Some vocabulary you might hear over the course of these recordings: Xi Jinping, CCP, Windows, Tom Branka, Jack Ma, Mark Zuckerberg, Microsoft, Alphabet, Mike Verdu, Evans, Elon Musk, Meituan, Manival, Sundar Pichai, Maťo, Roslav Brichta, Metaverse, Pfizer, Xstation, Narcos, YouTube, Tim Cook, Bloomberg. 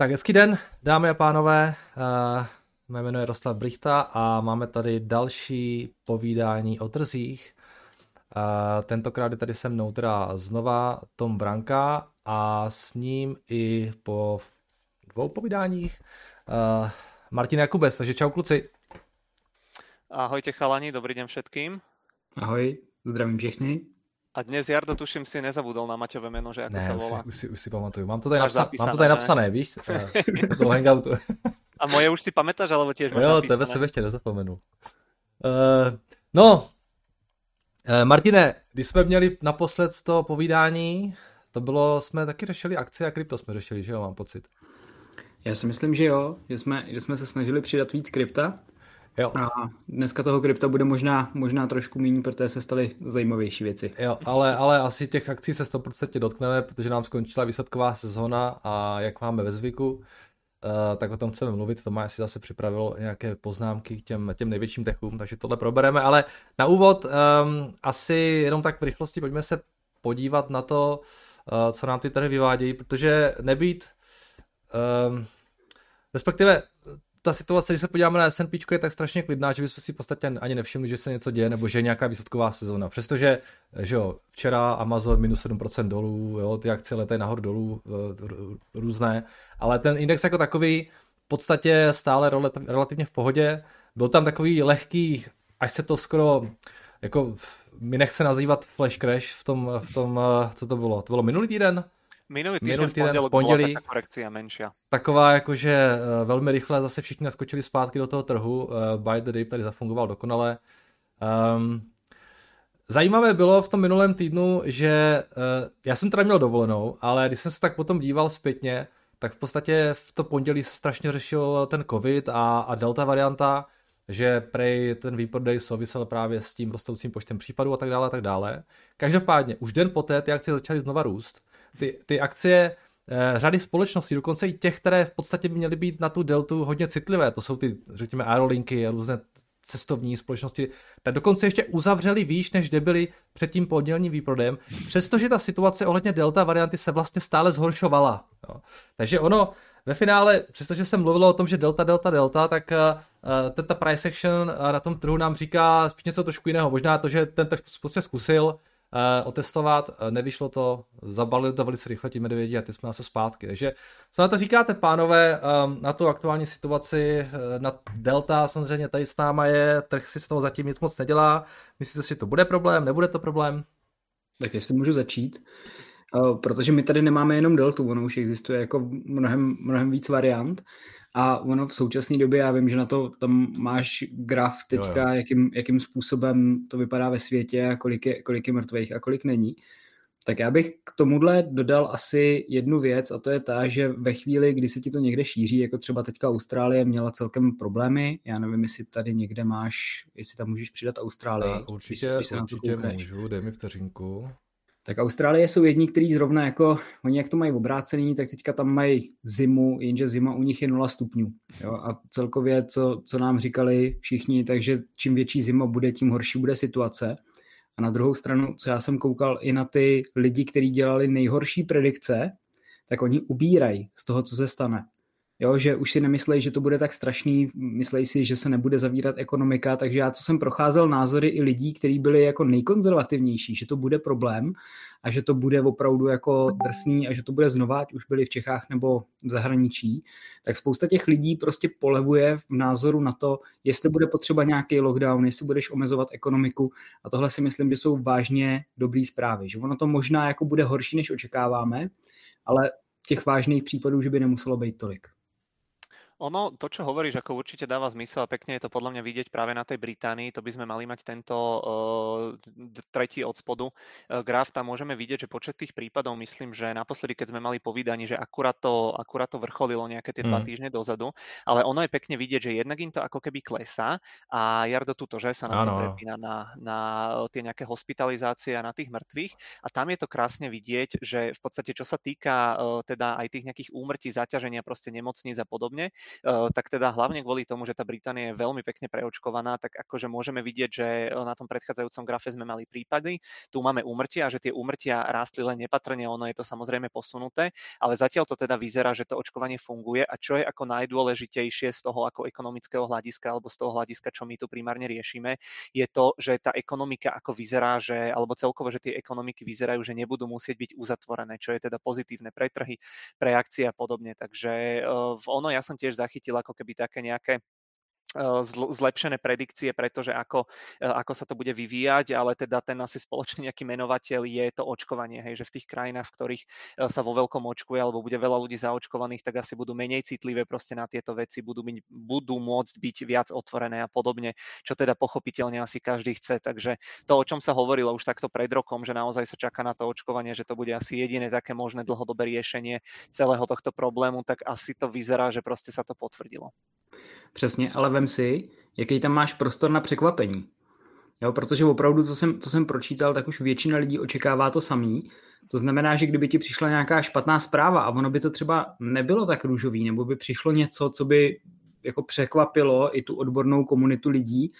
Tak hezký den, dámy a pánové, mé jméno je Roslav Brichta a máme tady další povídání o trzích. Tentokrát je tady se mnou teda znova Tom Branka a s ním i po dvou povídáních Martin Jakubec, takže čau kluci. Ahojte chalani, dobrý den všetkým. Ahoj, zdravím všechny. A dnes Jardo, tuším, si nezabudol na Maťové meno, že ako ne, sa volá. Ne, už si pamatuju. Mám to tady napsané, víš? Do hangoutu. A moje už si pamätáš, alebo tiež máš napísané? Jo, tebe som ešte nezapomenul. Martine, když jsme měli naposled to povídání, to bylo, jsme taky řešili akcie a krypto jsme řešili, že jo, mám pocit. Já si myslím, že jo, že jsme se snažili přidat víc krypta. Jo. A dneska toho krypta bude možná trošku méně, protože se staly zajímavější věci. Jo, ale asi těch akcí se 100% dotkneme, protože nám skončila výsadková sezona a jak máme ve zvyku, tak o tom chceme mluvit. Tomáš asi zase připravil nějaké poznámky k těm největším techům, takže tohle probereme. Ale na úvod asi jenom tak v rychlosti pojďme se podívat na to, co nám ty trhy vyvádějí, protože nebýt, respektive ta situace, když se podíváme na S&P, je tak strašně klidná, že bychom si v podstatě ani nevšimli, že se něco děje, nebo že je nějaká výsadková sezona. Přestože, že jo, včera Amazon minus 7% dolů, jo, ty akcie letají nahor dolů, různé, ale ten index jako takový v podstatě stále relativně v pohodě. Byl tam takový lehký, až se to skoro, jako mi nechce nazývat flash crash v tom co to bylo? To bylo minulý týden? Minulý týden v pondělí byla korekcia menší. Taková jakože velmi rychle zase všichni naskočili zpátky do toho trhu. Buy the dip tady zafungoval dokonale. Zajímavé bylo v tom minulém týdnu, že já jsem teda měl dovolenou, ale když jsem se tak potom díval zpětně, tak v podstatě v to pondělí se strašně řešil ten covid a delta varianta, že prej ten výprodej souvisel právě s tím rostoucím počtem případů a tak dále. Každopádně už den poté ty akcie začaly znova růst. Ty akcie řady společností, dokonce i těch, které v podstatě by měly být na tu deltu hodně citlivé, to jsou ty, řekněme, aerolinky a různé cestovní společnosti, tak dokonce ještě uzavřeli výš, než kde byli před tím pondělním výprodejem, přestože ta situace ohledně delta varianty se vlastně stále zhoršovala. Jo. Takže ono ve finále, přestože se mluvilo o tom, že delta, tak ta price action na tom trhu nám říká spíš něco trošku jiného. Možná to, že ten trh to prostě zkusil otestovat, nevyšlo to, zabalili to velice rychle ti medvědi a teď jsme zase zpátky. Takže co na to říkáte, pánové, na tu aktuální situaci, na delta samozřejmě tady s náma je, trh si z toho zatím nic moc nedělá. Myslíte si, že to bude problém, nebude to problém? Tak jestli můžu začít, protože my tady nemáme jenom deltu, ono už existuje jako mnohem víc variant. A ono v současné době, já vím, že na to tam máš graf teďka, jo. Jakým způsobem to vypadá ve světě a kolik je mrtvých a kolik není. Tak já bych k tomuhle dodal asi jednu věc a to je ta, že ve chvíli, kdy se ti to někde šíří, jako třeba teďka Austrálie měla celkem problémy, já nevím, jestli tady někde máš, jestli tam můžeš přidat Austrálii. Určitě můžu, dej mi vteřinku. Tak Austrálie jsou jedni, kteří zrovna jako, oni jak to mají obrácený, tak teďka tam mají zimu, jenže zima u nich je 0 stupňů. Jo? A celkově, co nám říkali všichni, takže čím větší zima bude, tím horší bude situace. A na druhou stranu, co já jsem koukal i na ty lidi, kteří dělali nejhorší predikce, tak oni ubírají z toho, co se stane. Jo, že už si nemyslejí, že to bude tak strašný, myslejí si, že se nebude zavírat ekonomika, takže já, co jsem procházel názory i lidí, kteří byli jako nejkonzervativnější, že to bude problém a že to bude opravdu jako drsný a že to bude znova, ať už byli v Čechách nebo v zahraničí, tak spousta těch lidí prostě polevuje v názoru na to, jestli bude potřeba nějaký lockdown, jestli budeš omezovat ekonomiku a tohle si myslím, že jsou vážně dobrý zprávy, že ono to možná jako bude horší, než očekáváme, ale těch vážných případů, že by nemuselo být tolik. Ono, to, čo hovoríš, ako určite dáva zmysel a pekne je to podľa mňa vidieť práve na tej Británii, to by sme mali mať tento tretí od spodu graf, tam môžeme vidieť, že počet tých prípadov, myslím, že naposledy, keď sme mali povídanie, že akurát to vrcholilo nejaké tie 2 týždne dozadu, ale ono je pekne vidieť, že jednak im to ako keby klesá a Jardo tuto, že sa nám to prepína na tie nejaké hospitalizácie a na tých mŕtvych a tam je to krásne vidieť, že v podstate čo sa týka teda aj tých nejakých úmrtí, zaťaženia proste nemocníc a podobne, tak teda hlavne kvôli tomu, že tá Británia je veľmi pekne preočkovaná, tak akože môžeme vidieť, že na tom predchádzajúcom grafe sme mali prípady, tu máme úmrtia a že tie úmrtia rástli len nepatrne, ono je to samozrejme posunuté, ale zatiaľ to teda vyzerá, že to očkovanie funguje a čo je ako najdôležitejšie z toho ako ekonomického hľadiska alebo z toho hľadiska, čo my tu primárne riešime, je to, že tá ekonomika ako vyzerá, že alebo celkovo, že tie ekonomiky vyzerajú, že nebudú musieť byť uzatvorené, čo je teda pozitívne pre trhy, pre akcie a podobne. Takže ono ja som tiež zachytil ako keby také nejaké zlepšené predikcie, pretože ako sa to bude vyvíjať, ale teda ten asi spoločný nejaký menovateľ je to očkovanie, hej, že v tých krajinách, v ktorých sa vo veľkom očkuje alebo bude veľa ľudí zaočkovaných, tak asi budú menej citlivé proste na tieto veci, budú môcť byť viac otvorené a podobne, čo teda pochopiteľne asi každý chce, takže to, o čom sa hovorilo už takto pred rokom, že naozaj sa čaká na to očkovanie, že to bude asi jediné také možné dlhodobé riešenie celého tohto problému, tak asi to vyzerá, že proste sa to potvrdilo. Přesně, ale vem si, jaký tam máš prostor na překvapení. Jo, protože opravdu, co jsem pročítal, tak už většina lidí očekává to samý. To znamená, že kdyby ti přišla nějaká špatná zpráva a ono by to třeba nebylo tak růžový, nebo by přišlo něco, co by jako překvapilo i tu odbornou komunitu lidí,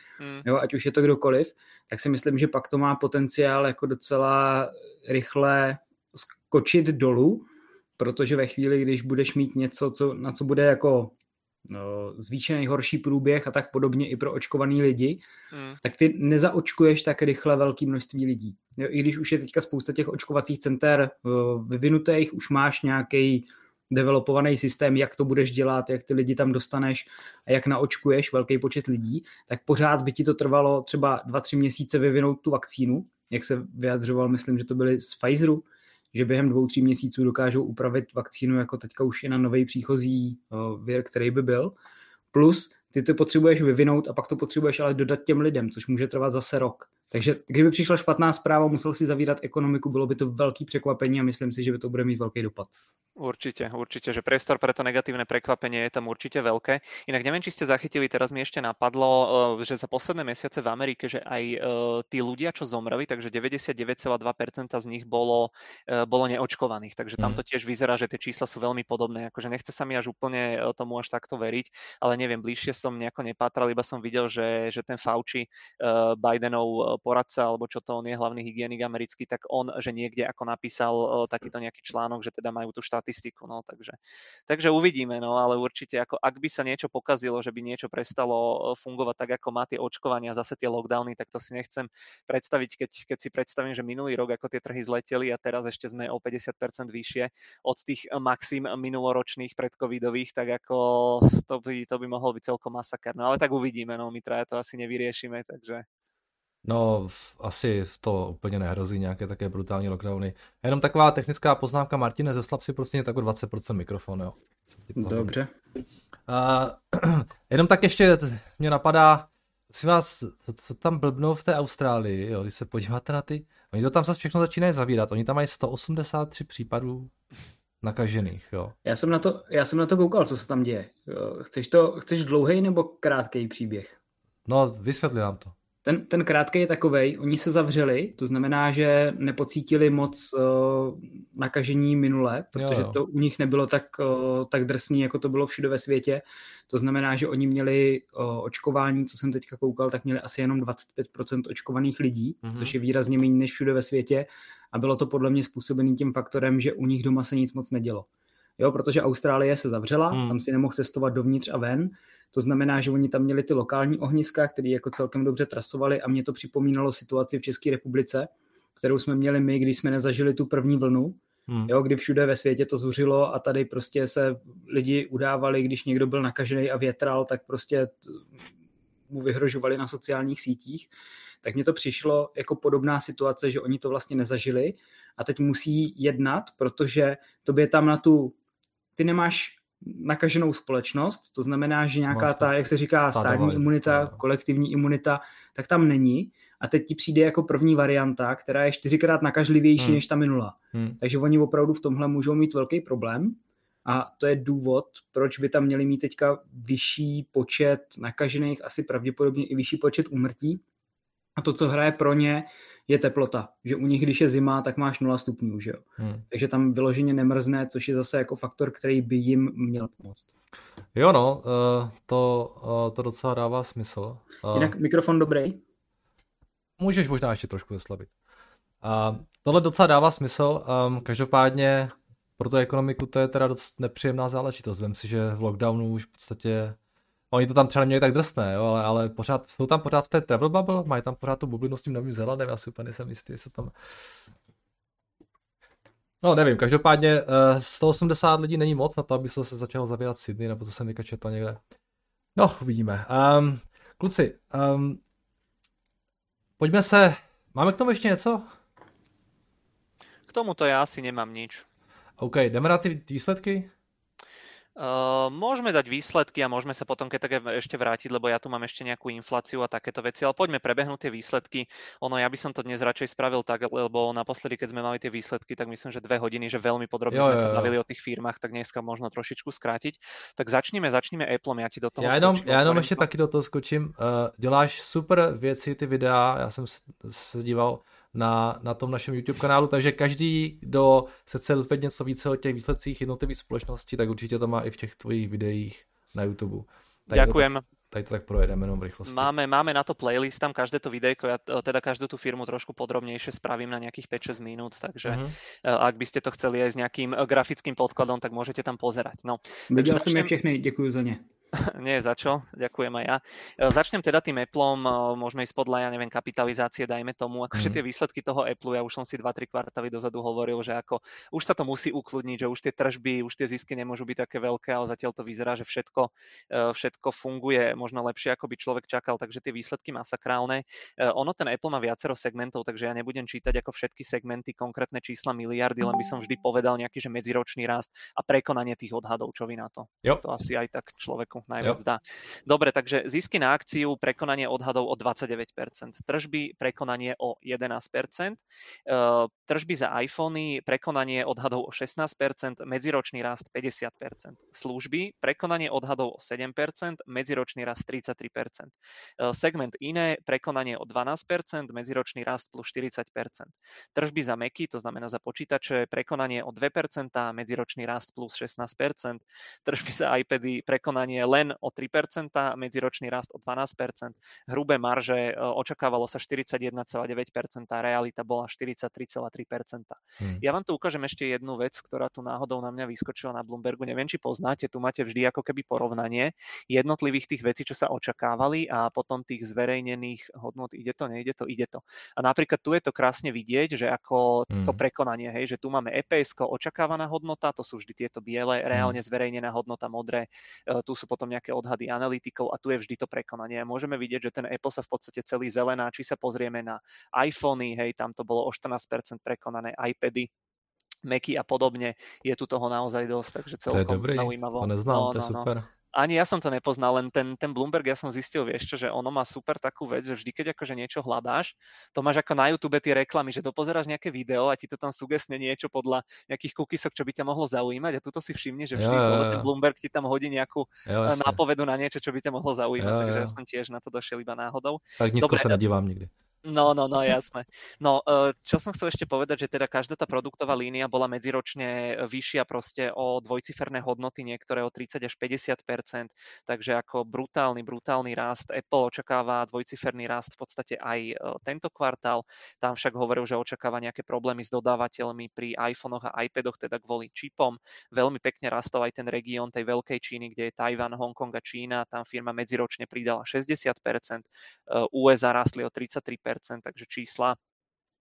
jo, ať už je to kdokoliv, tak si myslím, že pak to má potenciál jako docela rychle skočit dolů, protože ve chvíli, když budeš mít něco, na co bude jako zvýšený horší průběh a tak podobně i pro očkovaný lidi, tak ty nezaočkuješ tak rychle velké množství lidí. Jo, i když už je teďka spousta těch očkovacích center vyvinutých, už máš nějaký developovaný systém, jak to budeš dělat, jak ty lidi tam dostaneš a jak naočkuješ velký počet lidí, tak pořád by ti to trvalo třeba 2-3 měsíce vyvinout tu vakcínu, jak se vyjadřoval, myslím, že to byly z Pfizeru, že během 2-3 měsíců dokážou upravit vakcínu, jako teďka už je na novej příchozí vir, který by byl. Plus ty to potřebuješ vyvinout a pak to potřebuješ ale dodat těm lidem, což může trvat zase rok. Takže kdyby přišla špatná zpráva, musel si zavírat ekonomiku, bylo by to velký překvapení a myslím si, že by to bude mít velký dopad. Určite, že priestor pre to negatívne prekvapenie je tam určite veľké. Inak neviem, či ste zachytili, teraz mi ešte napadlo, že za posledné mesiace v Amerike, že aj tí ľudia, čo zomreli, takže 99,2% z nich bolo neočkovaných. Takže tam to tiež vyzerá, že tie čísla sú veľmi podobné. Akože nechce sa mi až úplne tomu až takto veriť, ale neviem, bližšie som nejako nepátral, iba som videl, že ten Fauci, Bidenov poradca, alebo čo to on je, hlavný hygienik americký, tak on, že niekde ako napísal takýto nejaký článok, že teda majú tú statistiku, no, takže uvidíme, no, ale určite, ako ak by sa niečo pokazilo, že by niečo prestalo fungovať tak, ako má tie očkovania, zase tie lockdowny, tak to si nechcem predstaviť, keď si predstavím, že minulý rok, ako tie trhy zleteli a teraz ešte sme o 50% vyššie od tých maxim minuloročných predcovidových, tak ako to by mohol byť celkom masakr, no, ale tak uvidíme, no, my traja to asi nevyriešime, takže... No, asi to úplně nehrozí nějaké také brutální lockdowny. A jenom taková technická poznámka, Martine, zeslab si prostě tak o 20% mikrofon, jo. Dobře. Jenom tak ještě mě napadá, co tam blbnou v té Austrálii, jo, když se podíváte na ty, oni to tam zase všechno začínají zavírat, oni tam mají 183 případů nakažených, jo. Já jsem na to koukal, co se tam děje. Chceš dlouhý nebo krátký příběh? No, vysvětli nám to. Ten krátký je takovej, oni se zavřeli, to znamená, že nepocítili moc nakažení minule, protože to u nich nebylo tak drsný, jako to bylo všude ve světě. To znamená, že oni měli očkování, co jsem teďka koukal, tak měli asi jenom 25% očkovaných lidí, což je výrazně méně než všude ve světě. A bylo to podle mě způsobený tím faktorem, že u nich doma se nic moc nedělo. Jo, protože Austrálie se zavřela, tam si nemohl cestovat dovnitř a ven. To znamená, že oni tam měli ty lokální ohniska, které jako celkem dobře trasovali a mě to připomínalo situaci v České republice, kterou jsme měli my, když jsme nezažili tu první vlnu, jo, kdy všude ve světě to zuřilo a tady prostě se lidi udávali, když někdo byl nakažený a větral, tak prostě mu vyhrožovali na sociálních sítích. Tak mně to přišlo jako podobná situace, že oni to vlastně nezažili a teď musí jednat, protože tobě tam na tu... Ty nemáš nakaženou společnost, to znamená, že nějaká ta, jak se říká, stádní imunita, kolektivní imunita, tak tam není. A teď ti přijde jako první varianta, která je 4x nakažlivější než ta minula. Takže oni opravdu v tomhle můžou mít velký problém. A to je důvod, proč by tam měli mít teďka vyšší počet nakažených, asi pravděpodobně i vyšší počet úmrtí. A to, co hraje pro ně, je teplota. Že u nich, když je zima, tak máš 0 stupňů. Že jo? Takže tam vyloženě nemrzne, což je zase jako faktor, který by jim měl pomoct. Jo no, to docela dává smysl. Jinak mikrofon dobrý? Můžeš možná ještě trošku zeslabit. Tohle docela dává smysl. Každopádně pro tu ekonomiku to je teda dost nepříjemná záležitost. Vem si, že v lockdownu už v podstatě oni to tam třeba neměli tak drsné, jo, ale pořád, jsou tam pořád v té travel bubble, mají tam pořád tu bublinu s tím Novým Zélandem, já si úplně nejsem jistý, jestli tam... No nevím, každopádně 180 lidí není moc na to, aby se začalo zavírat Sydney, nebo to jsem vykačetl někde. No, uvidíme. Kluci, pojďme se... Máme k tomu ještě něco? K tomuto já asi nemám nič. OK, jdeme na ty výsledky? Môžeme dať výsledky a môžeme sa potom keď tak ešte vrátiť, lebo ja tu mám ešte nejakú infláciu a takéto veci, ale poďme prebehnúť tie výsledky. Ono, ja by som to dnes radšej spravil tak, lebo naposledy, keď sme mali tie výsledky, tak myslím, že 2 hodiny, že veľmi podrobne sme sa bavili o tých firmách, tak dneska možno trošičku skrátiť. Tak začníme Applem, ja ti do toho skočím. Já jenom ešte taky do toho skočím. Děláš super věci, ty videa, já jsem se díval na tom našem YouTube kanálu, takže každý, kdo se chce dozvědět něco více o těch výsledcích jednotlivých společností, tak určitě to má i v těch tvojich videích na YouTube. Ďakujem. Tady to tak projedeme jenom v rychlosti. Máme na to playlist, tam každé to videjko, ja teda každú tú firmu trošku podrobnejšie spravím na nejakých 5-6 minút, takže ak by ste to chceli aj s nejakým grafickým podkladom, tak môžete tam pozerať. No, videl som ja všechny, ďakujem za ne. Nie, za čo, ďakujem aj ja. Začnem teda tým Applem, môžeme ísť podľa, ja neviem, kapitalizácie, dajme tomu, akože tie výsledky toho Appleu, ja už som si 2-3 kvartály dozadu hovoril, že ako už sa to musí ukludniť, že už tie tržby, už tie zisky nemôžu byť také veľké, ale zatiaľ to vyzerá, že všetko funguje možno lepšie, ako by človek čakal, takže tie výsledky masakrálne. Ono ten Apple má viacero segmentov, takže ja nebudem čítať ako všetky segmenty, konkrétne čísla miliardy, len by som vždy povedal nejaký, že medziročný rast a prekonanie tých odhadov, čo vy na to. Jo. To asi aj tak človeku najviac dá. Dobre, takže zisky na akciu, prekonanie odhadov o 29%, tržby prekonanie o 11%, tržby za iPhony, prekonanie odhadov o 16%, medziročný rast 50%, služby, prekonanie odhadov o 7%, medziročný rast 33%. Segment iné, prekonanie o 12%, medziročný rast plus 40%. Tržby za Macy, to znamená za počítače, prekonanie o 2%, medziročný rast plus 16%. Tržby za iPady, prekonanie len o 3%, medziročný rast o 12%. Hrubé marže, očakávalo sa 41,9%, realita bola 43,3%. Ja vám tu ukážem ešte jednu vec, ktorá tu náhodou na mňa vyskočila na Bloombergu. Neviem, či poznáte, tu máte vždy ako keby porovnanie jednotlivých tých vecí, čo sa očakávali a potom tých zverejnených hodnot, ide to. A napríklad tu je to krásne vidieť, že ako to prekonanie, hej, že tu máme EPS-ko, očakávaná hodnota, to sú vždy tieto biele, reálne zverejnená hodnota modré, tu sú potom nejaké odhady analytikov a tu je vždy to prekonanie. Môžeme vidieť, že ten Apple sa v podstate celý zelená, či sa pozrieme na iPhony, hej, tam to bolo o 14% prekonané, iPady, Macy a podobne, je tu toho naozaj dosť, takže celkom zaujímavo. To neznám, to je super. Ani ja som to nepoznal, len ten Bloomberg, ja som zistil, vieš čo, že ono má super takú vec, že vždy, keď akože niečo hľadáš, to máš ako na YouTube tie reklamy, že dopozeráš nejaké video a ti to tam sugesne niečo podľa nejakých cookiesok, čo by ťa mohlo zaujímať a tuto si všimni, že vždy ten Bloomberg ti tam hodí nejakú nápovedu na niečo, čo by ťa mohlo zaujímať, takže ja som tiež na to došiel iba náhodou. Tak nízko sa nadívam nikdy. No, jasné. No, čo som chcel ešte povedať, že teda každá tá produktová línia bola medziročne vyššia proste o dvojciferné hodnoty, niektoré o 30 až 50%, takže ako brutálny rast. Apple očakáva dvojciferný rast v podstate aj tento kvartál, tam však hovoril, že očakáva nejaké problémy s dodávateľmi pri iPhonech a iPadoch, teda kvôli čipom. Veľmi pekne rastol aj ten región tej veľkej Číny, kde je Tajvan, Hongkong a Čína, tam firma medziročne pridala 60%, USA rastli o 33%, takže čísla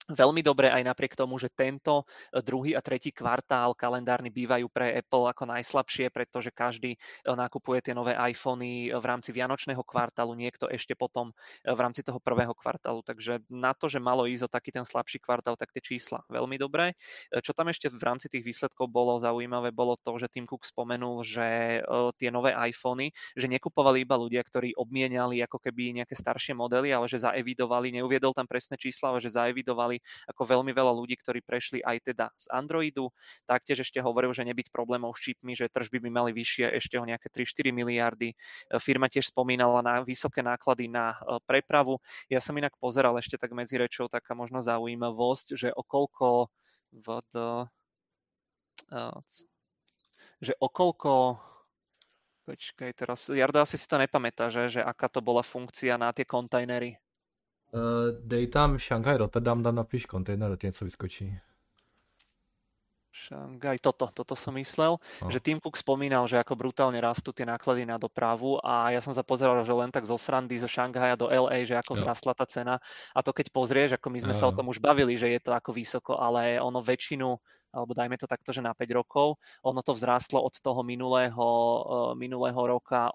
veľmi dobre aj napriek tomu, že tento druhý a tretí kvartál kalendárny bývajú pre Apple ako najslabšie, pretože každý nakupuje tie nové iPhony v rámci vianočného kvartálu, niekto ešte potom v rámci toho prvého kvartálu. Takže na to, že malo ísť o taký ten slabší kvartál, tak tie čísla veľmi dobré. Čo tam ešte v rámci tých výsledkov bolo zaujímavé, bolo to, že Tim Cook spomenul, že tie nové iPhony, že nekupovali iba ľudia, ktorí obmieniali ako keby nejaké staršie modely, ale že zaevidovali, neuviedol tam presné čísla, ale že zaevidovali ako veľmi veľa ľudí, ktorí prešli aj teda z Androidu. Taktiež ešte hovoril, že nebyť problémov s čipmi, že tržby by mali vyššie ešte o nejaké 3-4 miliardy. Firma tiež spomínala na vysoké náklady na prepravu. Ja som inak pozeral ešte tak medzi rečou, taká možno zaujímavosť, že Počkaj, teraz Jardo asi si to nepamätá, že aká to bola funkcia na tie kontajnery. Dej tam Šanghaj, Rotterdam, tam napíš kontejner, do tě něco vyskočí. Šangaj, toto som myslel, že Tim Cook spomínal, že ako brutálne rastú tie náklady na dopravu a ja som zapozeral, že len tak zo srandy zo Šanghaja do LA, že ako vzrastla tá cena a to keď pozrieš, ako my sme sa o tom už bavili, že je to ako vysoko, ale ono väčšinu, alebo dajme to takto, že na 5 rokov, ono to vzrástlo od toho minulého roka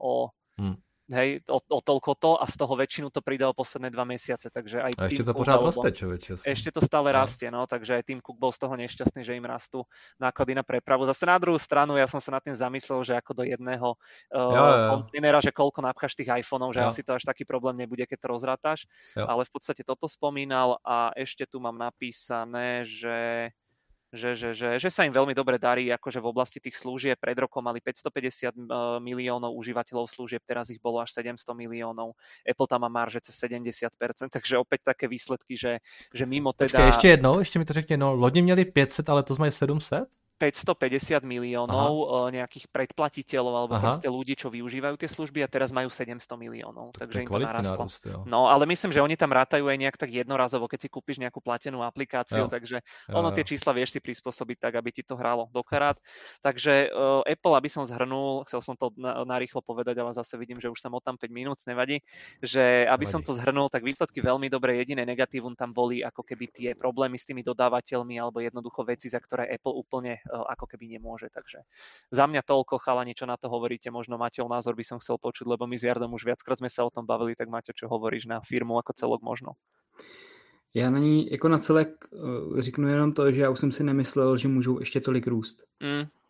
o toľko to a z toho väčšinu to pridal posledné 2 mesiace, takže aj a ešte to pořád rastie, človeče. Ešte to stále rastie, no, takže aj Tim Cook bol z toho nešťastný, že im rastú náklady na prepravu. Zase na druhú stranu, ja som sa nad tým zamyslel, že ako do jedného kontinera, že koľko napcháš tých iPhoneov, že asi to až taký problém nebude, keď to rozratáš, ale v podstate toto spomínal a ešte tu mám napísané, že sa im veľmi dobre darí, akože v oblasti tých služieb pred rokom mali 550 miliónov užívateľov služieb, teraz ich bolo až 700 miliónov. Apple tam má marže cez 70%, takže opäť také výsledky, že mimo teda... Počkej, ještě mi to řekni, lodně měli 500, ale to mají 700? 550 miliónov nejakých predplatiteľov alebo proste ľudí, čo využívajú tie služby a teraz majú 700 miliónov. Takže im to narastlo. No, ale myslím, že oni tam rátajú aj nejak tak jednorazovo, keď si kúpiš nejakú platenú aplikáciu, takže ono tie čísla vieš si prispôsobiť tak, aby ti to hrálo do karát. Takže Apple, aby som zhrnul, chcel som to narýchlo povedať, ale zase vidím, že už som tam 5 minút, nevadí, že aby som to zhrnul, tak výsledky veľmi dobre, jediné negatívum tam boli ako keby tie problémy s tými dodávateľmi alebo jednoducho veci, za ktoré Apple úplne ako keby nemôže, takže za mňa toľko, chalani, čo na to hovoríte, možno Maťov názor by som chcel počuť, lebo my s Jardom už viackrát sme sa o tom bavili, tak Maťo, čo hovoríš na firmu jako celok možno? Já na ní jako na celek řeknu jenom to, že já už jsem si nemyslel, že můžou ještě tolik růst.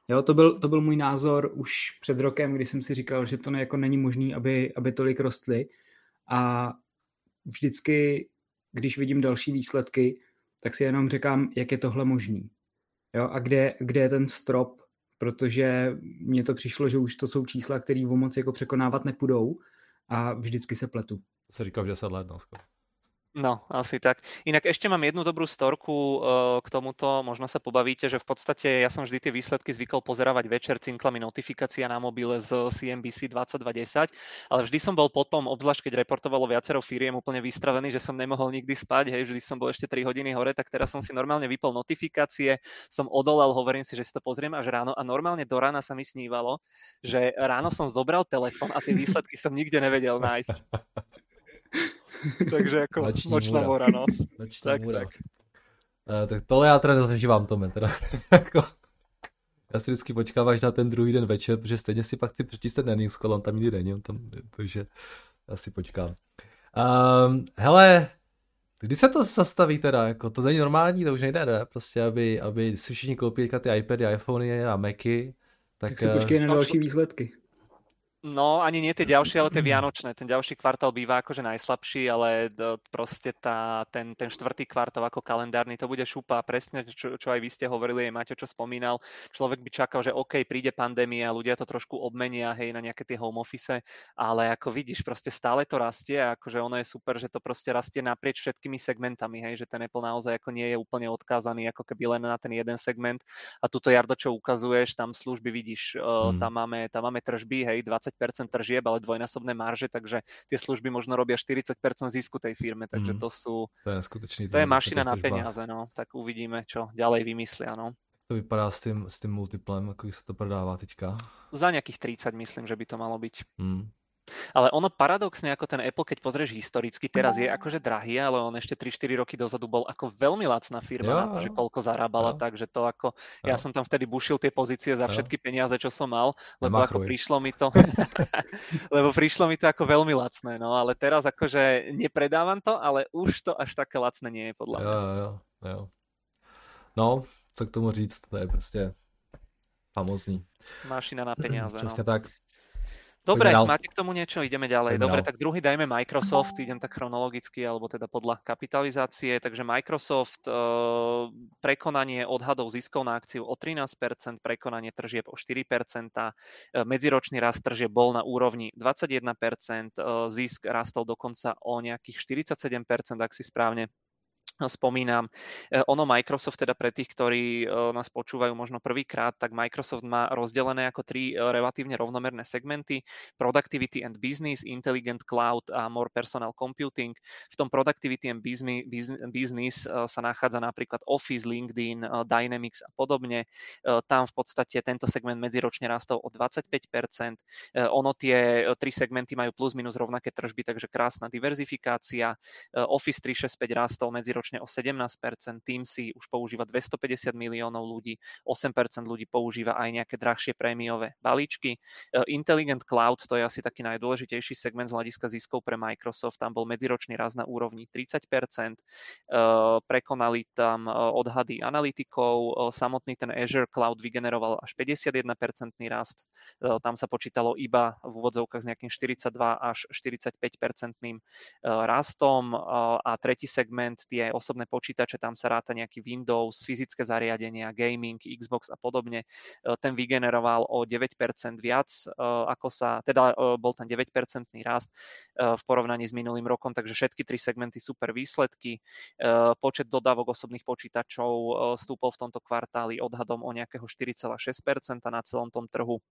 Jo, to byl můj názor už před rokem, kdy jsem si říkal, že to jako není možný, aby tolik rostly a vždycky, když vidím další výsledky, tak si jenom říkám, jak je tohle možný. Jo, a kde je ten strop, protože mně to přišlo, že už to jsou čísla, které o moc jako překonávat nepůjdou a vždycky se pletu. To se říká v 10 let, dneska. No, asi tak. Inak ešte mám jednu dobrú storku k tomuto, možno sa pobavíte, že v podstate ja som vždy tie výsledky zvykol pozerávať večer, cinkla mi notifikácia na mobile z CNBC 2210, ale vždy som bol potom, obzvlášť keď reportovalo viacero firiem, úplne vystravený, že som nemohol nikdy spať, hej, vždy som bol ešte 3 hodiny hore, tak teraz som si normálne vypol notifikácie, som odolal, hovorím si, že si to pozriem až ráno a normálne do rána sa mi snívalo, že ráno som zobral telefon a tie výsledky som nikde nevedel nájsť. Takže jako nočná mora, no. Nočná mora. Tak tohle já teda nezažívám, Tome, teda. Já si vždycky počkám až na ten druhý den večer, protože stejně si pak chci přečíst ten newscall, on tam nikdy není, takže já si počkám. Hele, kdy se to zastaví teda, jako to není normální, to už nejde, ne? Prostě, aby si všichni koupili ty iPady, iPhony a Macy. Tak si počkej na další výsledky. No, ani nie tie ďalšie, ale tie vianočné. Ten ďalší kvartál býva akože najslabší, ale proste ten štvrtý kvartál ako kalendárny, to bude šupa. Presne, čo aj vy ste hovorili, aj Maťo, čo spomínal. Človek by čakal, že OK, príde pandémia, ľudia to trošku obmenia, hej, na nejaké tie home office, ale ako vidíš, proste stále to rastie a akože ono je super, že to proste rastie naprieč všetkými segmentami, hej, že ten Apple naozaj ako nie je úplne odkázaný, ako keby len na ten jeden segment. A tuto, Jardo, čo ukazuješ, tam služby vidíš, tam máme tržby, hej, 20% tržieb, ale dvojnásobné marže, takže tie služby možno robia 40% zisku tej firme, takže to sú... To je mašina na peniaze, no. Tak uvidíme, čo ďalej vymyslia, no. To vypadá s tým multiplem, ako se to prodává teďka? Za nejakých 30, myslím, že by to malo byť. Ale ono paradoxne, ako ten Apple, keď pozrieš historicky, teraz je akože drahý, ale on ešte 3-4 roky dozadu bol ako veľmi lacná firma na to, že koľko zarábala, takže to ako, ja som tam vtedy bušil tie pozície za všetky peniaze, čo som mal, lebo ako prišlo mi to ako veľmi lacné, no, ale teraz akože nepredávam to, ale už to až také lacné nie je, podľa mňa. Jo. No, co k tomu říct, to je prostě famózní. Mašina na peniaze, no. Přesně tak. Dobre, máte k tomu niečo? Ideme ďalej. Dobre, tak druhý dajme Microsoft, idem tak chronologicky, alebo teda podľa kapitalizácie. Takže Microsoft, prekonanie odhadov ziskov na akciu o 13%, prekonanie tržieb o 4%, medziročný rast tržieb bol na úrovni 21%, zisk rastol dokonca o nejakých 47%, ak si správne spomínam. Ono Microsoft, teda pre tých, ktorí nás počúvajú možno prvýkrát, tak Microsoft má rozdelené ako tri relatívne rovnomerné segmenty: Productivity and Business, Intelligent Cloud a More Personal Computing. V tom Productivity and Business sa nachádza napríklad Office, LinkedIn, Dynamics a podobne. Tam v podstate tento segment medziročne rastol o 25%. Ono tie tri segmenty majú plus minus rovnaké tržby, takže krásna diverzifikácia. Office 365 rastol medziročne o 17%, Teamsy už používa 250 miliónov ľudí, 8% ľudí používa aj nejaké drahšie prémiové balíčky. Intelligent Cloud, to je asi taký najdôležitejší segment z hľadiska ziskov pre Microsoft, tam bol medziročný rast na úrovni 30%, prekonali tam odhady analytikov, samotný ten Azure Cloud vygeneroval až 51% rast, tam sa počítalo iba v úvodzovkách s nejakým 42 až 45% rastom a tretí segment, tie osobné počítače, tam sa ráta nejaký Windows, fyzické zariadenia, gaming, Xbox a podobne. Ten vygeneroval o 9% viac, bol tam 9% rast v porovnaní s minulým rokom, takže všetky tri segmenty super výsledky. Počet dodávok osobných počítačov stúpol v tomto kvartáli odhadom o nejakého 4,6% na celom tom trhu.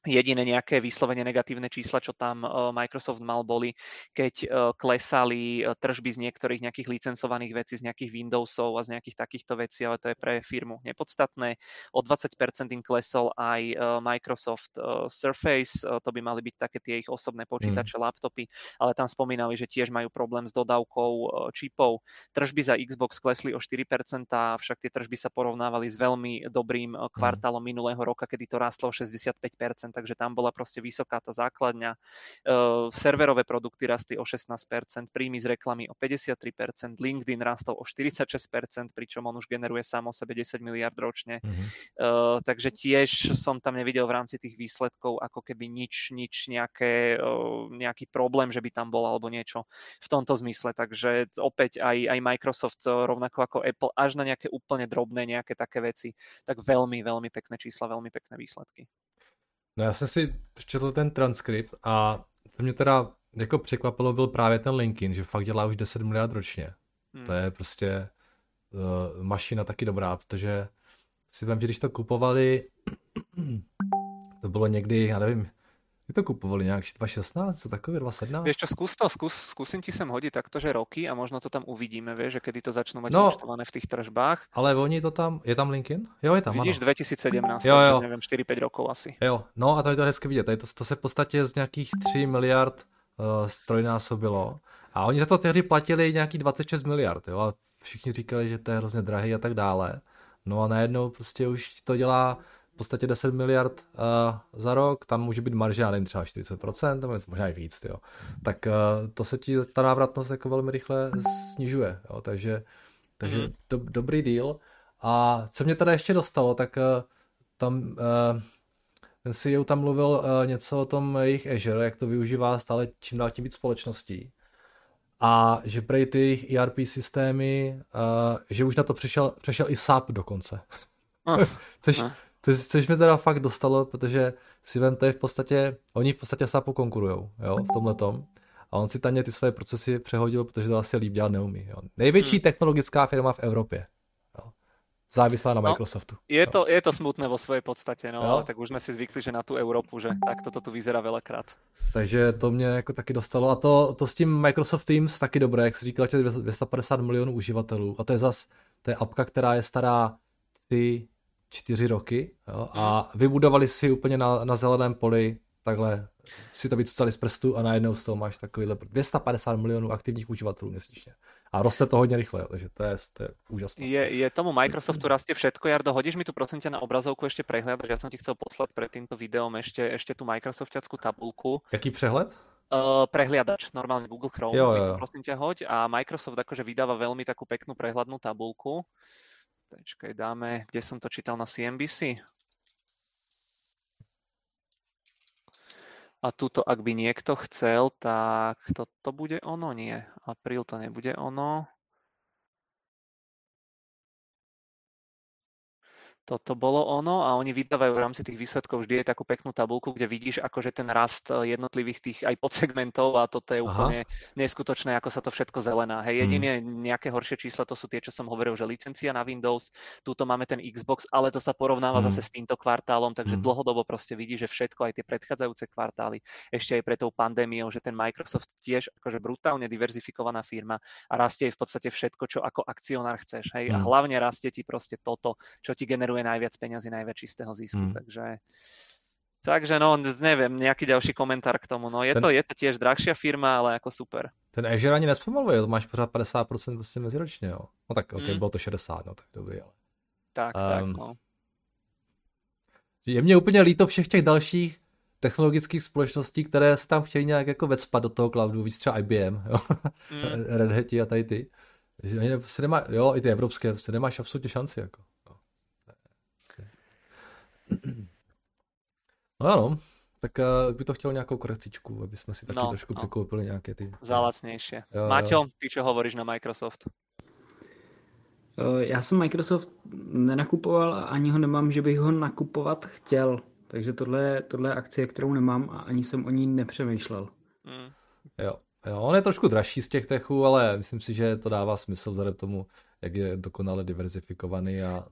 Jediné nejaké vyslovene negatívne čísla, čo tam Microsoft mal, boli, keď klesali tržby z niektorých nejakých licencovaných vecí, z nejakých Windowsov a z nejakých takýchto vecí, ale to je pre firmu nepodstatné. O 20% im klesol aj Microsoft Surface, to by mali byť také tie ich osobné počítače, laptopy, ale tam spomínali, že tiež majú problém s dodávkou čipov. Tržby za Xbox klesli o 4%, avšak tie tržby sa porovnávali s veľmi dobrým kvartálom minulého roka, kedy to rástlo o 65%. Takže tam bola proste vysoká tá základňa. Serverové produkty rastli o 16%, príjmy z reklamy o 53%, LinkedIn rastol o 46%, pričom on už generuje sám o sebe 10 miliard ročne. Takže tiež som tam nevidel v rámci tých výsledkov ako keby nejaký problém, že by tam bol alebo niečo v tomto zmysle. Takže opäť aj Microsoft, rovnako ako Apple, až na nejaké úplne drobné nejaké také veci, tak veľmi, veľmi pekné čísla, veľmi pekné výsledky. No já jsem si četl ten transkript a to mě teda jako překvapilo, byl právě ten LinkedIn, že fakt dělá už 10 miliard ročně. To je prostě mašina taky dobrá, protože si vem, že když to kupovali, to bylo někdy, já nevím, to kupovali nějak 2016, co takové 2017? Vieš čo, skúsim ti sem hodiť taktože roky a možno to tam uvidíme, vieš, že kedy to začnú mať účtované v tých tržbách. Ale oni to tam, je tam LinkedIn? Jo, je tam, ano. Vidíš, 2017, jo. Neviem, 4-5 rokov asi. Jo, no a tady to hezky vidět, tady to se v podstatě z nějakých 3 miliard strojnásobilo a oni za to tehdy platili nějaký 26 miliard, jo, a všichni říkali, že to je hrozně drahý a tak dále. No a najednou prostě už to dělá v podstatě 10 miliard za rok, tam může být marža, nevím, třeba 40%, tam možná i víc, jo. Tak to se ti, ta návratnost jako velmi rychle snižuje, jo. Takže dobrý deal. A co mě teda ještě dostalo, tak tam ten CEO tam mluvil něco o tom jejich Azure, jak to využívá stále čím dál tím víc společností. A že prej ty jejich ERP systémy, že už na to přešel i SAP dokonce. Což mi teda fakt dostalo, protože si vem, to je v podstatě, oni v podstatě SAPu konkurujou, jo, v tomhletom. A on si tajně ty své procesy přehodil, protože to asi líp dělat neumí, jo. Největší technologická firma v Evropě, jo. Závislá na Microsoftu. Je to smutné vo svojej podstate, ale tak už sme si zvykli, že na tú Európu, že takto to tu vyzerá veľakrát. Takže to mě jako taky dostalo. A to s tím Microsoft Teams taky dobré, jak jsi říkal, 250 milionů uživatelů. A to je zas, to je apka, která je stará 4 roky, jo, a vybudovali si úplně na zeleném poli, takhle si to vycucali z prstu a najednou z toho máš takovýhle 250 milionů aktivních uživatelů měsíčně. A roste to hodně rychle, takže to je úžasné. Je tomu Microsoftu rastie všetko. Jardo, hodíš mi tu prosím ťa na obrazovku ešte prehľad, že ja som ti chcel poslať pred týmto videom ešte tú Microsoftiackú tabulku. Jaký přehled? Prehliadač, normálne Google Chrome. Jo. Prosím ťa hoď, a Microsoft akože vydáva veľmi takú peknú prehľadnú tabulku. Počkej, dáme, kde som to čítal, na CNBC. A tuto, ak by niekto chcel, tak to bude ono, nie. Apríl to nebude ono. Toto bolo ono a oni vydávajú v rámci tých výsledkov vždy aj takú peknú tabulku, kde vidíš akože ten rast jednotlivých tých aj podsegmentov a toto je úplne neskutočné, ako sa to všetko zelená. Hej, jediné nejaké horšie čísla, to sú tie, čo som hovoril, že licencia na Windows, túto máme ten Xbox, ale to sa porovnáva zase s týmto kvartálom, takže dlhodobo proste vidíš, že všetko, aj tie predchádzajúce kvartály, ešte aj pre tou pandémiou, že ten Microsoft tiež akože brutálne diverzifikovaná firma a rastie v podstate všetko, čo ako akcionár chceš, hej, a hlavne rastie ti proste toto, čo ti generuje najviac peňazí, najviac čistého zisku. Takže no, neviem, nejaký ďalší komentár k tomu. No, je to tiež drahšia firma, ale jako super. Ten Azure ani nespomaluje, to máš pořád 50% vlastně meziročně, jo. No tak, ok, bylo to 60, no tak dobrý, ale. Tak, no. Je mně úplně líto všech těch dalších technologických společností, které se tam chtějí nějak jako vecpat do toho cloudu, víc třeba IBM, jo. Red Hati a tady ty. Se nemá, jo, i ty evropské, se nemáš absolutně šanci, jako. No ano, tak by to chtělo nějakou korekcičku, aby jsme si taky trošku přikoupili nějaké ty... Zálacnější. Maťo, ty čo hovoríš na Microsoft? Já jsem Microsoft nenakupoval a ani ho nemám, že bych ho nakupovat chtěl. Takže tohle je akcie, kterou nemám a ani jsem o ní nepřemýšlel. Jo, on je trošku dražší z těch techů, ale myslím si, že to dává smysl vzhledem tomu, jak je dokonale diverzifikovaný a...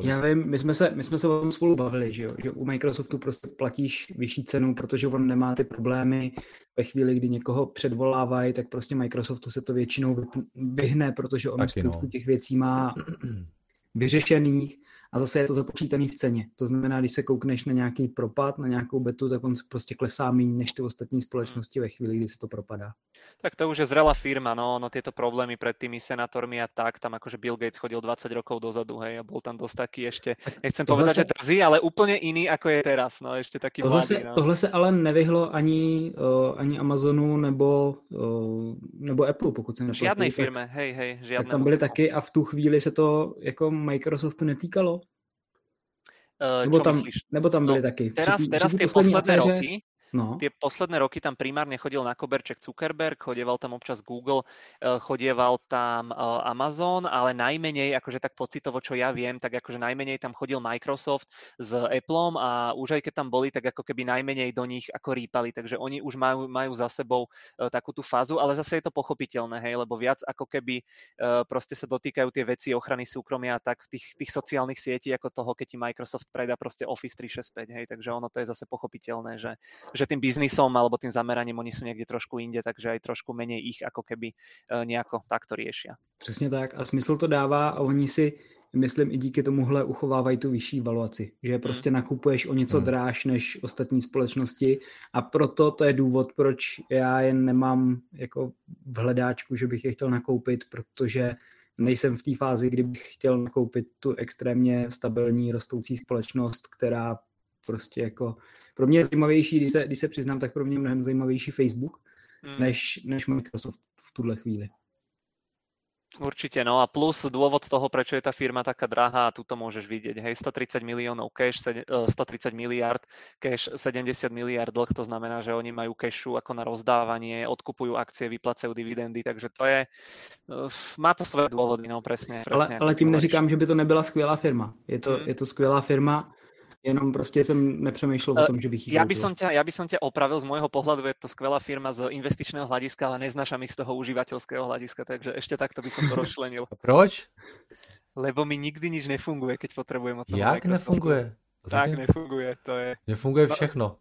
Já vím, my jsme se o tom spolu bavili, že u Microsoftu prostě platíš vyšší cenu, protože on nemá ty problémy ve chvíli, kdy někoho předvolávají, tak prostě Microsoftu se to většinou vyhne, protože on spoustu těch věcí má vyřešených a zase je to započítaný v ceně. To znamená, když se koukneš na nějaký propad, na nějakou betu, tak on se prostě klesá méně než ty ostatní společnosti ve chvíli, kdy se to propadá. Tak to už je zrelá firma, no tieto problémy pred tými senátormi a tak, tam akože Bill Gates chodil 20 rokov dozadu, hej, a bol tam dosť taký ešte, nechcem povedať, že drzí, ale úplne iný, ako je teraz, no, ešte taký mladý. Tohle se ale nevyhlo ani Amazonu nebo Apple, pokud jsem neplatí. Žiadnej firme, hej, žiadnej. Tak tam byly taky a v tu chvíli se to jako Microsoftu netýkalo? Nebo tam byly taky. Teraz tie posledné roky... No. Tie posledné roky tam primárne chodil na koberček Zuckerberg, chodieval tam občas Google, chodieval tam Amazon, ale najmenej, akože tak pocitovo, čo ja viem, tak akože najmenej tam chodil Microsoft s Applem a už aj keď tam boli, tak ako keby najmenej do nich ako rýpali, takže oni už majú za sebou takú tú fázu, ale zase je to pochopiteľné, hej, lebo viac ako keby proste sa dotýkajú tie veci ochrany súkromia a tak tých sociálnych sietí ako toho, keď ti Microsoft predá proste Office 365, hej, takže ono to je zase pochopiteľné, že tým biznisom alebo tým zameraním oni sú niekde trošku inde, takže aj trošku menej ich ako keby nejako takto riešia. Přesně tak a smysl to dává a oni si, myslím, i díky tomuhle uchovávají tu vyšší valuaci, že prostě nakupuješ o něco dráž než ostatní společnosti a proto to je důvod, proč já je nemám jako v hledáčku, že bych je chtěl nakoupit, protože nejsem v té fázi, kdy bych chtěl nakoupit tu extrémně stabilní rostoucí společnost, která prostě jako... Pro mě je zajímavější, když se přiznám, tak pro mě je mnohem zajímavější Facebook, než Microsoft v tuhle chvíli. Určite, no a plus dôvod toho, prečo je tá firma taká drahá, tu to môžeš vidieť, hej, 130 miliónov cash, 130 miliard cash, 70 miliard dlh, to znamená, že oni majú cashu ako na rozdávanie, odkupujú akcie, vyplacajú dividendy, takže to je, má to svoje dôvody, no presne. Ale tím neříkám, že by to nebyla skvělá firma, je to skvělá firma, jenom prostě jsem nepřemýšlel o tom, že bych Ja by som ťa opravil, z môjho pohľadu je to skvelá firma z investičného hľadiska, ale neznášam ich z toho užívateľského hľadiska, takže ešte takto by som to rozčlenil. Proč? Lebo mi nikdy nič nefunguje, keď potrebujem od toho. Jak nefunguje? Nefunguje, to je. Nefunguje všechno.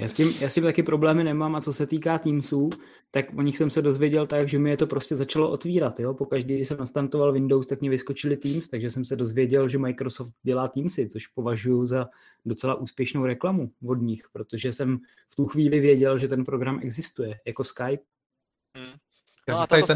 Já s tím taky problémy nemám a co se týká Teamsů, tak o nich jsem se dozvěděl tak, že mi je to prostě začalo otvírat. Jo? Pokaždý, když jsem nastartoval Windows, tak mi vyskočili Teams, takže jsem se dozvěděl, že Microsoft dělá Teamsy, což považuji za docela úspěšnou reklamu od nich, protože jsem v tu chvíli věděl, že ten program existuje, jako Skype. No a toto,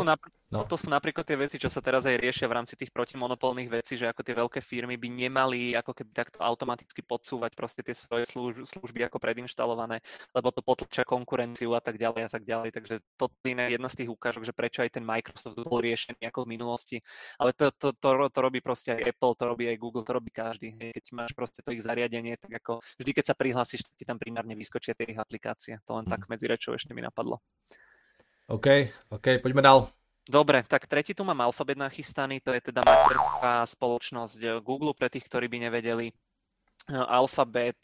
toto sú napríklad tie veci, čo sa teraz aj riešia v rámci tých protimonopolných vecí, že ako tie veľké firmy by nemali ako keby takto automaticky podsúvať proste tie svoje služby ako predinštalované, lebo to potlačia konkurenciu a tak ďalej a tak ďalej. Takže toto je jedna z tých ukážok, že prečo aj ten Microsoft bol riešený ako v minulosti. Ale to robí proste aj Apple, to robí aj Google, to robí každý. Keď máš proste to ich zariadenie, tak ako vždy, keď sa prihlásíš, ti tam primárne vyskočia tie ich aplikácie. To len tak medzi rečou ešte mi napadlo. OK, pojďme dál. Dobre, tak tretí tu mám Alphabet nachystaný, to je teda materská spoločnosť Google, pre tých, ktorí by nevedeli. Alphabet,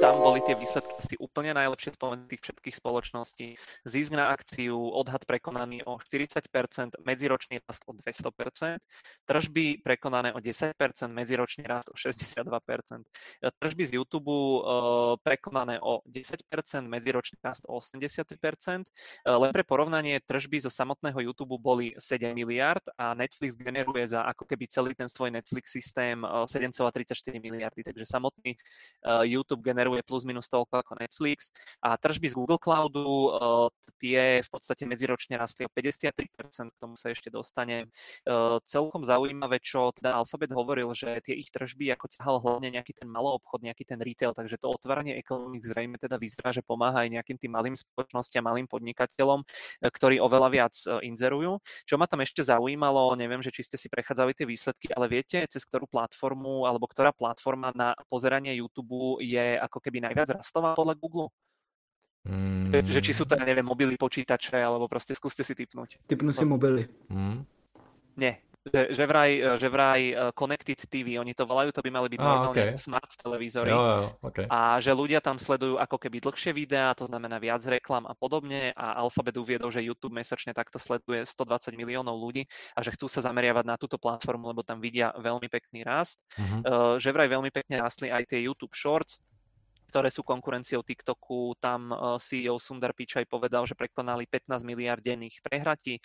tam boli tie výsledky asi úplne najlepšie spomedzi tých všetkých spoločností. Zisk na akciu, odhad prekonaný o 40%, medziročný rast o 200%, tržby prekonané o 10%, medziročný rast o 62%, tržby z YouTube prekonané o 10%, medziročný rast o 83%, len pre porovnanie tržby zo samotného YouTube boli 7 miliard a Netflix generuje za ako keby celý ten svoj Netflix systém 7,34 miliardy, takže samotný YouTube generuje plus minus toľko ako Netflix a tržby z Google Cloudu tie v podstate medziročne rastli o 53%, k tomu sa ešte dostane. Celkom zaujímavé, čo teda Alphabet hovoril, že tie ich tržby ako ťahal hlavne nejaký ten maloobchod, nejaký ten retail, takže to otváranie ekonomík zrejme teda vyzerá, že pomáha aj nejakým tým malým spoločnostiam, malým podnikateľom, ktorí oveľa viac inzerujú. Čo ma tam ešte zaujímalo, neviem, že či ste si prechádzali tie výsledky, ale viete, cez ktorú platformu alebo ktorá platforma na pozeranie YouTube je ako keby najviac rastová podľa Google? Že či sú to, neviem, mobily, počítače, alebo proste skúste si tipnúť. Tipnú si mobily. Nie. Že vraj Connected TV, oni to volajú, to by mali byť normálne smart televízory. A že ľudia tam sledujú ako keby dlhšie videá, to znamená viac reklam a podobne a Alphabet uviedol, že YouTube mesačne takto sleduje 120 miliónov ľudí a že chcú sa zameriavať na túto platformu, lebo tam vidia veľmi pekný rast. Že vraj veľmi pekne rastli aj tie YouTube Shorts, ktoré sú konkurenciou TikToku. Tam CEO Sundar Pichai povedal, že prekonali 15 miliard denných prehratí.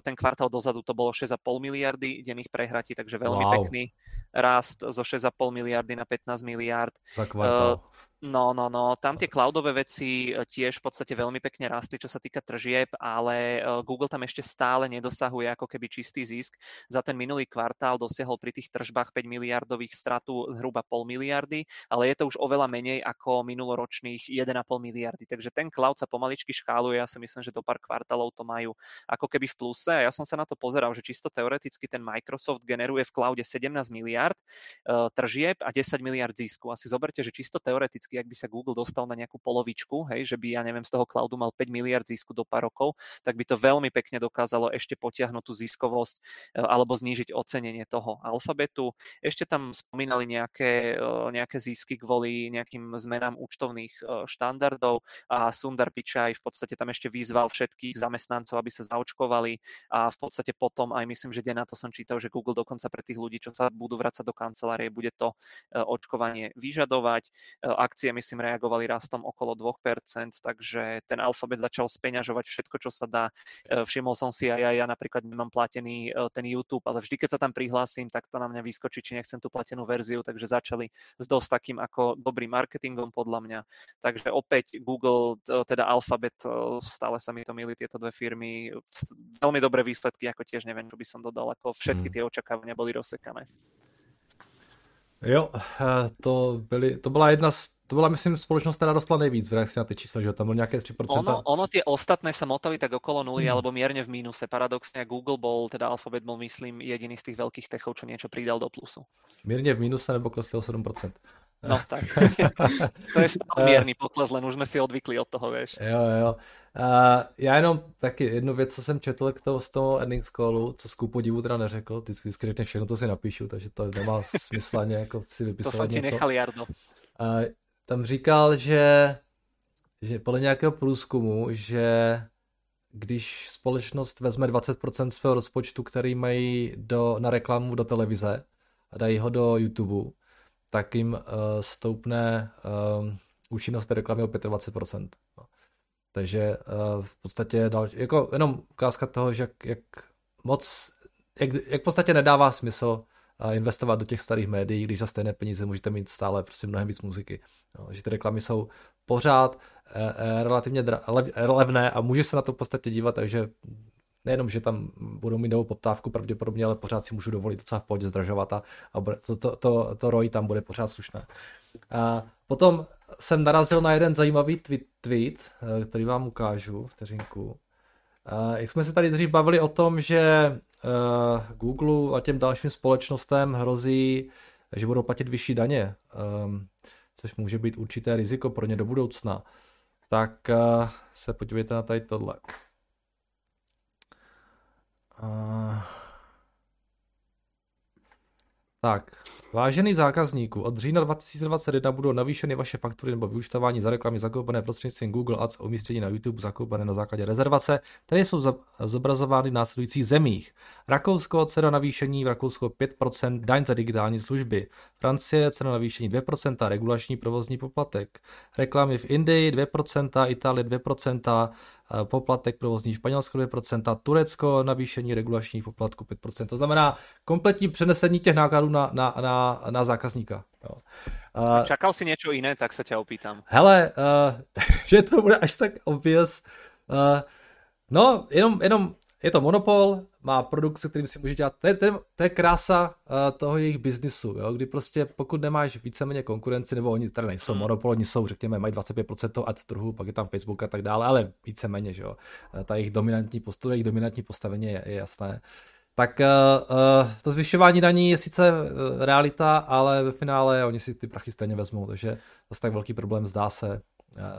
Ten kvartál dozadu to bolo 6,5 miliardy denných prehratí, takže veľmi pekný rast zo 6,5 miliardy na 15 miliard. Za kvartál. No. Tam tie cloudové veci tiež v podstate veľmi pekne rastli, čo sa týka tržieb, ale Google tam ešte stále nedosahuje ako keby čistý zisk. Za ten minulý kvartál dosiahol pri tých tržbách 5 miliardových stratu zhruba pol miliardy, ale je to už oveľa menej ako minuloročných 1,5 miliardy. Takže ten cloud sa pomaličky škáluje. Ja si myslím, že do pár kvartálov to majú ako keby v pluse. A ja som sa na to pozeral, že čisto teoreticky ten Microsoft generuje v cloude 17 miliard tržieb a 10 miliard zisku. Asi zoberte, že čisto teoreticky, ak by sa Google dostal na nejakú polovičku, hej, že by, ja neviem, z toho cloudu mal 5 miliard zisku do pár rokov, tak by to veľmi pekne dokázalo ešte potiahnuť tú ziskovosť alebo znížiť ocenenie toho Alphabetu. Ešte tam spomínali nejaké zisky kvôli nejakým zmenám účtovných štandardov a Sundar Pichai v podstate tam ešte vyzval všetkých zamestnancov, aby sa zaočkovali a v podstate potom aj myslím, že deň na to som čítal, že Google dokonca pre tých ľudí, čo sa budú vracať do kancelárie, bude to očkovanie vyžadovať. Akcie myslím reagovali rastom okolo 2%, takže ten Alphabet začal speňažovať všetko, čo sa dá. Všimol som si aj ja napríklad nemám platený ten YouTube, ale vždy, keď sa tam prihlásim, tak to na mňa vyskočí, či nechcem tú platenú verziu, takže začali s dosť takým ako dobrý marketing podľa mňa. Takže opäť Google, teda Alphabet, stále sa mi to milí tieto dve firmy. Veľmi dobré výsledky, ako tiež neviem, čo by som dodal, ako všetky tie očakávania boli rozsekané. Jo, to byla myslím společnost, která dostala nejvíc v reakci na ty čísla, že tam bylo nějaké 3%. Ono tie ostatné sa motali tak okolo nuly alebo mierne v mínuse. Paradoxne Google bol, teda Alphabet bol myslím jediný z tých veľkých techov, čo niečo pridal do plusu. Mierne v mínuse nebo klesli o 7%. No tak, to je stále mírný pokles, len už jsme si odvykli od toho, vieš. Jo. Já jenom taky jednu věc, co jsem četl z toho earnings callu, co ku podivu teda neřekl, vždycky řekne všechno, co si napíšu, takže to nemá smysl ani jako si vypisovat něco. To jsem ti nechal, Jardo. Tam říkal, že podle nějakého průzkumu, že když společnost vezme 20% svého rozpočtu, který mají na reklamu do televize a dají ho do YouTube, tak jim stoupne účinnost té reklamy o 25%. Takže v podstatě jako jenom ukázka toho, že jak moc v podstatě nedává smysl investovat do těch starých médií, když za stejné peníze můžete mít stále prostě mnohem víc muziky. No, že ty reklamy jsou pořád relativně levné a může se na to v podstatě dívat, takže nejenom, že tam budou mít novou poptávku pravděpodobně, ale pořád si můžu dovolit docela v pohodě zdražovat a to ROI tam bude pořád slušné. A potom jsem narazil na jeden zajímavý tweet, který vám ukážu, vteřinku. Jak jsme se tady dřív bavili o tom, že Google a těm dalším společnostem hrozí, že budou platit vyšší daně, což může být určité riziko pro ně do budoucna, tak se podívejte na tady tohle. Tak, vážený zákazníku, od října 2021 budou navýšeny vaše faktury nebo vyúčtování za reklamy zakoupené prostřednictvím Google Ads a umístění na YouTube zakoupené na základě rezervace, které jsou zobrazovány v následujících zemích. Rakousko, cena navýšení v Rakousku 5%, daň za digitální služby. Francie, cena navýšení 2%, regulační provozní poplatek. Reklamy v Indii 2%, Itálie 2%, poplatek provozní Španělsko 2%, Turecko, navýšení regulačních poplatků 5%. To znamená kompletní přenesení těch nákladů na zákazníka. Jo. Čakal si něco jiné, tak se tě opýtám. Hele, že to bude až tak obvious. No, jenom je to monopol, má produkt, se kterým si může dělat. To je krása toho jejich biznisu, jo? Kdy prostě pokud nemáš víceméně konkurenci, nebo oni tady nejsou monopol, oni jsou, řekněme, mají 25% ad trhu, pak je tam Facebook a tak dále, ale víceméně, že jo. Ta jejich dominantní postavení je jasné. Tak to zvyšování daní je sice realita, ale ve finále oni si ty prachy stejně vezmou, takže zase tak velký problém zdá se.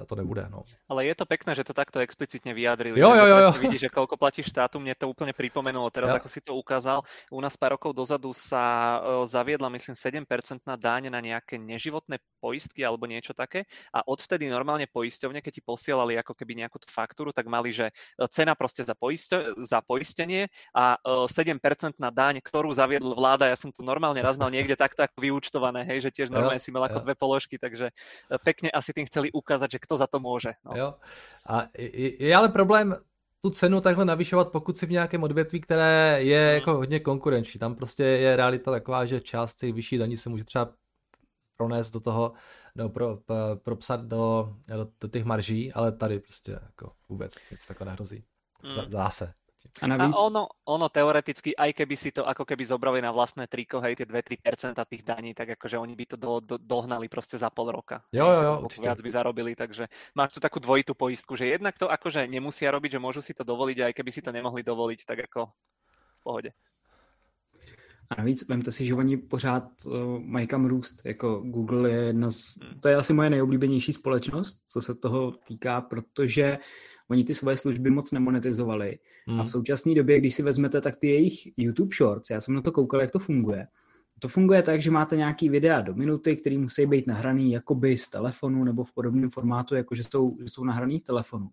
To nebude, no. Ale je to pekné, že to takto explicitne vyjadrili. Jo. Vidíš, že koľko platíš štátu, mne to úplne pripomenulo teraz, ako si to ukázal. U nás pár rokov dozadu sa zaviedla, myslím, 7% daň na nejaké neživotné poistky alebo niečo také. A odvtedy normálne poisťovne, keď ti posielali ako keby nejakú tú faktúru, tak mali, že cena proste za poistenie a 7% daň, ktorú zaviedla vláda. Ja som to normálne raz mal niekde takto ako vyúčtované, hej, že tiež normálne si mal ako dve položky, takže pekne asi tým chceli ukázať, že kdo za to může. No. Jo. A je ale problém tu cenu takhle navyšovat, pokud si v nějakém odvětví, které je jako hodně konkurenční. Tam prostě je realita taková, že část těch vyšší daní se může třeba pronést do toho, nebo propsat do těch marží, ale tady prostě jako vůbec nic takové nehrozí. Zase. A ono teoreticky, aj keby si to ako keby zobrali na vlastné triko, hej, tie 2-3% tých daní, tak akože oni by to dohnali proste za pol roka. Jo, určite. Viac by zarobili, takže máš tu takú dvojitú poistku, že jednak to akože nemusia robiť, že môžu si to dovoliť, aj keby si to nemohli dovoliť, tak ako v pohode. A navíc vemte si, že oni pořád mají kam růst, jako Google je jedna to je asi moje nejoblíbenější společnost, co se toho týká, protože oni ty svoje služby moc nemonetizovali. A v současné době, když si vezmete, tak ty jejich YouTube shorts, já jsem na to koukal, jak to funguje. To funguje tak, že máte nějaký videa do minuty, které musí být nahraný jakoby z telefonu nebo v podobném formátu, jako že jsou nahraný v telefonu.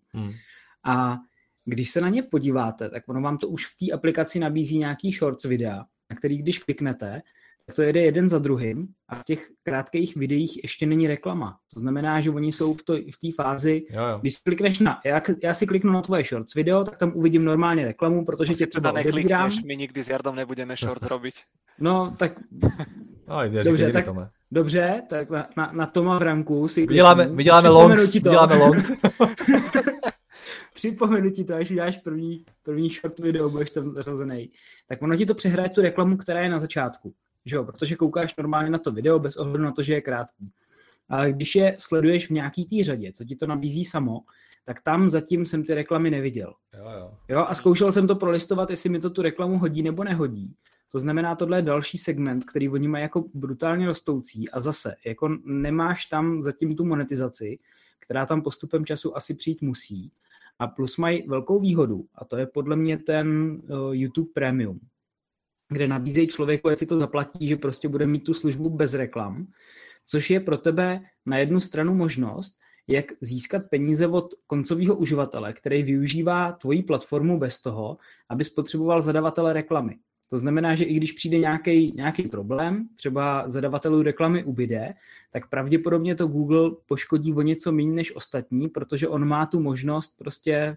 A když se na ně podíváte, tak ono vám to už v té aplikaci nabízí nějaký shorts videa, na který když kliknete, tak to jede jeden za druhým a v těch krátkých videích ještě není reklama. To znamená, že oni jsou v té fázi, když si klikneš já si kliknu na tvoje shorts video, tak tam uvidím normálně reklamu, protože tě třeba odebírám. My nikdy s Jardom nebudeme shorts robit. No, tak... Dobře, tak na Toma Branku si... Vyděláme longs. Připomenu ti to, až uděláš první short video, budeš tam zařazený. Tak ono ti to přehraje tu reklamu, která je na začátku. Že jo? Protože koukáš normálně na to video bez ohledu na to, že je krátký. Ale když je sleduješ v nějaký té řadě, co ti to nabízí samo, tak tam zatím jsem ty reklamy neviděl. Jo, a zkoušel jsem to prolistovat, jestli mi to tu reklamu hodí nebo nehodí. To znamená, tohle je další segment, který oni mají jako brutálně rostoucí a zase jako nemáš tam zatím tu monetizaci, která tam postupem času asi přijít musí. A plus mají velkou výhodu, a to je podle mě ten YouTube Premium, kde nabízejí člověku, jestli to zaplatí, že prostě bude mít tu službu bez reklam, což je pro tebe na jednu stranu možnost, jak získat peníze od koncového uživatele, který využívá tvoji platformu bez toho, aby spotřeboval zadavatele reklamy. To znamená, že i když přijde nějaký problém, třeba zadavatelů reklamy ubyde, tak pravděpodobně to Google poškodí o něco méně než ostatní, protože on má tu možnost prostě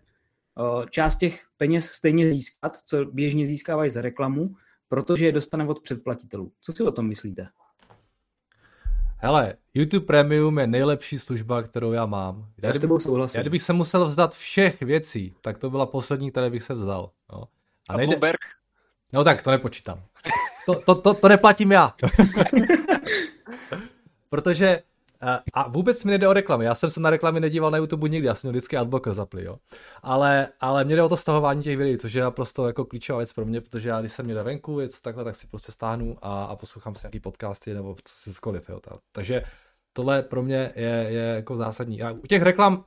část těch peněz stejně získat, co běžně získávají za reklamu, protože je dostane od předplatitelů. Co si o tom myslíte? hele, YouTube Premium je nejlepší služba, kterou já mám. Já s tebou souhlasím. Já kdybych se musel vzdát všech věcí, tak to byla poslední, které bych se vzdal. No. A nejde... Bloomberg? No tak, to nepočítám. To neplatím já. Protože, a vůbec mi nejde o reklamy. Já jsem se na reklamy nedíval na YouTube nikdy, já jsem měl vždycky adblocker zaplý, jo. Ale mě jde o to stahování těch videí, což je naprosto jako klíčová věc pro mě, protože já, když jsem jde venku, něco takhle, tak si prostě stáhnu a poslouchám si nějaký podcasty nebo cokoliv, jo. Takže tohle pro mě je jako zásadní. A u těch reklam,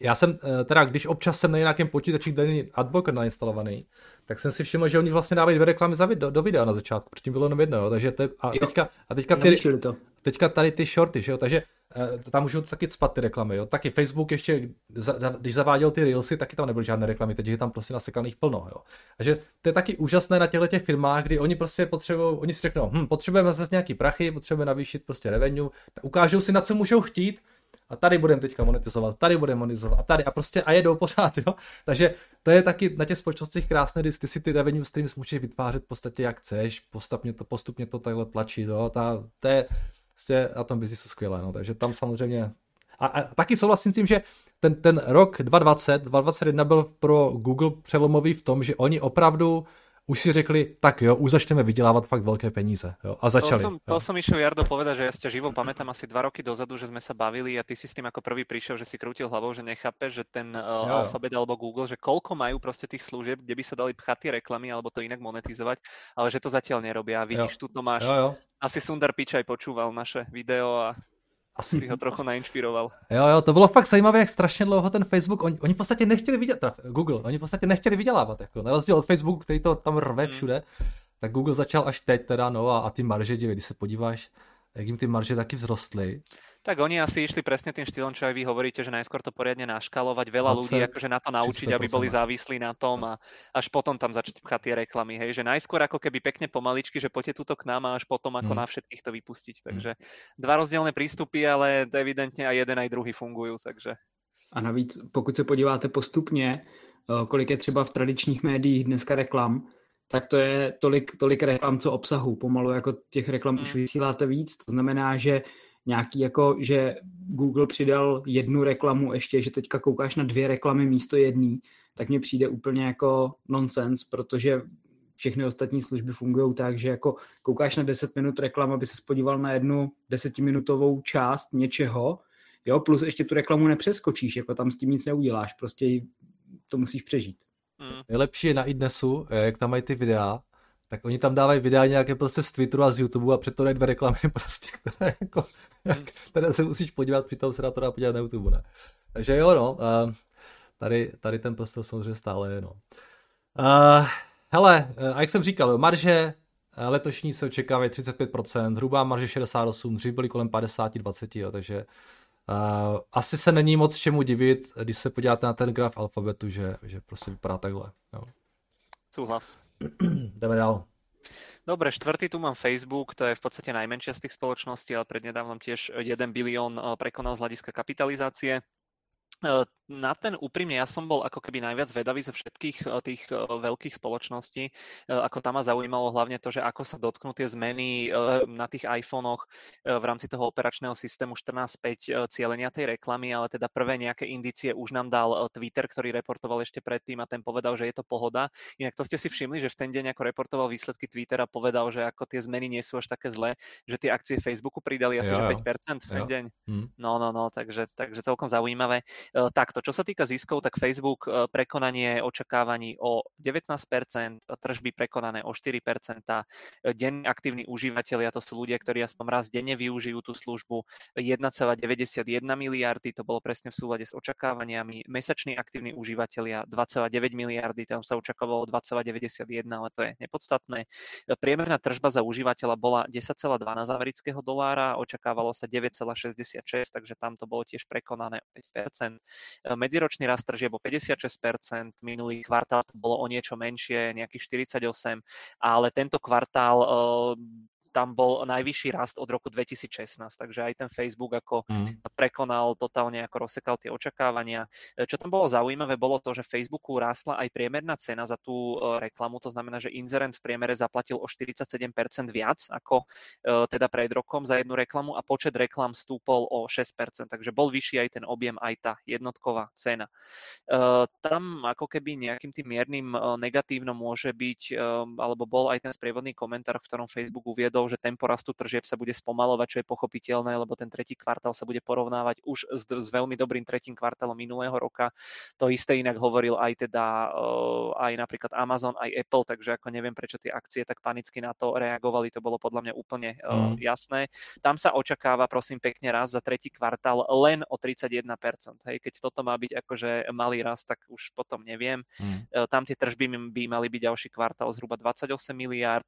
já jsem teda, když občas jsem na nějakém počítači, kde není adblocker nainstalovaný, tak jsem si všiml, že oni vlastně dávají dvě reklamy do videa na začátku, protože bylo jenom jedno, jo, takže to je, teďka tady ty shorty, že jo, takže tam můžou taky cpat ty reklamy, jo, taky Facebook ještě, když zaváděl ty reelsy, taky tam nebyly žádné reklamy, teď je tam prostě nasekaných plno, jo, takže to je taky úžasné na těchto těch firmách, kdy oni prostě potřebují, oni si řeknou, potřebujeme zase nějaký prachy, potřebujeme navýšit prostě revenue, ukážou si, na co můžou chtít, a tady budeme teďka monetizovat, tady budeme monetizovat, a tady a prostě a jedou pořád, jo. Takže to je taky na těch společnostech krásné, když ty si ty revenue streams můžeš vytvářet v podstatě jak chceš, postupně to takhle tlačit, jo. To je prostě na tom biznisu skvělé, no. Takže tam samozřejmě... A taky souhlasím s tím, že ten rok 2021 byl pro Google přelomový v tom, že oni opravdu už si řekli, tak jo, už začneme vydělávat fakt veľké peníze, jo, a začali. To som išiel Jardo povedať, že ja ťa živo pamätám asi 2 roky dozadu, že sme sa bavili a ty si s tým ako prvý prišiel, že si krútil hlavou, že nechápe, že ten Alphabet alebo Google, že koľko majú proste tých služieb, kde by sa dali pchať tie reklamy alebo to inak monetizovať, ale že to zatiaľ nerobia. Vidíš, tu to máš. Jo. Asi Sundar Pichai počúval naše video a asi si ho trochu nainspiroval. Jo, to bylo fakt zajímavé, jak strašně dlouho ten Facebook, oni v podstatě nechtěli Google, oni v podstatě nechtěli vydělávat, jako, na rozdíl od Facebooku, který to tam rve všude, tak Google začal až teď teda, no a ty marže, když se podíváš, jak jim ty marže taky vzrostly. Tak oni asi išli presne tým štýlom, čo aj vy hovoríte, že najskôr to poriadne naškalovať, veľa ľudí akože na to naučiť, aby boli závislí na tom a až potom tam začať pchať tie reklamy, hej, že najskôr ako keby pekne pomaličky, že poďte tuto k nám a až potom ako na všetkých to vypustiť, takže dva rozdielne prístupy, ale evidentne aj jeden aj druhý fungujú, takže. A navíc, pokud se podíváte postupně, kolik je třeba v tradičních médiích dneska reklam, tak to je tolik reklam, co obsahu, pomalu jako těch reklam už vysíláte víc, to znamená, že nějaký jako, že Google přidal jednu reklamu ještě, že teďka koukáš na 2 reklamy místo 1, tak mně přijde úplně jako nonsense, protože všechny ostatní služby fungují tak, že jako koukáš na 10 minut reklam, aby se podíval na jednu 10-minutovou část něčeho, jo, plus ještě tu reklamu nepřeskočíš, jako tam s tím nic neuděláš, prostě to musíš přežít. Nejlepší je na iDnesu, jak tam mají ty videa, tak oni tam dávají videa nějaké prostě z Twitteru a z YouTubeu a před to dají 2 reklamy prostě, které jako, které se musíš podívat, přitom se na to dá podívat na YouTube, ne? Takže jo, no, tady ten prostě samozřejmě stále je, no. Hele, a jak jsem říkal, marže letošní se očekávají 35%, hrubá marže 68%, dřív byly kolem 50-20%, jo, takže asi se není moc čemu divit, když se podíváte na ten graf Alphabetu, že prostě vypadá takhle, jo. Souhlas. Jdeme dál. Dobre, 4. tu mám Facebook, to je v podstate najmenšia z tých spoločností, ale prednedávnom tiež 1 bilión prekonal z hľadiska kapitalizácie. Na ten úprimne, ja som bol ako keby najviac vedavý zo všetkých tých veľkých spoločností, ako tam ma zaujímalo hlavne to, že ako sa dotknú tie zmeny na tých iPhone-och v rámci toho operačného systému 14.5 cielenia tej reklamy, ale teda prvé nejaké indície už nám dal Twitter, ktorý reportoval ešte predtým a ten povedal, že je to pohoda. Inak to ste si všimli, že v ten deň ako reportoval výsledky Twittera, povedal, že ako tie zmeny nie sú až také zlé, že tie akcie Facebooku pridali asi 5% v ten deň. No, takže celkom zaujímavé. Takto, čo sa týka ziskov, tak Facebook prekonanie očakávaní o 19%, tržby prekonané o 4%, denní aktívni užívateľia, to sú ľudia, ktorí aspoň raz denne využijú tú službu, 1,91 miliardy, to bolo presne v súlade s očakávaniami, mesační aktívni užívateľia 2,9 miliardy, tam sa očakávalo 2,91, ale to je nepodstatné. Priemerná tržba za užívateľa bola 10,12 amerického dolára, očakávalo sa 9,66, takže tam to bolo tiež prekonané o 5%. Medziročný rast tržieb o 56%, minulý kvartál to bolo o niečo menšie, nejakých 48%, ale tento kvartál tam bol najvyšší rast od roku 2016, takže aj ten Facebook ako prekonal totálne, ako rozsekal tie očakávania. Čo tam bolo zaujímavé, bolo to, že Facebooku rástla aj priemerná cena za tú reklamu, to znamená, že inzerent v priemere zaplatil o 47% viac ako teda pred rokom za jednu reklamu a počet reklam stúpol o 6%, takže bol vyšší aj ten objem, aj tá jednotková cena. Tam ako keby nejakým tým miernym negatívnom môže byť, alebo bol aj ten sprievodný komentár, v ktorom Facebook uviedol, že tempo rastu tržieb sa bude spomalovať, čo je pochopiteľné, lebo ten tretí kvartál sa bude porovnávať už s veľmi dobrým tretím kvartálom minulého roka. To isté inak hovoril aj teda aj napríklad Amazon, aj Apple, takže ako neviem, prečo tie akcie tak panicky na to reagovali, to bolo podľa mňa úplne jasné. Tam sa očakáva, prosím pekne, rast za tretí kvartál len o 31%. Hej, keď toto má byť akože malý rast, tak už potom neviem. Tam tie tržby by mali byť ďalší kvartál zhruba 28 miliárd.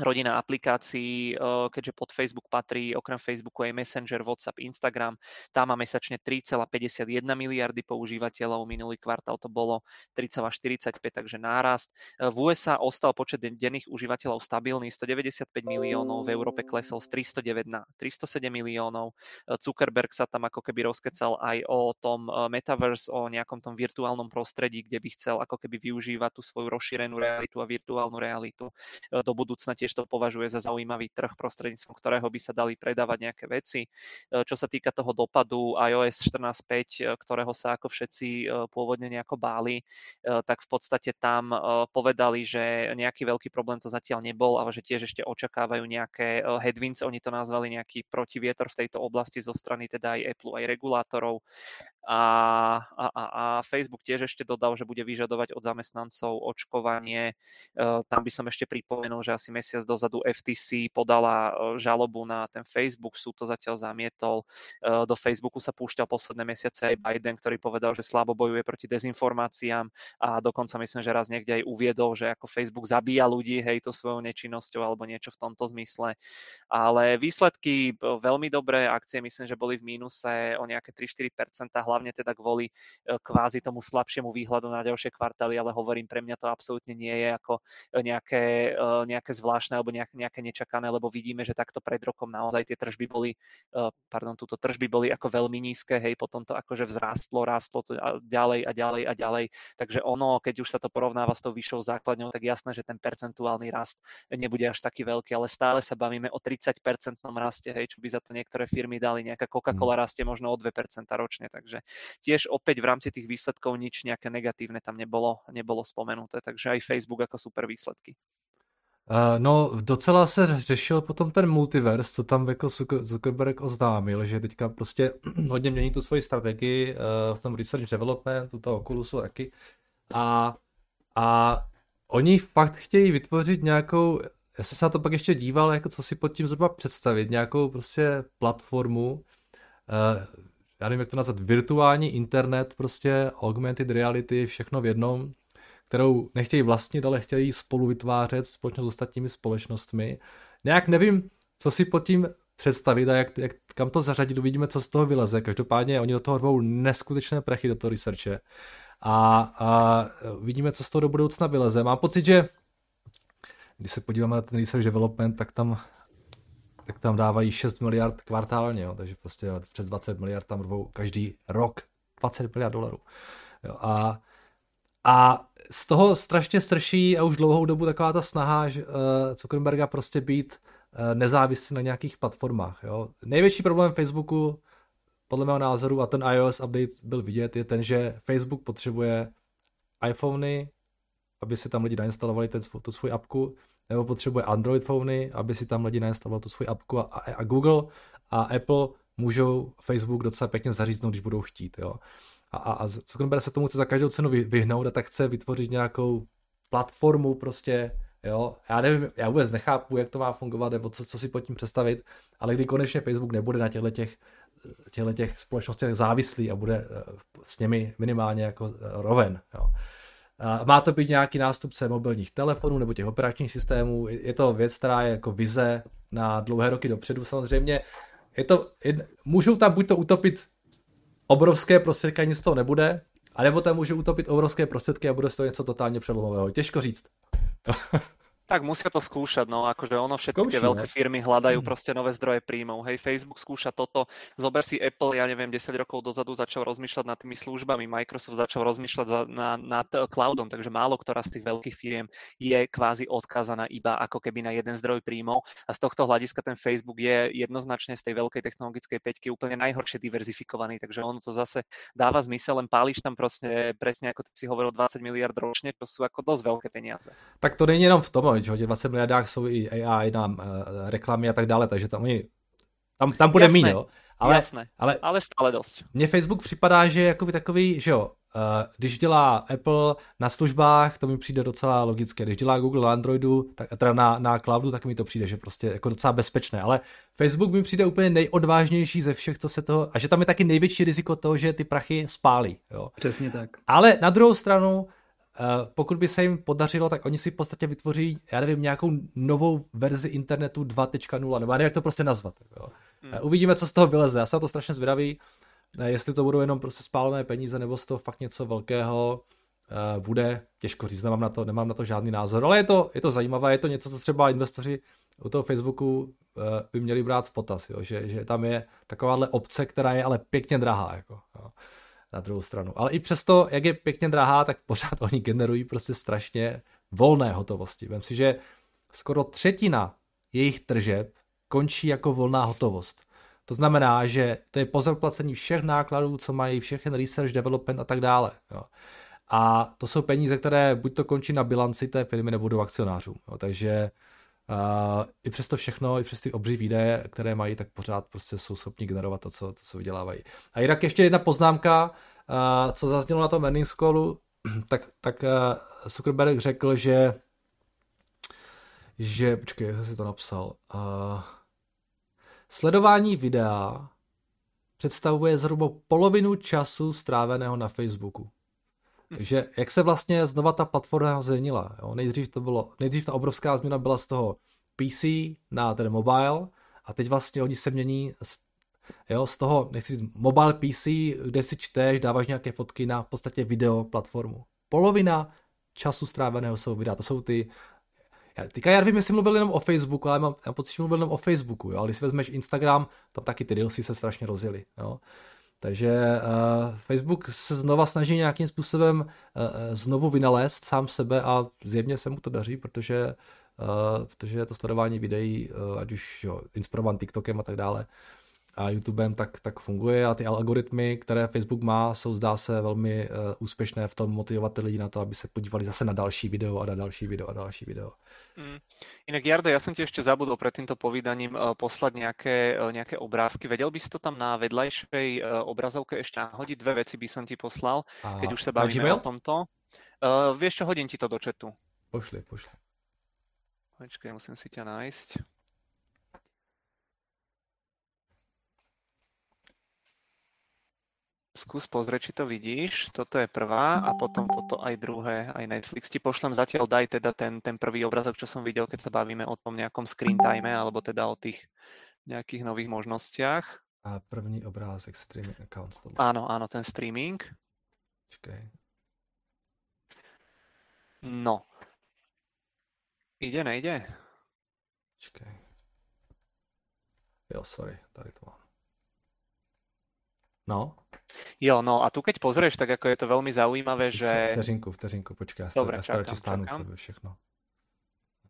Rodina aplikácií, keďže pod Facebook patrí okrem Facebooku aj Messenger, WhatsApp, Instagram, tá má mesačne 3,51 miliardy používateľov, minulý kvartál to bolo 3,45, takže nárast. V USA ostal počet denných užívateľov stabilný, 195 miliónov, v Európe klesol z 309 na 307 miliónov. Zuckerberg sa tam ako keby rozkecal aj o tom metaverse, o nejakom tom virtuálnom prostredí, kde by chcel ako keby využívať tú svoju rozšírenú realitu a virtuálnu realitu do budúcna. Tiež to považuje za zaujímavý trh, prostredníctvom ktorého by sa dali predávať nejaké veci. Čo sa týka toho dopadu iOS 14.5, ktorého sa ako všetci pôvodne nejako báli, tak v podstate tam povedali, že nejaký veľký problém to zatiaľ nebol, ale že tiež ešte očakávajú nejaké headwinds, oni to nazvali nejaký protivietor v tejto oblasti zo strany teda aj Apple, aj regulátorov. A Facebook tiež ešte dodal, že bude vyžadovať od zamestnancov očkovanie. Tam by som ešte pripomenul, že asi mesiac dozadu FTC podala žalobu na ten Facebook, súd to zatiaľ zamietol. Do Facebooku sa púšťal posledné mesiace aj Biden, ktorý povedal, že slabo bojuje proti dezinformáciám a dokonca myslím, že raz niekde aj uviedol, že ako Facebook zabíja ľudí, hej, to svojou nečinnosťou alebo niečo v tomto zmysle. Ale výsledky veľmi dobré, akcie myslím, že boli v mínuse o nejaké 3-4%, hlavne teda kvôli kvázi tomu slabšiemu výhľadu na ďalšie kvartály, ale hovorím, pre mňa to absolútne nie je ako nejaké zvláštne alebo nejaké nečakané, lebo vidíme, že takto pred rokom naozaj tie tržby boli, ako veľmi nízke, hej, potom to akože vzrástlo, rástlo to a ďalej. Takže ono, keď už sa to porovnáva s tou vyššou základňou, tak jasné, že ten percentuálny rast nebude až taký veľký, ale stále sa bavíme o 30% raste, hej, čo by za to niektoré firmy dali, nejaká Coca-Cola rastie možno o 2% ročne, takže tiež opäť v rámci tých výsledkov nič nejaké negatívne tam nebolo spomenuté, takže aj Facebook jako super výsledky. No docela se řešil potom ten multiverse, co tam jako Zuckerberg oznámil, že teďka prostě hodně mění tu svoji strategii v tom research development, toho Oculusu taky a oni fakt chtějí vytvořit nějakou, já jsem se na to pak ještě díval, jako co si pod tím zhruba představit, nějakou prostě platformu, já nevím, jak to nazvat, virtuální internet, prostě augmented reality, všechno v jednom, kterou nechtějí vlastnit, ale chtějí spolu vytvářet společně s ostatními společnostmi. Nějak nevím, co si pod tím představit a jak kam to zařadit, uvidíme, co z toho vyleze. Každopádně oni do toho dvou neskutečné prachy do toho researche a vidíme, co z toho do budoucna vyleze. Mám pocit, že když se podíváme na ten research development, tak tam dávají 6 miliard kvartálně, jo, takže prostě přes 20 miliard tam rvou každý rok, 20 miliard dolarů. Jo, a z toho strašně strší a už dlouhou dobu taková ta snaha že Zuckerberga prostě být nezávislý na nějakých platformách. Jo. Největší problém Facebooku, podle mého názoru, a ten iOS update byl vidět, je ten, že Facebook potřebuje iPhony, aby si tam lidi nainstalovali tu svou apku, nebo potřebuje Android phony, aby si tam lidi nainstalovali tu svou apku a Google a Apple můžou Facebook docela pěkně zaříznout, když budou chtít. Jo. A Zuckerberg se tomu chce za každou cenu vyhnout a tak chce vytvořit nějakou platformu prostě, jo, já nevím, já vůbec nechápu, jak to má fungovat, nebo co si pod tím představit, ale kdy konečně Facebook nebude na těchto společnostech závislý a bude s nimi minimálně jako roven, jo. Má to být nějaký nástupce mobilních telefonů nebo těch operačních systémů, je to věc, která je jako vize na dlouhé roky dopředu samozřejmě, můžou tam buď to utopit obrovské prostředky a nic z toho nebude, anebo tam může utopit obrovské prostředky a bude z toho něco totálně předlomového. Těžko říct. Tak musia to skúšať, no akože ono všetky tie veľké firmy hľadajú proste nové zdroje príjmov. Hej, Facebook skúša toto, zober si Apple, ja neviem, 10 rokov dozadu začal rozmýšľať nad tými službami, Microsoft začal rozmýšľať nad cloudom, takže málo ktorá z tých veľkých firiem je kvázi odkázaná iba ako keby na jeden zdroj príjmov a z tohto hľadiska ten Facebook je jednoznačne z tej veľkej technologickej päťky úplne najhoršie diverzifikovaný, takže ono to zase dáva zmysel, len páliš tam proste presne ako ty si hovoril 20 miliard ročne, to sú ako dosť veľké peniaze. Tak to není jenom v tom, že hodí 20 miliardách jsou i AI na reklamy a tak dále, takže tam bude míň, jo. Ale stále dost. Mně Facebook připadá, že jakoby takový, že jo, když dělá Apple na službách, to mi přijde docela logické, když dělá Google na Androidu, tak, teda na cloudu, tak mi to přijde, že prostě jako docela bezpečné, ale Facebook mi přijde úplně nejodvážnější ze všech, co se toho, a že tam je taky největší riziko toho, že ty prachy spálí, jo. Přesně tak. Ale na druhou stranu, pokud by se jim podařilo, tak oni si v podstatě vytvoří, já nevím, nějakou novou verzi internetu 2.0, nebo já nevím, jak to prostě nazvat. Jo. Uvidíme, co z toho vyleze. Já jsem na to strašně zvědavý, jestli to budou jenom prostě spálené peníze, nebo z toho fakt něco velkého bude. Těžko říct, nemám na to žádný názor, ale je to zajímavé, je to něco, co třeba investoři u toho Facebooku by měli brát v potaz, jo. Že tam je takováhle obce, která je ale pěkně drahá, jako, jo. Na druhou stranu. Ale i přesto, jak je pěkně drahá, tak pořád oni generují prostě strašně volné hotovosti. Vem si, že skoro 1/3 jejich tržeb končí jako volná hotovost. To znamená, že to je po zaplacení všech nákladů, co mají, všechen research, development a tak dále. Jo. A to jsou peníze, které buď to končí na bilanci té firmy, nebo do akcionářů. Jo. Takže i přes to všechno, i přes ty obří výdaje, které mají, tak pořád prostě jsou schopni generovat to, co vydělávají. A jinak ještě jedna poznámka, co zaznělo na tom earnings callu, tak Zuckerberg řekl, že počkej, jak si to napsal, sledování videa představuje zhruba polovinu času stráveného na Facebooku. Takže jak se vlastně znova ta platforma změnila. Jo? Nejdřív ta obrovská změna byla z toho PC na ten mobile a teď vlastně oni se mění z toho, nechci říct, mobile PC, kde si čteš, dáváš nějaké fotky na v podstatě video platformu. Polovina času stráveného jsou videa. To jsou ty... Já nevím, jestli mluvil jenom o Facebooku, ale mám pocit, že mluvil jenom o Facebooku. Jo? Ale když si vezmeš Instagram, tam taky ty reelsy se strašně rozjeli. Jo? Takže Facebook se znova snaží nějakým způsobem znovu vynalézt sám sebe a zjevně se mu to daří, protože to sledování videí, ať už inspirovan TikTokem a tak dále a YouTubem, tak funguje a ty algoritmy, které Facebook má, jsou zdá se velmi úspěšné v tom motivovat lidi na to, aby se podívali zase na další video a na další video a další video. Inak Jardo, ja som ti ešte zabudol pred týmto povídaním poslať nejaké obrázky. Vedel by si to tam na vedľajšej obrazovke ešte nahodiť? Dve veci by som ti poslal, keď už sa bavíme o tomto. Vieš čo, hodím ti to do chatu. Pošli. Počkej, musím si ťa nájsť. Skús pozrieť, či to vidíš. Toto je prvá a potom toto aj druhé, aj Netflix ti pošlem. Zatiaľ daj teda ten prvý obrazok, čo som videl, keď sa bavíme o tom nejakom screen time, alebo teda o tých nejakých nových možnostiach. A první obrázek streaming accounts. Áno, ten streaming. Čakaj. No. Ide, nejde? Čakaj. Jo, sorry, tady to mám. No. Jo, no a tu keď pozrieš, tak ako je to veľmi zaujímavé, že... Vteřinku, počkej, ja stánu sebe všechno.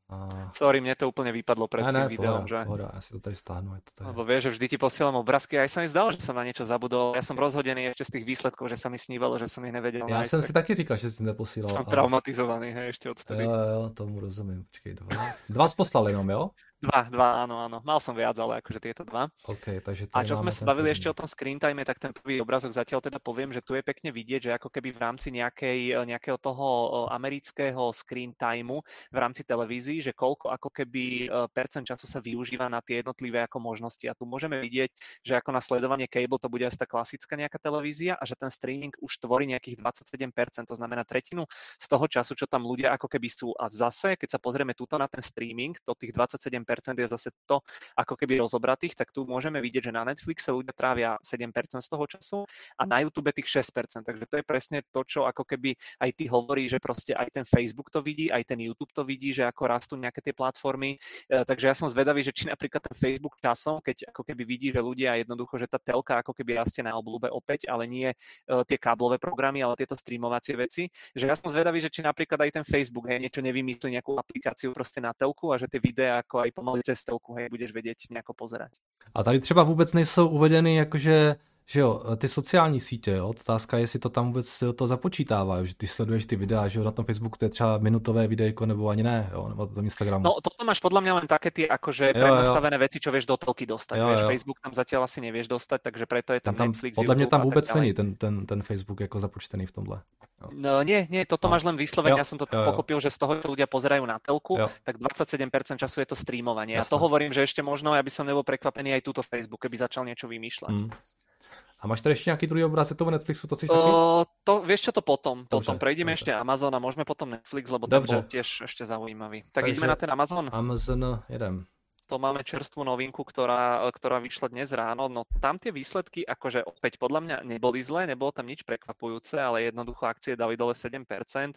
A... Sorry, mne to úplne vypadlo pred tým videom, že... Pohoda, ja si to tady stánu. Lebo vieš, že vždy ti posielam obrázky a aj sa mi zdalo, že som na niečo zabudol. Ja som rozhodený ešte z tých výsledkov, že sa mi snívalo, že som ich nevedel nájsť. Ja som si taky říkal, že si neposílal. Som traumatizovaný, hej, ešte odtedy. Jo, tomu rozumiem, počkej, dva poslal jenom, jo? Dva, áno. Mal som viac, ale akože tieto dva. Okay, takže a čo sme sa bavili ešte o tom screen time, tak ten prvý obrazok zatiaľ teda poviem, že tu je pekne vidieť, že ako keby v rámci nejakého toho amerického screen timeu v rámci televízií, že koľko ako keby percent času sa využíva na tie jednotlivé ako možnosti. A tu môžeme vidieť, že ako na sledovanie cable to bude asi tá klasická nejaká televízia a že ten streaming už tvorí nejakých 27%, to znamená tretinu z toho času, čo tam ľudia ako keby sú. A zase, keď sa pozrieme tuto na ten streaming, to tých 27 je zase to ako keby rozobratých, tak tu môžeme vidieť, že na Netflixe ľudia trávia 7% z toho času a na YouTube tých 6%. Takže to je presne to, čo ako keby aj ty hovoríš, že proste aj ten Facebook to vidí, aj ten YouTube to vidí, že ako rastú nejaké tie platformy. Takže ja som zvedavý, že či napríklad ten Facebook časom, keď ako keby vidí, že ľudia jednoducho, že tá telka ako keby rastie na obľúbe opäť, ale nie tie káblové programy, ale tieto streamovacie veci, že ja som zvedavý, že či napríklad aj ten Facebook, hej, niečo nevymyslí nejakú aplikáciu prostě na telku a že ty videa ako aj pomaly cez telku, hej, budeš vědět nějako pozerať. A tady třeba vůbec nejsou uvedeny jakože že jo, ty sociální sítě, jo, otázka je, jestli to tam vůbec do toho započítává, že ty sleduješ ty videa, že jo, na tom Facebooku to je třeba minutové videjko, nebo ani ne, jo, nebo na tom Instagramu. No, toto máš podle mě len také ty, akože prenastavené věci, čo vieš do telky dostat, vieš, Facebook tam zatiaľ asi nevieš dostať, takže preto je tam Netflix. Podle mě tam vůbec není ten Facebook jako započtený v tomhle. No nie, toto máš len vyslovene, ja som to pochopil, že z toho, čo ľudia pozerajú na telku, tak 27% času je to streamovanie. Jasne. Ja to hovorím, že ešte možno, ja by som nebol prekvapený aj túto Facebook, keby začal niečo vymýšľať. Mm. A máš tady ještě nějaký druhý obrázek toho Netflixu, to chceš taky? To vieš čo, to potom. Dobře, potom prejdeme ještě Amazon a môžeme potom Netflix, lebo to bol tiež ešte zaujímavý. Tak ideme na ten Amazon. Amazon, jedem. To máme čerstvú novinku, ktorá vyšla dnes ráno. No tam tie výsledky, akože opäť podľa mňa neboli zlé, nebolo tam nič prekvapujúce, ale jednoducho akcie dali dole 7%.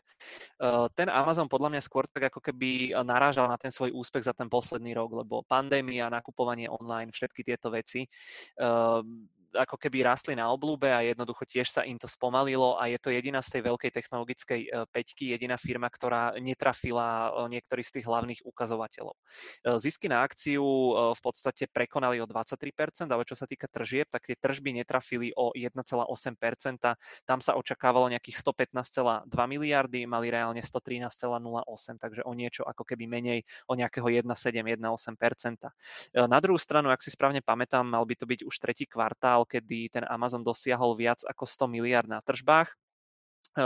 Ten Amazon podľa mňa skôr tak ako keby narážal na ten svoj úspech za ten posledný rok, lebo pandémia, nakupovanie online, všetky tieto veci ako keby rastli na obľúbe a jednoducho tiež sa im to spomalilo a je to jediná z tej veľkej technologickej päťky, jediná firma, ktorá netrafila niektorých z tých hlavných ukazovateľov. Zisky na akciu v podstate prekonali o 23%, ale čo sa týka tržieb, tak tie tržby netrafili o 1,8%. Tam sa očakávalo nejakých 115,2 miliardy, mali reálne 113,08, takže o niečo ako keby menej, o nejakého 1,7-1,8%. Na druhú stranu, ak si správne pamätám, mal by to byť už tretí kvartál, kedy ten Amazon dosiahol viac ako 100 miliard na tržbách.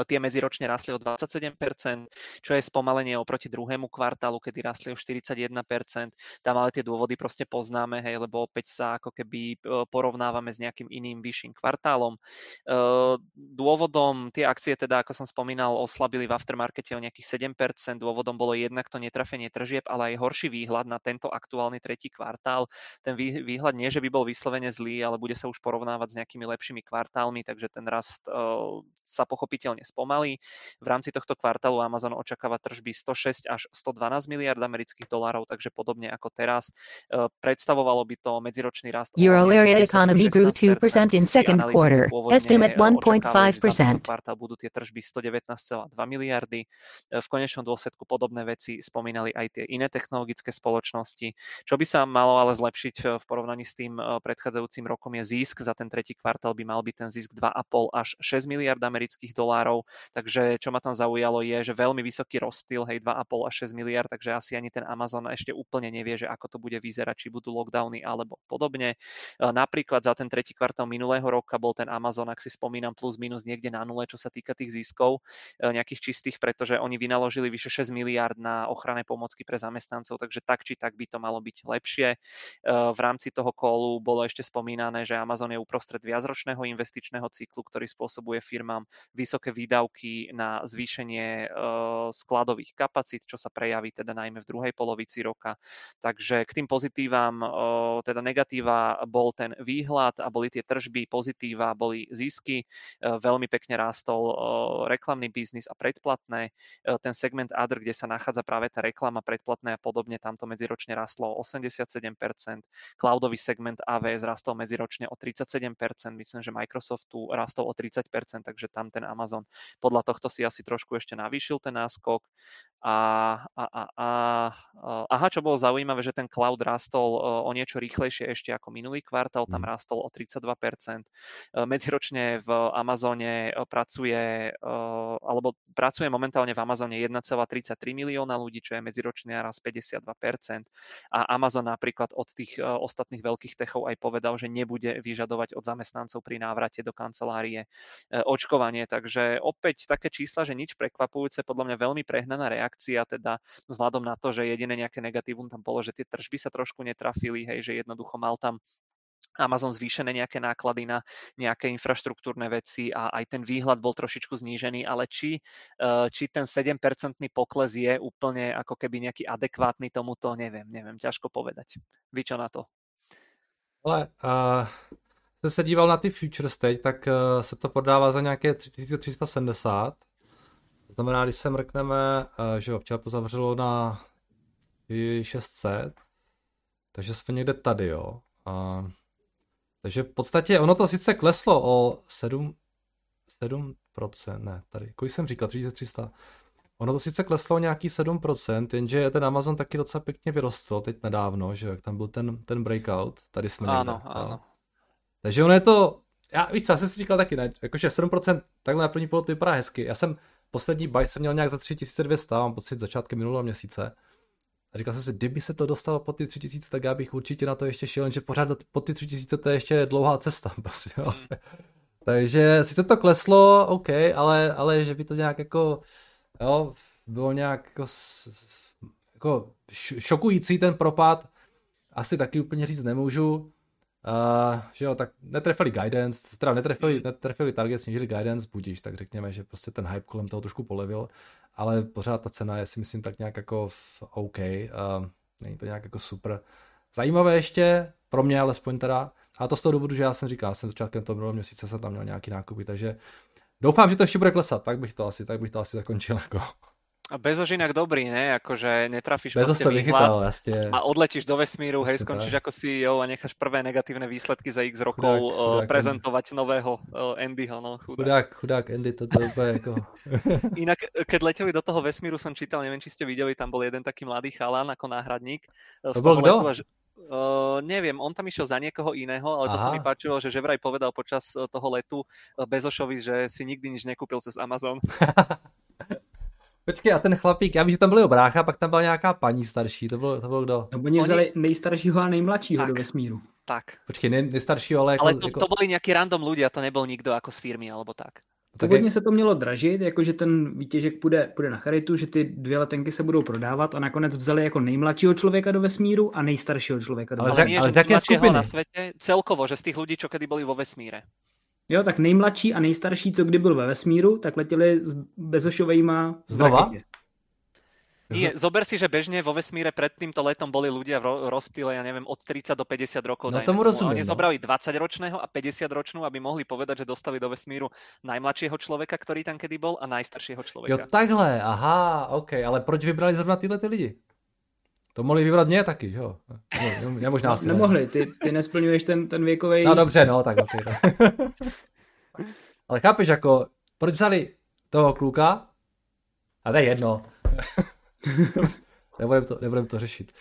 Tie medziročne rastli o 27%, čo je spomalenie oproti druhému kvartálu, kedy rastli o 41%. Tam ale tie dôvody proste poznáme, hej, lebo opäť sa ako keby porovnávame s nejakým iným vyšším kvartálom. Dôvodom tie akcie teda, ako som spomínal, oslabili v aftermarkete o nejakých 7%. Dôvodom bolo jednak to netrafenie tržieb, ale aj horší výhľad na tento aktuálny tretí kvartál. Ten výhľad nie, že by bol vyslovene zlý, ale bude sa už porovnávať s nejakými lepšími kvartálmi, takže ten rast sa pochopiteľne spomalí. V rámci tohto kvartálu Amazon očakáva tržby 106 až 112 miliard amerických dolárov, takže podobne ako teraz. Predstavovalo by to medziročný rast o 16%. Analytici pôvodne očakávali, že za tento kvartál budú tie tržby 119,2 miliardy. V konečnom dôsledku podobné veci spomínali aj tie iné technologické spoločnosti. Čo by sa malo ale zlepšiť v porovnaní s tým predchádzajúcim rokom je zisk. Za ten tretí kvartál by mal byť ten zisk 2,5 až 6 miliard amerických dolárov. Takže čo ma tam zaujalo je, že veľmi vysoký rozptyl, hej, 2,5 až 6 miliard, takže asi ani ten Amazon ešte úplne nevie, že ako to bude vyzerať, či budú lockdowny alebo podobne. Napríklad za ten tretí kvartál minulého roka bol ten Amazon, ak si spomínam, plus minus niekde na nule, čo sa týka tých ziskov, nejakých čistých, pretože oni vynaložili vyše 6 miliard na ochranné pomocky pre zamestnancov, takže tak či tak by to malo byť lepšie. V rámci toho kolu bolo ešte spomínané, že Amazon je uprostred viacročného investičného cyklu, ktorý spôsobuje firmám vysoké výdavky na zvýšenie skladových kapacít, čo sa prejaví teda najmä v druhej polovici roka. Takže k tým pozitívam, teda negatíva bol ten výhľad a boli tie tržby, pozitíva boli zisky. Veľmi pekne rástol reklamný biznis a predplatné. Ten segment Other, kde sa nachádza práve tá reklama, predplatné a podobne, tamto medziročne rastlo o 87%. Cloudový segment AWS rastol medziročne o 37%. Myslím, že Microsoftu rastol o 30%, takže tam ten Amazon podľa tohto si asi trošku ešte navýšil ten náskok. Aha, čo bolo zaujímavé, že ten cloud rastol o niečo rýchlejšie ešte ako minulý kvartál, tam rastol o 32%. Medziročne v Amazone pracuje momentálne v Amazone 1,33 milióna ľudí, čo je medziročný rast 52%. A Amazon napríklad od tých ostatných veľkých techov aj povedal, že nebude vyžadovať od zamestnancov pri návrate do kancelárie očkovanie. Takže opäť také čísla, že nič prekvapujúce, podľa mňa veľmi prehnaná reakcia, teda vzhľadom na to, že jediné nejaké negatívum tam bolo, že tie tržby sa trošku netrafili, hej, že jednoducho mal tam Amazon zvýšené nejaké náklady na nejaké infraštruktúrne veci a aj ten výhľad bol trošičku znížený, ale či ten 7% pokles je úplne ako keby nejaký adekvátny tomuto, neviem, ťažko povedať. Vy čo na to? Ale jsem se díval na ty futures teď, tak se to prodává za nějaké 3370. To znamená, když se mrkneme, že včera to zavřelo na 600, takže jsme někde tady, jo. Takže v podstatě ono to sice kleslo o 7%, ne, tady, kolik jsem říkal, 3300. Ono to sice kleslo o nějaký 7%, jenže ten Amazon taky docela pěkně vyrostl teď nedávno, že jak tam byl ten breakout, tady jsme někde. Ano. Takže ono je to, já jsem si říkal taky, ne, jakože 7%, takhle na první pohled to vypadá hezky. Já jsem poslední buy jsem měl nějak za 3200, mám pocit začátkem minulého měsíce. A říkal jsem si, kdyby se to dostalo po ty 3000, tak já bych určitě na to ještě šel, že pořád po ty 3000 to je ještě dlouhá cesta, prostě. Jo. Takže sice to kleslo, OK, ale že by to nějak jako, jo, bylo nějak jako šokující ten propad, asi taky úplně říct nemůžu. Že jo, tak netrefili guidance, teda netrefili target, snížili guidance, budíš, tak řekněme, že prostě ten hype kolem toho trošku polevil, ale pořád ta cena je, si myslím, tak nějak jako OK, není to nějak jako super zajímavé ještě, pro mě alespoň teda, a to z toho důvodu, že já jsem začátkem toho minulého měsíce jsem tam měl nějaký nákupy, takže doufám, že to ještě bude klesat, tak bych to asi zakončil jako. A Bezos inak dobrý, ne? Akože netrafíš výhľad a odletíš do vesmíru, hej, skončíš tak ako CEO a necháš prvé negatívne výsledky za x rokov chudák prezentovať Andy. Nového Andyho. No, chudák Andy, to je úplne ako... Inak, keď leteli do toho vesmíru, som čítal, neviem, či ste videli, tam bol jeden taký mladý chalan ako náhradník. To bol kto? Neviem, on tam išiel za niekoho iného, ale to sa mi páčilo, že vraj povedal počas toho letu Bezošovi, že si nikdy nič nekúpil cez Amazon. Počkej, a ten chlapík, já vím, že tam byli brácha, pak tam byla nějaká paní starší, to bylo kdo? No, oni vzali nejstaršího a nejmladšího tak, do vesmíru. Tak. Počkej, nejstaršího, ale... Ale to byli nějaký random lidi a to nebyl nikdo jako z firmy, alebo tak. Původně se to mělo dražit, jakože ten výtěžek půjde na charitu, že ty 2 letenky se budou prodávat a nakonec vzali jako nejmladšího člověka do vesmíru a nejstaršího člověka do vesmíru. Ale z jaké skupiny? Na světě, celkovo, že z těch lidí, čo kedy byli vo vesmíre. Jo, tak nejmladší a nejstarší, co kdy byl ve vesmíru, tak letěli s Bezošovejma v raketě. Nie, zober si, že bežne vo vesmíre pred týmto letom boli ľudia v rozptyle, ja neviem, od 30 do 50 rokov. No tomu rozumiem. Oni zobrali 20-ročného a 50-ročnú, aby mohli povedať, že dostali do vesmíru najmladšieho človeka, ktorý tam kedy bol a najstaršieho človeka. Jo, takhle, aha, OK, ale proč vybrali zrovna tyhle ty lidi? To mohli vybrat mě taky, že jo? Nemožná asi. Nemohli, ty nesplňuješ ten věkovej... No dobře, no, tak ok. Ale chápeš, jako, proč vzali toho kluka? A to je jedno. Nebudem to řešit.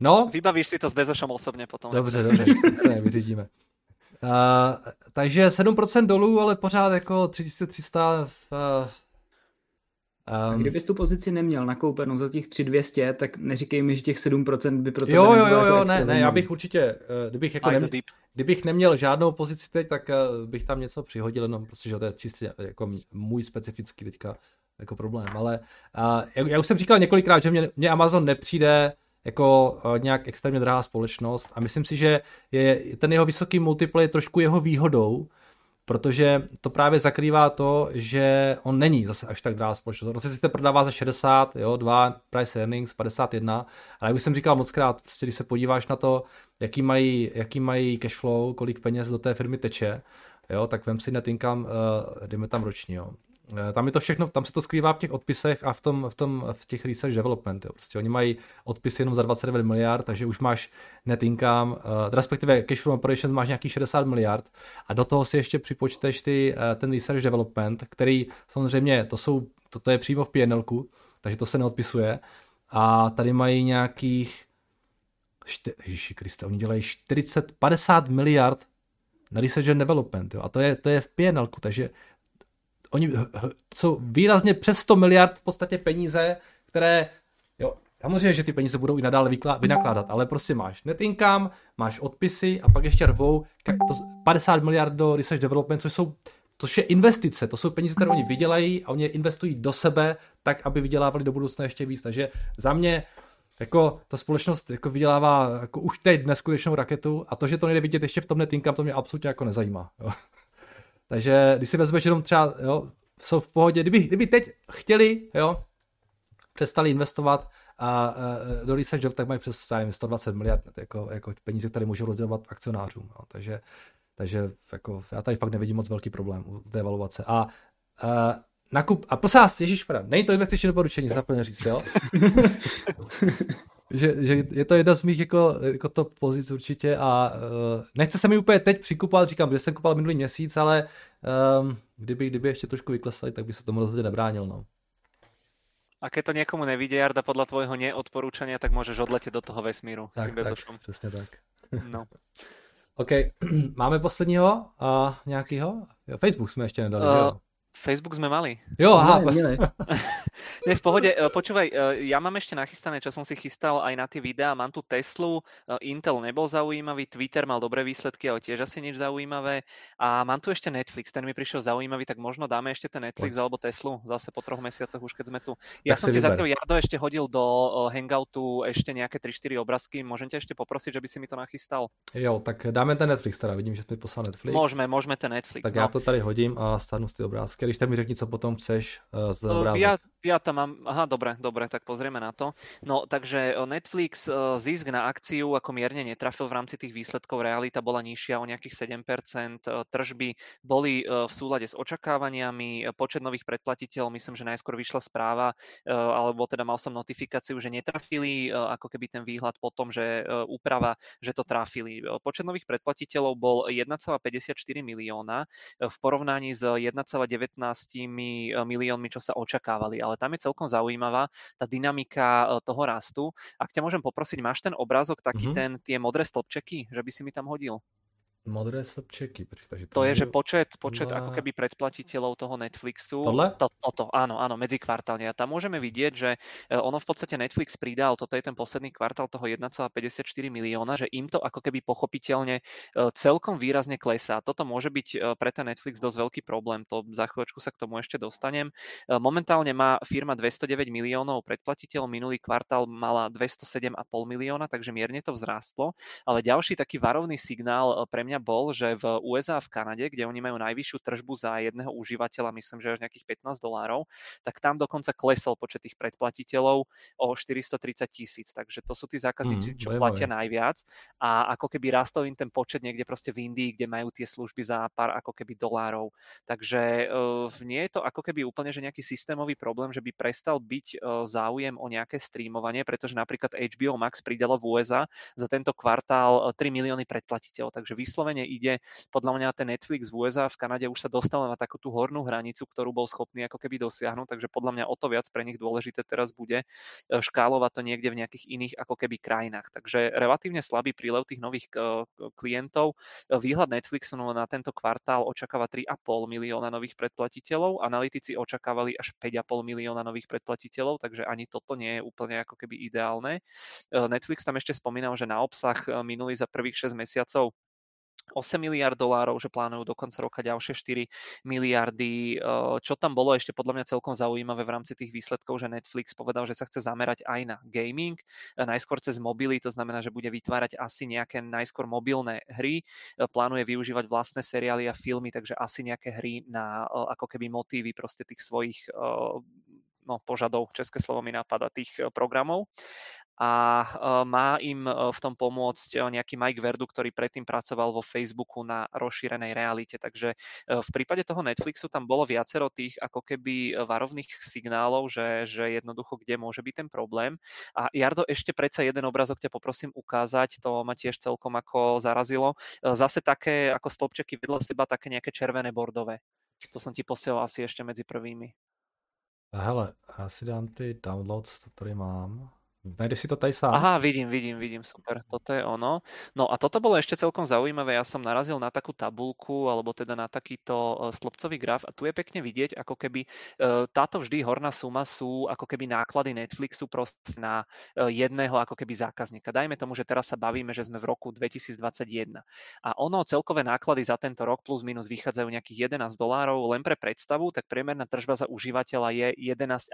No. Vybavíš si to s Bezošem osobně potom. Dobře, se nevyřídíme. Takže 7% dolů, ale pořád jako 3300 v... Kdybys tu pozici neměl nakoupenou za těch 3200, tak neříkej mi, že těch 7% by pro to nebylo. Jo, ne, já bych určitě, kdybych neměl žádnou pozici teď, tak bych tam něco přihodil, no, protože to je čistě jako můj specifický teďka jako problém, ale já už jsem říkal několikrát, že mě Amazon nepřijde jako nějak extrémně drahá společnost a myslím si, že ten jeho vysoký multiple je trošku jeho výhodou, protože to právě zakrývá to, že on není zase až tak drahá společnost. On se sice prodává za 60, jo, 2 price earnings, 51, ale jak už jsem říkal mockrát, prostě když se podíváš na to, jaký mají cash flow, kolik peněz do té firmy teče, jo, tak vem si net income, jdeme tam roční, jo. Tam je to všechno, tam se to skrývá v těch odpisech a v těch research development, jo. Prostě oni mají odpisy jenom za 29 miliard, takže už máš net income, respektive cash from operations máš nějaký 60 miliard a do toho si ještě připočteš ten research development, který samozřejmě, to je přímo v PNL-ku, takže to se neodpisuje a tady mají nějakých Ježiši Kriste, oni dělají 50 miliard na research and development, jo. A to je v PNL-ku, takže oni jsou výrazně přes 100 miliard v podstatě peníze, které, jo, samozřejmě, že ty peníze budou i nadále vynakládat, ale prostě máš net income, máš odpisy a pak ještě rvou 50 miliard do research development, což je investice, to jsou peníze, které oni vydělají a oni je investují do sebe tak, aby vydělávali do budoucna ještě víc, takže za mě jako ta společnost jako vydělává jako už teď neskutečnou raketu a to, že to nejde vidět ještě v tomhle týmkám, to mě absolutně jako nezajímá. Jo. Takže když si vezmeš jenom třeba, jo, jsou v pohodě, kdyby teď chtěli, jo, přestali investovat a do research job, tak mají přes 120 miliard jako peníze, které můžou rozdělovat akcionářům. Jo. Takže jako, já tady fakt nevidím moc velký problém u té valuace. A prosím vás, ježišmarja, není to investiční doporučení, zaplně říct, jo? že je to jedna z mých jako top pozic určitě a nechce se mi úplně teď přikupovat, říkám, že jsem kupal minulý měsíc, ale kdyby ještě trošku vykleslali, tak by se tomu rozhodně nebránil, no. A keď to niekomu nevidie, Jarda, podľa tvojho neodporúčania, tak môžeš odletieť do toho vesmíru. Tak, přesně tak. No. OK, máme posledního nějakýho? Jo, Facebook jsme ještě nedali, jo? Facebook sme mali. Jo, aha. Ne, v pohode. Počúvaj, ja mám ešte nachystané, čo som si chystal aj na tie videá. Mám tu Teslu, Intel nebol zaujímavý, Twitter mal dobré výsledky, ale tiež asi nič zaujímavé. A mám tu ešte Netflix, ten mi prišiel zaujímavý, tak možno dáme ešte ten Netflix alebo Teslu zase po 3 mesiacoch už, keď sme tu. Ja tak som ti zatiaľ, Jardo, ešte hodil do Hangoutu ešte nejaké 3-4 obrázky. Môžem ťa ešte poprosiť, že by si mi to nachystal? Jo, tak dáme ten Netflix teda. Vidím, že sme poslal Netflix. Môžeme ten Netflix. Tak no. Já to tady hodím a stáhnu ty obrázky. Když tak mi řekni, co potom chceš z obrázek. Ja tam mám, aha, dobre, tak pozrieme na to. No, takže Netflix zisk na akciu ako mierne netrafil v rámci tých výsledkov, realita bola nižšia o nejakých 7%, tržby boli v súlade s očakávaniami, počet nových predplatiteľov, myslím, že najskôr vyšla správa, alebo teda mal som notifikáciu, že netrafili, ako keby ten výhľad potom, že úprava, že to trafili. Počet nových predplatiteľov bol 1,54 milióna v porovnaní s 1,19 miliónmi, čo sa očakávali, ale tam je celkom zaujímavá tá dynamika toho rastu. Ak ťa môžem poprosiť, máš ten obrázok taký tie modré stĺpčeky, že by si mi tam hodil? Modré stĺpčeky, takže to je, že počet ako keby predplatiteľov toho Netflixu. Toto, áno, medzikvartálne. A tam môžeme vidieť, že ono v podstate Netflix pridal, toto je ten posledný kvartál toho 1,54 milióna, že im to ako keby pochopiteľne celkom výrazne klesá. Toto môže byť pre ten Netflix dosť veľký problém. To za chvíľočku sa k tomu ešte dostanem. Momentálne má firma 209 miliónov predplatiteľov, minulý kvartál mala 207,5 milióna, takže mierne to vzrástlo, ale ďalší taký varovný signál pre mňa bol, že v USA a v Kanade, kde oni majú najvyššiu tržbu za jedného užívateľa, myslím, že až nejakých $15, tak tam dokonca klesol počet tých predplatiteľov o 430,000. Takže to sú tí zákazníci, čo platia najviac a ako keby rastol im ten počet niekde proste v Indii, kde majú tie služby za pár ako keby dolárov. Takže nie je to ako keby úplne, že nejaký systémový problém, že by prestal byť záujem o nejaké streamovanie, pretože napríklad HBO Max pridalo v USA za tento kvartál 3 milióny predplatiteľov. Takže vyslovene ide, podľa mňa ten Netflix v USA v Kanade už sa dostal na takú tú hornú hranicu, ktorú bol schopný ako keby dosiahnuť, takže podľa mňa o to viac pre nich dôležité teraz bude škálovať to niekde v nejakých iných ako keby krajinách. Takže relatívne slabý prílev tých nových klientov. Výhľad Netflixu na tento kvartál očakáva 3,5 milióna nových predplatiteľov, analytici očakávali až 5,5 milióna nových predplatiteľov, takže ani toto nie je úplne ako keby ideálne. Netflix tam ešte spomínal, že na obsah minulý za prvých 6 mesiacov $8 miliárd, že plánujú do konca roka ďalšie 4 miliardy. Čo tam bolo ešte podľa mňa celkom zaujímavé v rámci tých výsledkov, že Netflix povedal, že sa chce zamerať aj na gaming, najskôr cez mobily, to znamená, že bude vytvárať asi nejaké najskôr mobilné hry, plánuje využívať vlastné seriály a filmy, takže asi nejaké hry na ako keby motívy proste tých svojich požadov, české slovo mi napadá, tých programov. A má im v tom pomôcť nejaký Mike Verdu, ktorý predtým pracoval vo Facebooku na rozšírenej realite. Takže v prípade toho Netflixu tam bolo viacero tých ako keby varovných signálov, že jednoducho kde môže byť ten problém. A Jardo, ešte predsa jeden obrázok ťa poprosím ukázať, to ma tiež celkom ako zarazilo. Zase také ako stĺpčeky vedľa seba, také nejaké červené bordové. To som ti posielal asi ešte medzi prvými. Hele, já si dám ty downloads, to tady mám. Najdeš si to tady sám. Aha, vidím, super, toto je ono. No a toto bolo ešte celkom zaujímavé, ja som narazil na takú tabuľku, alebo teda na takýto slupcový graf a tu je pekne vidieť, ako keby táto vždy horná suma sú ako keby náklady Netflixu proste na jedného ako keby zákazníka. Dajme tomu, že teraz sa bavíme, že sme v roku 2021 a ono celkové náklady za tento rok plus minus vychádzajú nejakých $11, len pre predstavu, tak priemerná tržba za užívateľa je $11,5,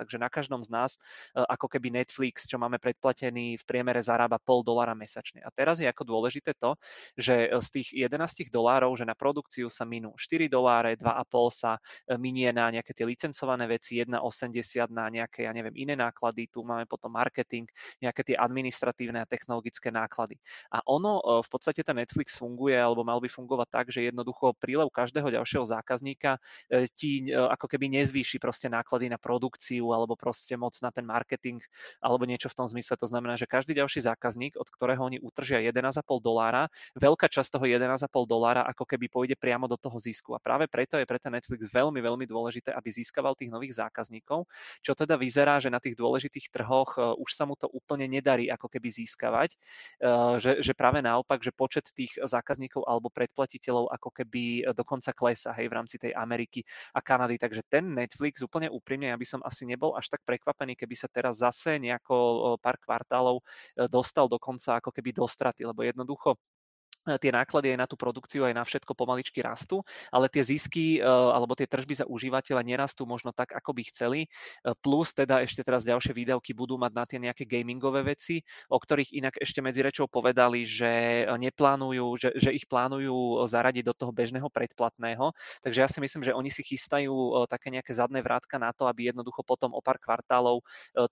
takže na každom z nás ako keby Netflix, čo máme predplatený, v priemere zarába $0.50 mesačne. A teraz je ako dôležité to, že z tých $11, že na produkciu sa minú $4, 2,5 sa minie na nejaké tie licencované veci, 1,80 na nejaké, ja neviem, iné náklady, tu máme potom marketing, nejaké tie administratívne a technologické náklady. A ono v podstate ten Netflix funguje, alebo mal by fungovať tak, že jednoducho prílev každého ďalšieho zákazníka ti ako keby nezvýši proste náklady na produkciu alebo proste moc na ten marketing alebo niečo v tom zmysle. To znamená, že každý ďalší zákazník, od ktorého oni utržia $11,50, veľká časť toho $11,50 ako keby pôjde priamo do toho zisku. A práve preto je pre ten Netflix veľmi, veľmi dôležité, aby získaval tých nových zákazníkov, čo teda vyzerá, že na tých dôležitých trhoch už sa mu to úplne nedarí ako keby získavať, že práve naopak, že počet tých zákazníkov alebo predplatiteľov ako keby dokonca klesá, hej, v rámci tej Ameriky a Kanady. Takže ten Netflix, úplne úprimne, ja by som asi nebol až tak prekvapený, keby sa teraz zase nejako pár kvartálov dostal dokonca ako keby do straty, lebo jednoducho tie náklady aj na tú produkciu, aj na všetko pomaličky rastú, ale tie zisky alebo tie tržby za užívateľa nerastú možno tak, ako by chceli, plus teda ešte teraz ďalšie výdavky budú mať na tie nejaké gamingové veci, o ktorých inak ešte medzi rečou povedali, že neplánujú, že ich plánujú zaradiť do toho bežného predplatného, takže ja si myslím, že oni si chystajú také nejaké zadné vrátka na to, aby jednoducho potom o pár kvartálov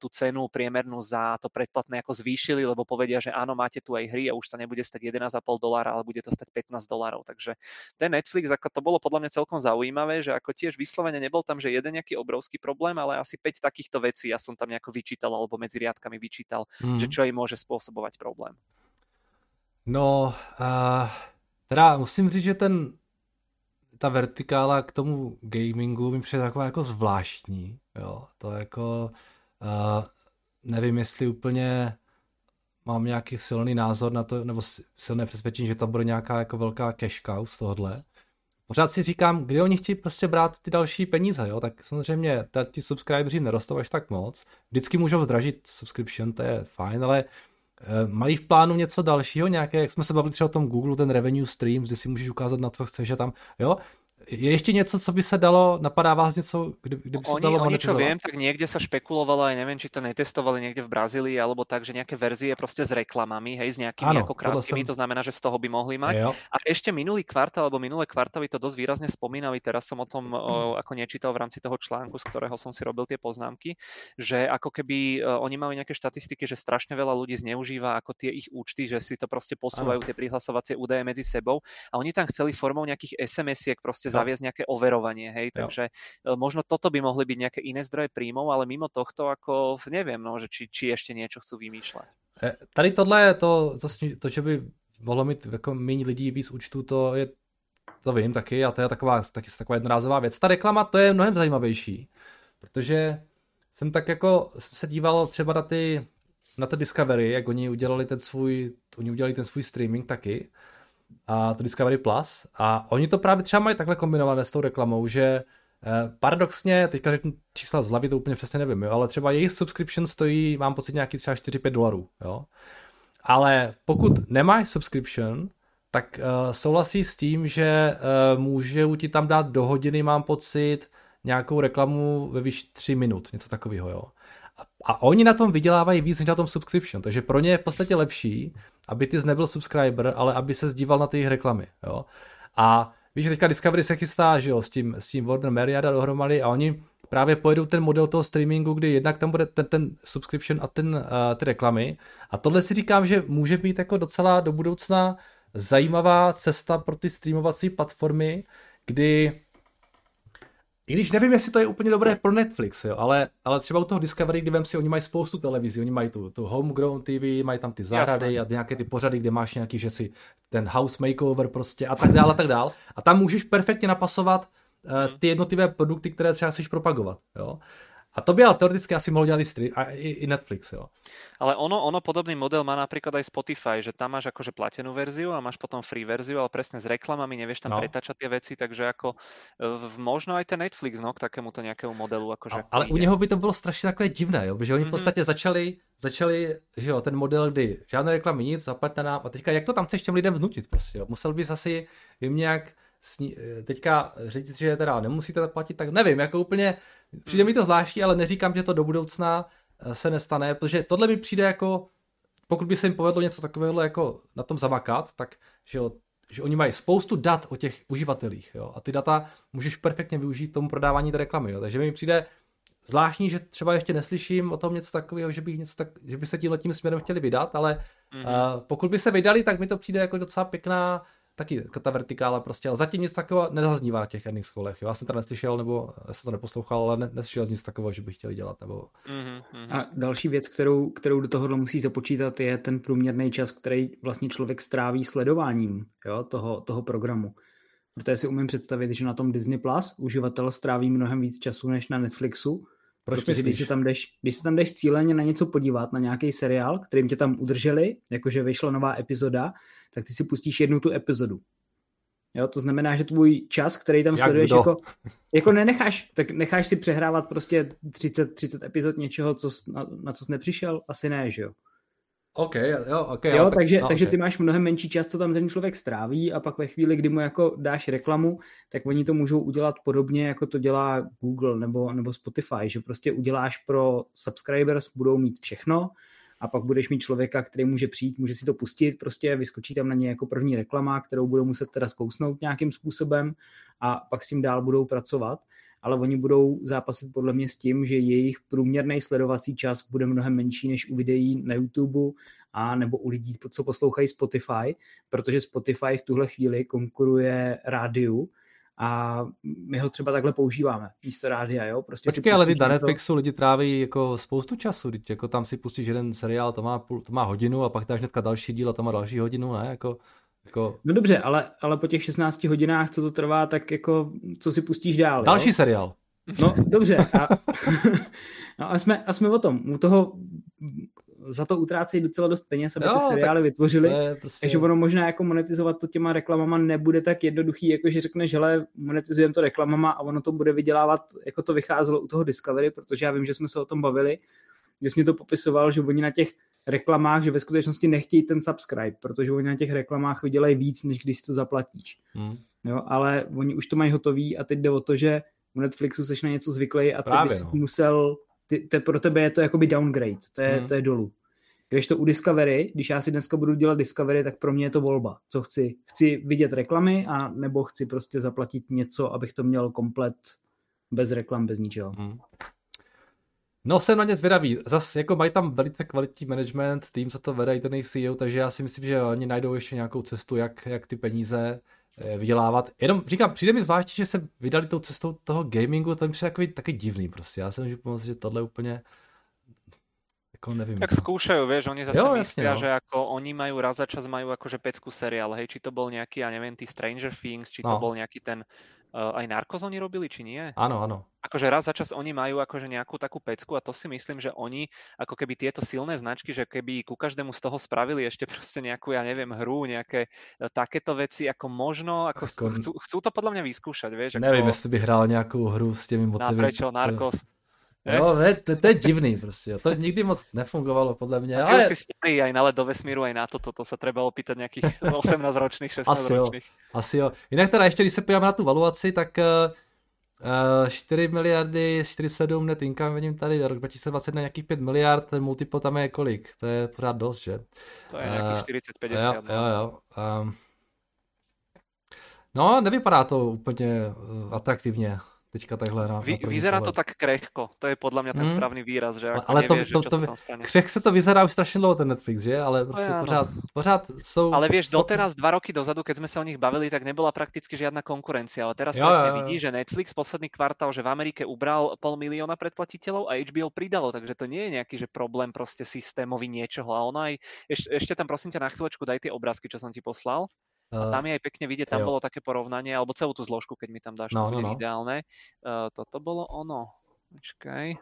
tú cenu priemernú za to predplatné ako zvýšili, lebo povedia, že áno, máte tu aj hry a už to nebude stať $11,50, ale bude to stať $15. Takže ten Netflix, ako to bolo podľa mňa celkom zaujímavé, že ako tiež vyslovene nebol tam, že jeden nejaký obrovský problém, ale asi 5 takýchto vecí ja som tam nejako vyčítal, alebo medzi riadkami vyčítal, že čo im môže spôsobovať problém. No, teda musím říct, že ta vertikála k tomu gamingu mi přijde taková jako zvláštní. Jo, to jako nevím, jestli úplně mám nějaký silný názor na to, nebo silné přesvědčení, že tam bude nějaká jako velká cash cow z tohohle. Pořád si říkám, kde oni chtějí prostě brát ty další peníze, jo? Tak samozřejmě ti subscriberi nerostou až tak moc. Vždycky můžou zdražit subscription, to je fajn, ale mají v plánu něco dalšího, nějaké, jak jsme se bavili třeba o tom Google, ten revenue stream, kde si můžeš ukázat, na co chceš a tam, jo? Je ještě něco, co by se dalo, napadá vás něco, kdyby se dalo monetizovat? Oni, čo viem, tak niekde sa špekulovalo, aj neviem, či to netestovali niekde v Brazílii, alebo tak, že nejaké verzie proste s reklamami, hej, s nejakými ano, ako krátkými, to znamená, že z toho by mohli mať. Jo. A ešte minulý kvartál, alebo minulé kvartály to dosť výrazne spomínali, teraz som o tom ako nečítal v rámci toho článku, z ktorého som si robil tie poznámky, že ako keby oni mali nejaké štatistiky, že strašne veľa ľudí zneužíva ako tie ich účty, že si to proste posúvajú tie prihlasovacie údaje medzi sebou a oni tam chceli formou nejakých SMS-iek proste zaviesť nejaké overovanie, hej, takže možno toto by mohli byť nejaké iné zdroje príjmov, ale mimo tohto ako neviem, no, že či ešte niečo chcú vymýšľať. Tady tohle je to, že by mohlo mít jako méně lidí víc účtů, to vím taky a to je taková jednorázová věc. Ta reklama, to je mnohem zajímavější, protože jsem tak jako se díval třeba na ty Discovery, jak oni udělali ten svůj streaming taky, a to Discovery Plus, a oni to právě třeba mají takhle kombinované s tou reklamou, že paradoxně, teďka řeknu čísla z hlavy, to úplně přesně nevím, jo, ale třeba jejich subscription stojí, mám pocit, nějaký třeba $4-5, jo. Ale pokud nemáš subscription, tak souhlasí s tím, že můžou ti tam dát do hodiny, mám pocit, nějakou reklamu ve výši 3 minut, něco takového, jo. A oni na tom vydělávají víc než na tom subscription, takže pro ně je v podstatě lepší, aby ty nebyl subscriber, ale aby se díval na ty jejich reklamy, jo. A víš, teďka Discovery se chystá, že jo, s tím Warner Marriott dohromady a oni právě pojedou ten model toho streamingu, kde jednak tam bude ten subscription a ty reklamy. A tohle si říkám, že může být jako docela do budoucna zajímavá cesta pro ty streamovací platformy, kdy i když nevím, jestli to je úplně dobré pro Netflix, jo, ale třeba u toho Discovery, kdy vem si, oni mají spoustu televizí, oni mají tu Homegrown TV, mají tam ty zahrady a nějaké ty pořady, kde máš nějaký, že si ten house makeover prostě a tak dál. A tam můžeš perfektně napasovat ty jednotlivé produkty, které třeba chceš propagovat, jo. A to by ale teoreticky asi mohlo dělat i Netflix, jo. Ale ono podobný model má napríklad aj Spotify, že tam máš akože platenú verziu a máš potom free verziu, ale presne s reklamami nevieš tam pretačať tie veci, takže ako možno aj ten Netflix, no, k takémuto nejakému modelu. Akože ale u něho by to bylo strašně takové divné, jo, že oni v podstatě začali, že jo, ten model, kdy žádné reklamy, nic, zaplaťte nám a teďka jak to tam chceš těm lidem vnutit prostě, jo. Musel bys asi jim nějak teďka říct, že teda nemusíte platit, tak nevím, jako úplně, přijde mi to zvláštní, ale neříkám, že to do budoucna se nestane, protože tohle mi přijde jako, pokud by se jim povedlo něco takového jako na tom zamakat, tak že oni mají spoustu dat o těch uživatelích, jo, a ty data můžeš perfektně využít tomu prodávání té reklamy, jo, takže mi přijde zvláštní, že třeba ještě neslyším o tom něco takového, že by se tím směrem chtěli vydat, ale pokud by se vydali, tak mi to přijde jako docela pěkná taky ta vertikála prostě, ale zatím nic takového nezaznívá na těch earnings callech. Já jsem teda neslyšel, nebo jsem to neposlouchal, ale neslyšel nic takového, že by chtěli dělat. Nebo... A další věc, kterou do tohohle musí započítat, je ten průměrný čas, který vlastně člověk stráví sledováním, jo, toho programu. Protože si umím představit, že na tom Disney Plus uživatel stráví mnohem víc času než na Netflixu. Proč myslíš? Když se tam jdeš cíleně na něco podívat, na nějaký seriál, kterým tě tam udrželi, jakože vyšla nová epizoda, tak ty si pustíš jednu tu epizodu. Jo, to znamená, že tvůj čas, který tam sleduješ, jako nenecháš, tak necháš si přehrávat prostě 30 epizod něčeho, na co jsi nepřišel, asi ne, že jo? Takže ty máš mnohem menší čas, co tam ten člověk stráví, a pak ve chvíli, kdy mu jako dáš reklamu, tak oni to můžou udělat podobně, jako to dělá Google nebo Spotify, že prostě uděláš pro subscribers, budou mít všechno, a pak budeš mít člověka, který může přijít, může si to pustit, prostě vyskočí tam na něj jako první reklama, kterou budou muset teda zkousnout nějakým způsobem, a pak s tím dál budou pracovat, ale oni budou zápasit podle mě s tím, že jejich průměrný sledovací čas bude mnohem menší než u videí na YouTube a nebo u lidí, co poslouchají Spotify, protože Spotify v tuhle chvíli konkuruje rádiu a my ho třeba takhle používáme místo rádia, jo? Prostě počkej, ale na Netflixu lidi tráví jako spoustu času, jako tam si pustíš jeden seriál, to má hodinu, a pak dáš hnedka další díl a to má další hodinu, ne? Jako... No dobře, ale po těch 16 hodinách, co to trvá, tak jako co si pustíš dál? Další seriál. No dobře. A jsme o tom. U toho za to utrácejí docela dost peněz, aby ty seriály vytvořili. Prostě... Takže ono možná jako monetizovat to těma reklamama nebude tak jednoduchý, jakože řekneš, hele, monetizujeme to reklamama a ono to bude vydělávat, jako to vycházelo u toho Discovery, protože já vím, že jsme se o tom bavili, že jsi mi to popisoval, že oni na těch reklamách, že ve skutečnosti nechtějí ten subscribe, protože oni na těch reklamách vydělají víc, než když si to zaplatíš. Jo, ale oni už to mají hotový a teď jde o to, že u Netflixu seš na něco zvyklý a ty právě, bys musel, pro tebe je to jakoby downgrade, to je dolů. Když to u Discovery, když já si dneska budu dělat Discovery, tak pro mě je to volba. Co chci? Chci vidět reklamy, a nebo chci prostě zaplatit něco, abych to měl komplet bez reklam, bez ničeho. No, jsem na ně zvědavý. Zas jako mají tam velice kvalitní management, tým, co to vede, ten CEO, takže já si myslím, že oni najdou ještě nějakou cestu, jak ty peníze vydělávat. Jenom říkám, přijde mi zvláštní, že se vydali tou cestou toho gamingu, to mi přijde takový divný prostě. Já si nemůžu pomoct, že tohle úplně jako nevím. Tak skúšajú, vieš, oni zase myslia, že ako oni majú raz za čas majú akože pecku seriál, hej, či to bol nejaký, ja neviem, tí Stranger Things, či to bol nejaký ten aj Narcos oni robili, či nie? Áno. Akože raz za čas oni majú akože nejakú takú pecku, a to si myslím, že oni ako keby tieto silné značky, že keby ku každému z toho spravili ešte proste nejakú, ja neviem, hru, nejaké takéto veci, ako možno, ako chcú to podľa mňa vyskúšať, vieš, ako... Neviem, jestli by hrál nejakú hru s tými motivy. Naprečo Narcos. No, to je divný prostě. To nikdy moc nefungovalo podle mě. A už si starý aj na let do vesmíru, aj na toto. To se treba opýtat nějakých 18 ročných, 16 ročných. Asi jo. Jinak teda ještě, když se podíváme na tu valuaci, tak 4 miliardy, 4,7 net income, vidím tady, rok 2021 nějakých 5 miliard, ten multiple tam je kolik? To je pořád dost, že? To je nějakých 40-50. Jo. No, nevypadá to úplně atraktivně. Teďka takhle vyzerá to tak krehko, to je podle mě ten správný výraz, že jako ale nevíš, co se tam stane. Křeh se to vyzerá už strašně dlouho ten Netflix, že? Ale prostě pořád jsou... Ale vieš, doteraz 2 roky dozadu, keď jsme se o nich bavili, tak nebyla prakticky žádná konkurence, ale teraz presne vidí, že Netflix posledný kvartál, že v Amerike ubral 500 000 predplatiteľov a HBO pridalo, takže to nie je nejaký že problém prostě systémový něčeho. A ona aj ešte tam prosím tě na chvílečku daj ty obrázky, čo som ti poslal. A tam je aj pekne vidieť, tam bolo také porovnanie, alebo celú tú zložku, keď mi tam dáš, to bude ideálne. Toto bolo ono. Počkaj.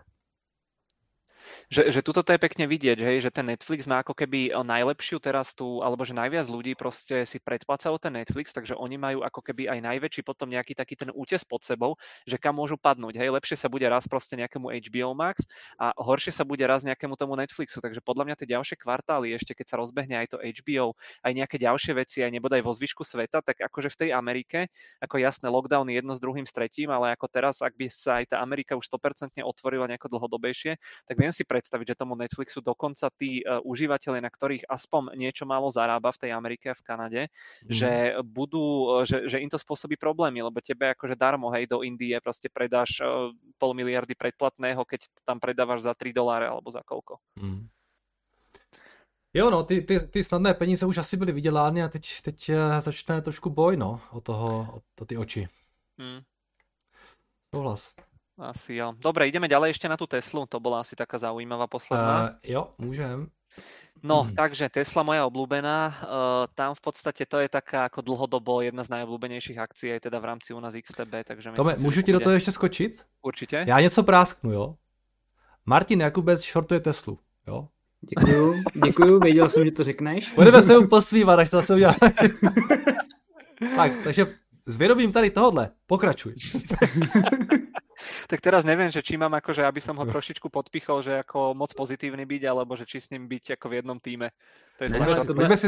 Že tuto to je pekne vidieť, hej, že ten Netflix má ako keby najlepšiu teraz tú, alebo že najviac ľudí proste si predplácalo ten Netflix, takže oni majú ako keby aj najväčší potom nejaký taký ten útes pod sebou, že kam môžu padnúť, hej, lepšie sa bude raz proste nejakému HBO Max a horšie sa bude raz nejakému tomu Netflixu, takže podľa mňa tie ďalšie kvartály, ešte keď sa rozbehne aj to HBO, aj nejaké ďalšie veci, aj nebodaj vo zvyšku sveta, tak akože v tej Amerike, ako jasné, lockdowny jedno s druhým, s tretím, ale ako teraz, ak by sa aj tá Amerika už 100% otvorila nejako dlhodobejšie, tak viem viem si predstaviť, že tomu Netflixu dokonca tí užívateľi, na ktorých aspoň niečo málo zarába v tej Amerike a v Kanade, že budú, že im to spôsobí problémy, lebo tebe akože darmo, hej, do Indie proste predáš 500 miliónov predplatného, keď tam predávaš za $3 alebo za koľko. Mm. Jo, no, ty snadné peníze už asi byly vydělány a teď začne trošku boj, no, o ty oči. Souhlas. Asi jo. Dobre, ideme ďalej ešte na tú Teslu, to bola asi taká zaujímavá posledná. Jo, môžem. No, takže Tesla, moja obľúbená, tam v podstate to je taká ako dlhodobo jedna z najobľúbenejších akcií, aj teda v rámci u nás XTB, takže... Tome, môžu ti do toho ešte skočiť? Určite. Ja něco prásknu, jo. Martin Jakubec shortuje Teslu, jo. Děkuju, věděl jsem, že to řekneš. Budeme se mu posmívat, až to zase uděláme. Tak, takže s vědomím tady tohodle, pokračuj. Tak teraz neviem, že či mám akože, aby som ho trošičku podpichol, že ako moc pozitívny byť, alebo že či s ním byť ako v jednom týme. To je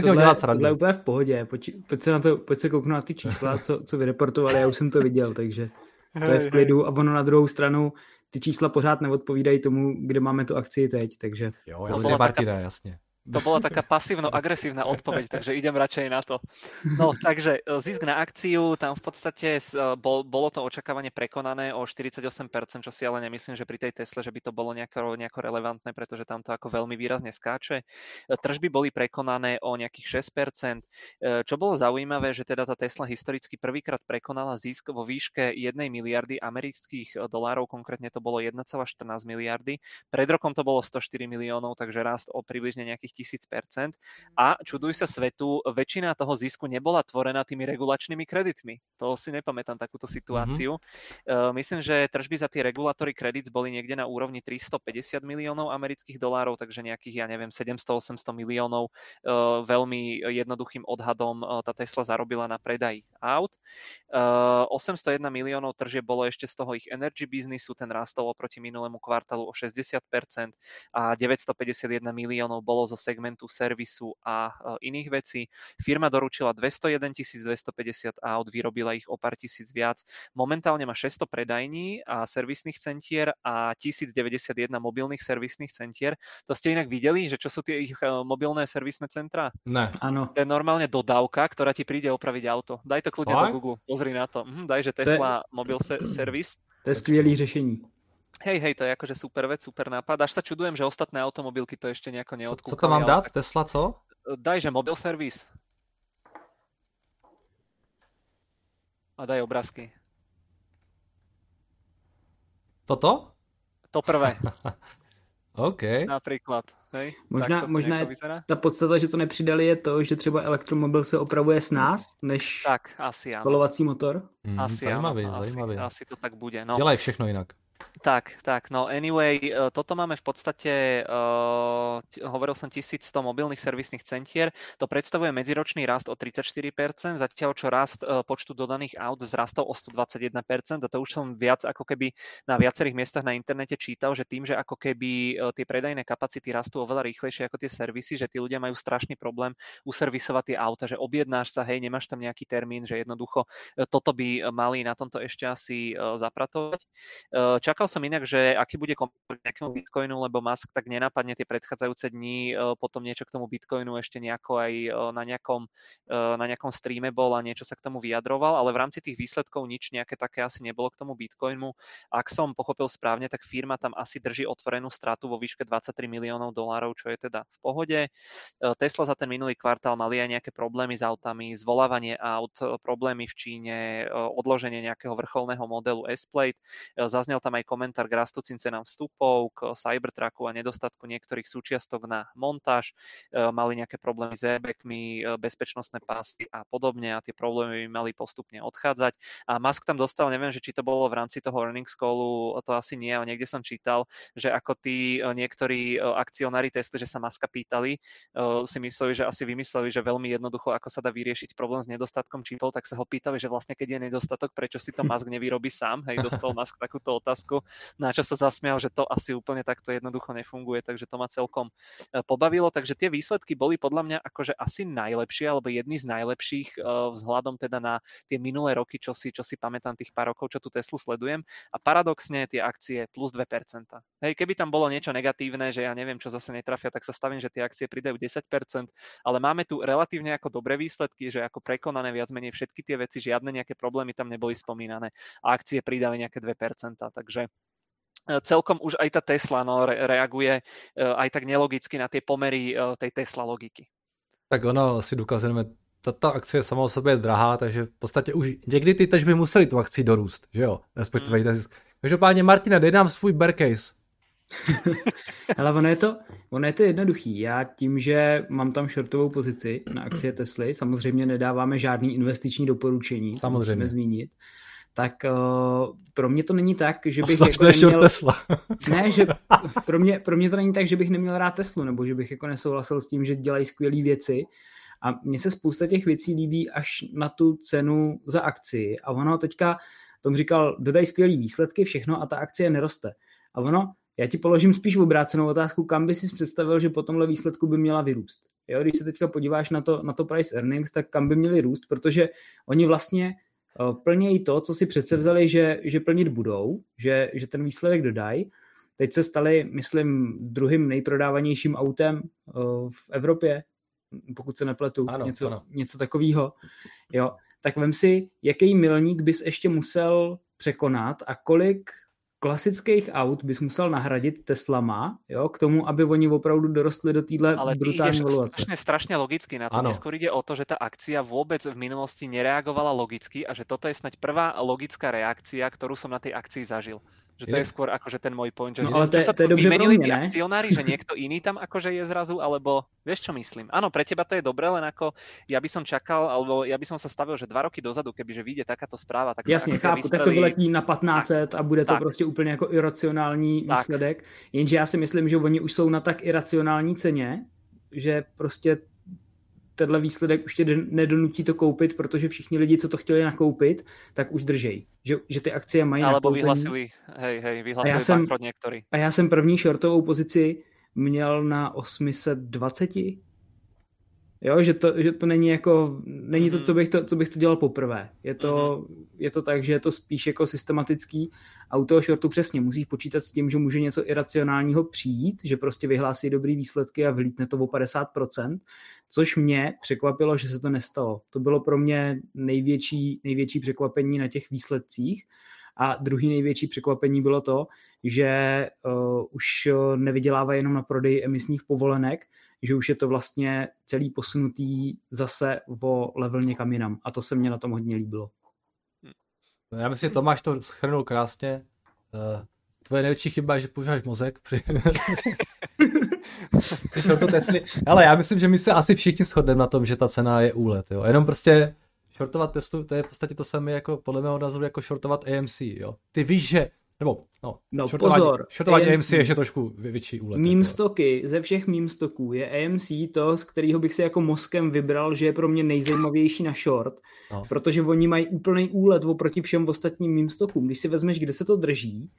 tohle je úplně v pohodě, pojď se kouknu na ty čísla, co vyreportovali, já už jsem to viděl, takže to je v klidu. A ono na druhou stranu, ty čísla pořád neodpovídají tomu, kde máme tu akcii teď, takže... Jo, jasně, Martina, jasně. To bola taká pasívno-agresívna odpoveď, takže idem radšej na to. No, takže zisk na akciu, tam v podstate bolo to očakávanie prekonané o 48%, čo si ale nemyslím, že pri tej Tesle, že by to bolo nejako relevantné, pretože tam to ako veľmi výrazne skáče. Tržby boli prekonané o nejakých 6%. Čo bolo zaujímavé, že teda tá Tesla historicky prvýkrát prekonala zisk vo výške 1 miliardy amerických dolárov, konkrétne to bolo 1,14 miliardy. Pred rokom to bolo 104 miliónov, takže rast o približne nejakých 1000%. A čuduj sa svetu, väčšina toho zisku nebola tvorená tými regulačnými kreditmi. To si nepamätám takúto situáciu. Myslím, že tržby za tie regulatory kredits boli niekde na úrovni 350 miliónov amerických dolárov, takže nejakých, ja neviem, 700-800 miliónov. Veľmi jednoduchým odhadom tá Tesla zarobila na predaji aut. 801 miliónov tržieb bolo ešte z toho ich energy biznisu, ten rastol oproti minulému kvartálu o 60% a 951 miliónov bolo zo segmentu servisu a iných vecí. Firma doručila 201 250 aut, vyrobila ich o pár tisíc viac. Momentálne má 600 predajní a servisných centier a 1091 mobilných servisných centier. To ste inak videli, že čo sú tie ich mobilné servisné centrá? Ne. Áno. To je normálne dodávka, ktorá ti príde opraviť auto. Daj to kľudne do Google, pozri na to. Daj, že Tesla mobil service. To je skvělý řešení. Hej, to je akože super vec, super nápad. Až sa čudujem, že ostatné automobilky to ešte nejako neodkúkali. Co tam mám dať? Tesla, co? Daj, že mobil servis. A daj obrázky. Toto? To prvé. OK. Napríklad. Hej? Možná je ta podstata, že to nepřidali, je to, že třeba elektromobil se opravuje s nás, než tak, asi spalovací motor. Zajímavý. Asi to tak bude. No. Dělaj všechno jinak. Tak, no anyway, toto máme v podstate, hovoril som 1100 mobilných servisných centier, to predstavuje medziročný rast o 34%, zatiaľ čo rast počtu dodaných aut zrastol o 121%, a to už som viac ako keby na viacerých miestach na internete čítal, že tým, že ako keby tie predajné kapacity rastú oveľa rýchlejšie ako tie servisy, že tí ľudia majú strašný problém uservisovať tie auta, že objednáš sa, hej, nemáš tam nejaký termín, že jednoducho toto by mali na tomto ešte asi zapratovať. Čakal som inak, že aký bude kompakt nejakému Bitcoinu, lebo Musk tak nenápadne tie predchádzajúce dní, potom niečo k tomu Bitcoinu ešte nejako aj na nejakom streame bol a niečo sa k tomu vyjadroval, ale v rámci tých výsledkov nič nejaké také asi nebolo k tomu Bitcoinu. Ak som pochopil správne, tak firma tam asi drží otvorenú stratu vo výške $23 miliónov, čo je teda v pohode. Tesla za ten minulý kvartál mali aj nejaké problémy s autami, zvolávanie aut, problémy v Číne, odloženie nejakého vrcholného modelu S-Plate. Zaznel tam aj komentár k rastúcim cenám vstupov, k Cybertrucku a nedostatku niektorých súčiastok na montáž. Mali nejaké problémy s airbagmi, bezpečnostné pásy a podobne a tie problémy mali postupne odchádzať. A Musk tam dostal, neviem, že či to bolo v rámci toho earnings callu, to asi nie, ale niekde som čítal, že ako tí niektorí akcionári Tesly, že sa Muska pýtali, si mysleli, že asi vymysleli, že veľmi jednoducho, ako sa dá vyriešiť problém s nedostatkom čipov, tak sa ho pýtali, že vlastne keď je nedostatok, prečo si to Musk nevyrobí sám? Hej, dostal Musk takúto otázku. Rusku, na čo sa zasmial, že to asi úplne takto jednoducho nefunguje, takže to ma celkom pobavilo. Takže tie výsledky boli podľa mňa akože asi najlepšie, alebo jedny z najlepších vzhľadom teda na tie minulé roky, čo si pamätám tých pár rokov, čo tu Teslu sledujem. A paradoxne tie akcie plus 2%. Hej, keby tam bolo niečo negatívne, že ja neviem, čo zase netrafia, tak sa stavím, že tie akcie pridajú 10%, ale máme tu relatívne ako dobré výsledky, že ako prekonané viac menej všetky tie veci, žiadne nejaké problémy tam neboli spomínané. A akcie pridávajú nejaké 2%, takže celkom už aj tá Tesla reaguje aj tak nelogicky na tie pomery tej Tesla logiky. Tak ono si dokazujeme, ta akcie sama o sobě je drahá, takže v podstatě už někdy ty tež by museli tu akci dorůst, že jo? Respektive ten zisk. Každopádně, Martina, dej nám svůj bear case. Hele, ono je to jednoduchý. Já tím, že mám tam shortovou pozici na akcie Tesly, samozřejmě nedáváme žádný investiční doporučení, samozřejmě. Musíme zmínit. Tak pro mě to není tak, že bych jako neměl... Tesla. Ne, že pro mě to není tak, že bych neměl rád Teslu, nebo že bych jako nesouhlasil s tím, že dělají skvělé věci. A mně se spousta těch věcí líbí až na tu cenu za akci. A ono teďka, Tom říkal, dodaj skvělý výsledky, všechno a ta akcie neroste. A ono, já ti položím spíš obrácenou otázku, kam by si představil, že po tomhle výsledku by měla vyrůst. Jo, když se teďka podíváš na to price earnings, tak kam by měly růst, protože oni vlastně plnějí to, co si přece vzali, že plnit budou, že ten výsledek dodají. Teď se stali, myslím, druhým nejprodávanějším autem v Evropě, pokud se nepletu, ano, něco takového. Jo, tak vem si, jaký milník bys ještě musel překonat a kolik klasických aut bys musel nahradit Teslama, jo, k tomu, aby oni opravdu dorostli do téhle brutální valuace. Ale strašně logicky na to. Ano. Neskôr ide o to, že ta akcia vůbec v minulosti nereagovala logicky a že toto je snad prvá logická reakcia, kterou som na tej akcii zažil. Že to je skôr akože ten môj point, že sa to vymenili tí akcionári, že niekto iný tam akože je zrazu, alebo vieš, čo myslím. Áno, pre teba to je dobré, len ako ja by som čakal, alebo ja by som sa stavil, že 2 roky dozadu, kebyže vyjde takáto správa. Tak jasne, chápu, tak to vyletí na 1500 a bude to tak. Prostě úplne ako iracionální výsledek. Jenže ja si myslím, že oni už sú na tak iracionální ceně, že prostě tenhle výsledek už tě nedonutí to koupit, protože všichni lidi, co to chtěli nakoupit, tak už držej. Že ty akcie mají nakoupení. Alebo vyhlasili bankrot některý. A já jsem první shortovou pozici měl na 820. Jo, že to není jako, není to, co bych to dělal poprvé. Je to tak, že je to spíš jako systematický a u toho shortu přesně musíš počítat s tím, že může něco iracionálního přijít, že prostě vyhlásí dobrý výsledky a vylítne to o 50%, což mě překvapilo, že se to nestalo. To bylo pro mě největší překvapení na těch výsledcích a druhý největší překvapení bylo to, že už nevydělává jenom na prodeji emisních povolenek, že už je to vlastně celý posunutý zase o level někam jinam. A to se mně na tom hodně líbilo. Já myslím, že Tomáš to shrnul krásně. Tvoje největší chyba je, že používáš mozek. Když to Tesly. Ale já myslím, že my se asi všichni shodneme na tom, že ta cena je úlet. Jo. Jenom prostě shortovat Teslu, to je v podstatě to samé, jako podle mého názoru, jako shortovat AMC. Jo. Ty víš, že shortování AMC je ještě trošku větší úlet. Meme stoky, ze všech meme stoků je AMC to, z kterého bych si jako mozkem vybral, že je pro mě nejzajímavější na short, protože oni mají úplný úlet oproti všem ostatním meme stokům. Když si vezmeš, kde se to drží,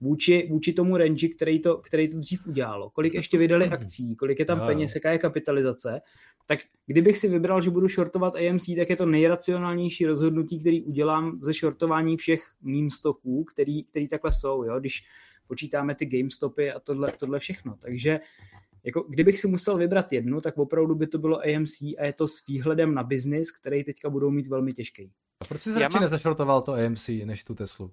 vůči tomu range, který to dřív udělalo, kolik ještě vydali akcí, kolik je tam peněz, jaká je kapitalizace, tak kdybych si vybral, že budu shortovat AMC, tak je to nejracionálnější rozhodnutí, který udělám ze shortování všech meme stoků, který takhle jsou, jo? Když počítáme ty GameStopy a tohle všechno. Takže jako, kdybych si musel vybrat jednu, tak opravdu by to bylo AMC a je to s výhledem na biznis, který teďka budou mít velmi těžký. A proč jsi nezašortoval to AMC než tu Teslu?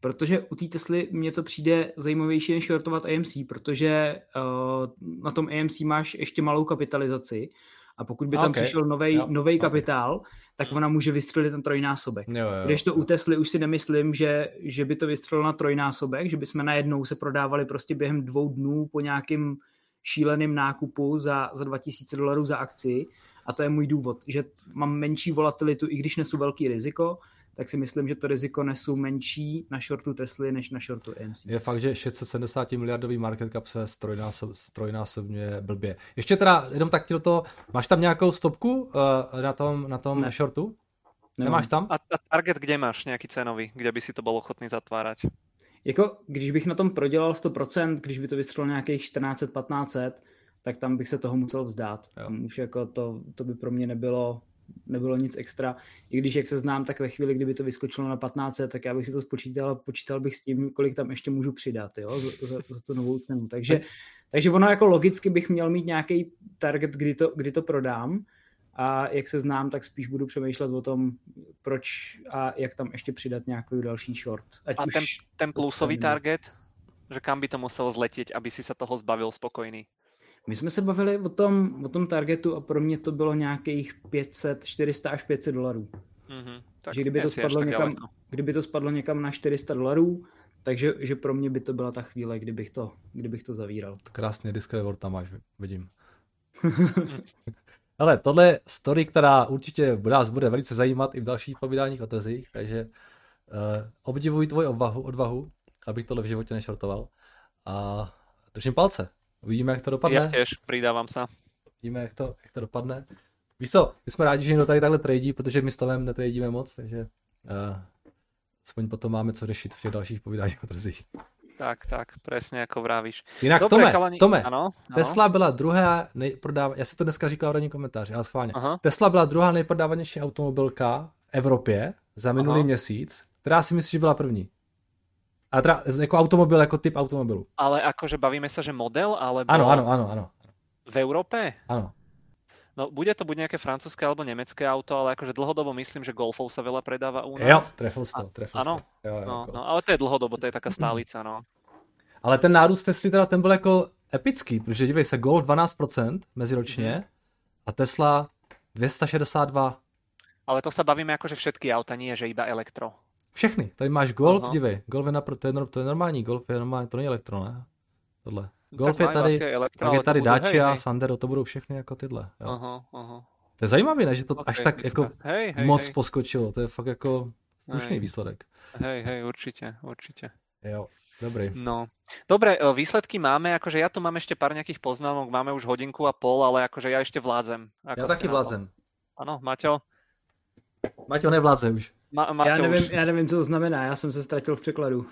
Protože u té Tesly mně to přijde zajímavější než shortovat AMC, protože na tom AMC máš ještě malou kapitalizaci a pokud by tam přišel novej kapitál, tak ona může vystřelit ten trojnásobek. Kdežto u Tesly už si nemyslím, že by to vystřelilo na trojnásobek, že bychom najednou se prodávali prostě během 2 dnů po nějakým šíleným nákupu za $2,000 za akci a to je můj důvod, že mám menší volatilitu, i když nesu velký riziko, tak si myslím, že to riziko nesu menší na shortu Tesly než na shortu AMC. Je fakt, že 670 miliardový market cap se strojnásobně blbě. Ještě teda, jenom tak ti do toho, máš tam nějakou stopku na tom ne. shortu? Nemáš tam? A target kde máš nějaký cenový, kde by si to bylo ochotný zatvárat? Jako, když bych na tom prodělal 100%, když by to vystřelilo nějakých 1400-1500, tak tam bych se toho musel vzdát. Už jako to by pro mě nebylo nic extra. I když, jak se znám, tak ve chvíli, kdyby to vyskočilo na 1500, tak já bych si to spočítal a počítal bych s tím, kolik tam ještě můžu přidat, jo, za tu novou cenu. Takže ono jako logicky bych měl mít nějaký target, kdy to prodám. A jak se znám, tak spíš budu přemýšlet o tom, proč a jak tam ještě přidat nějaký další short. A ten plusový target, že kam by to muselo zletět, aby si se toho zbavil spokojný? My jsme se bavili o tom targetu a pro mě to bylo nějakých 500, 400 až 500 $. Mm-hmm. Takže kdyby to spadlo někam na $400, takže že pro mě by to byla ta chvíle, kdybych to zavíral. Krásně Discovery tam máš, vidím. Ale tohle je story, která určitě nás bude velice zajímat i v dalších povídáních o tezích, takže obdivuji tvoji odvahu, abych tohle v životě nešortoval a držím palce. Uvidíme, jak to dopadne. Já těž, přidávám se. Uvidíme, jak to dopadne. Víš co, my jsme rádi, že někdo tady takhle tradí, protože my s Tomem netradíme moc, takže aspoň potom máme co řešit v těch dalších povídáních o trzích. Tak, přesně jako vravíš. Jinak Tome, ano. Tesla byla druhá nejprodávanější, já si to dneska říkal v ranním komentáři, ale schválně. Aha. Tesla byla druhá nejprodávanější automobilka v Evropě za minulý měsíc, která si myslí, že byla první. A teda jako automobil, jako typ automobilu. Ale akože bavíme se, že model, ale... Ano. V Európe? Ano. No, bude to buď nejaké francúzské alebo nemecké auto, ale akože dlhodobo myslím, že Golfov sa veľa predáva u nás. Jo, trefil si to. Ano, no, ale to je dlhodobo, to je taká stálica, no. Ale ten nárůst Tesly teda, ten byl jako epický, protože dívej se, Golf 12% meziročně a Tesla 262. Ale to sa bavíme akože všetky auta, nie že iba elektro. Všechny, tady máš Golf, dívej, Golf je to je normální, to není elektro, ne? Tohle. Golf je tady, tak je tady Dacia, Sandero, to budou všechny jako tyhle. Jo. Aha. To je zajímavé, ne? Že to až tak jako moc poskočilo, to je fakt jako slušný výsledek. Hej, určitě. Jo, dobrý. No, dobré, výsledky máme, jakože já tu mám ještě pár nějakých poznámok, máme už 1.5 hodiny, ale jakože já ještě vládzem. Jako já taky vládzem. Ano, Maťo nevládze už. Já nevím, co to znamená, já jsem se ztratil v překladu.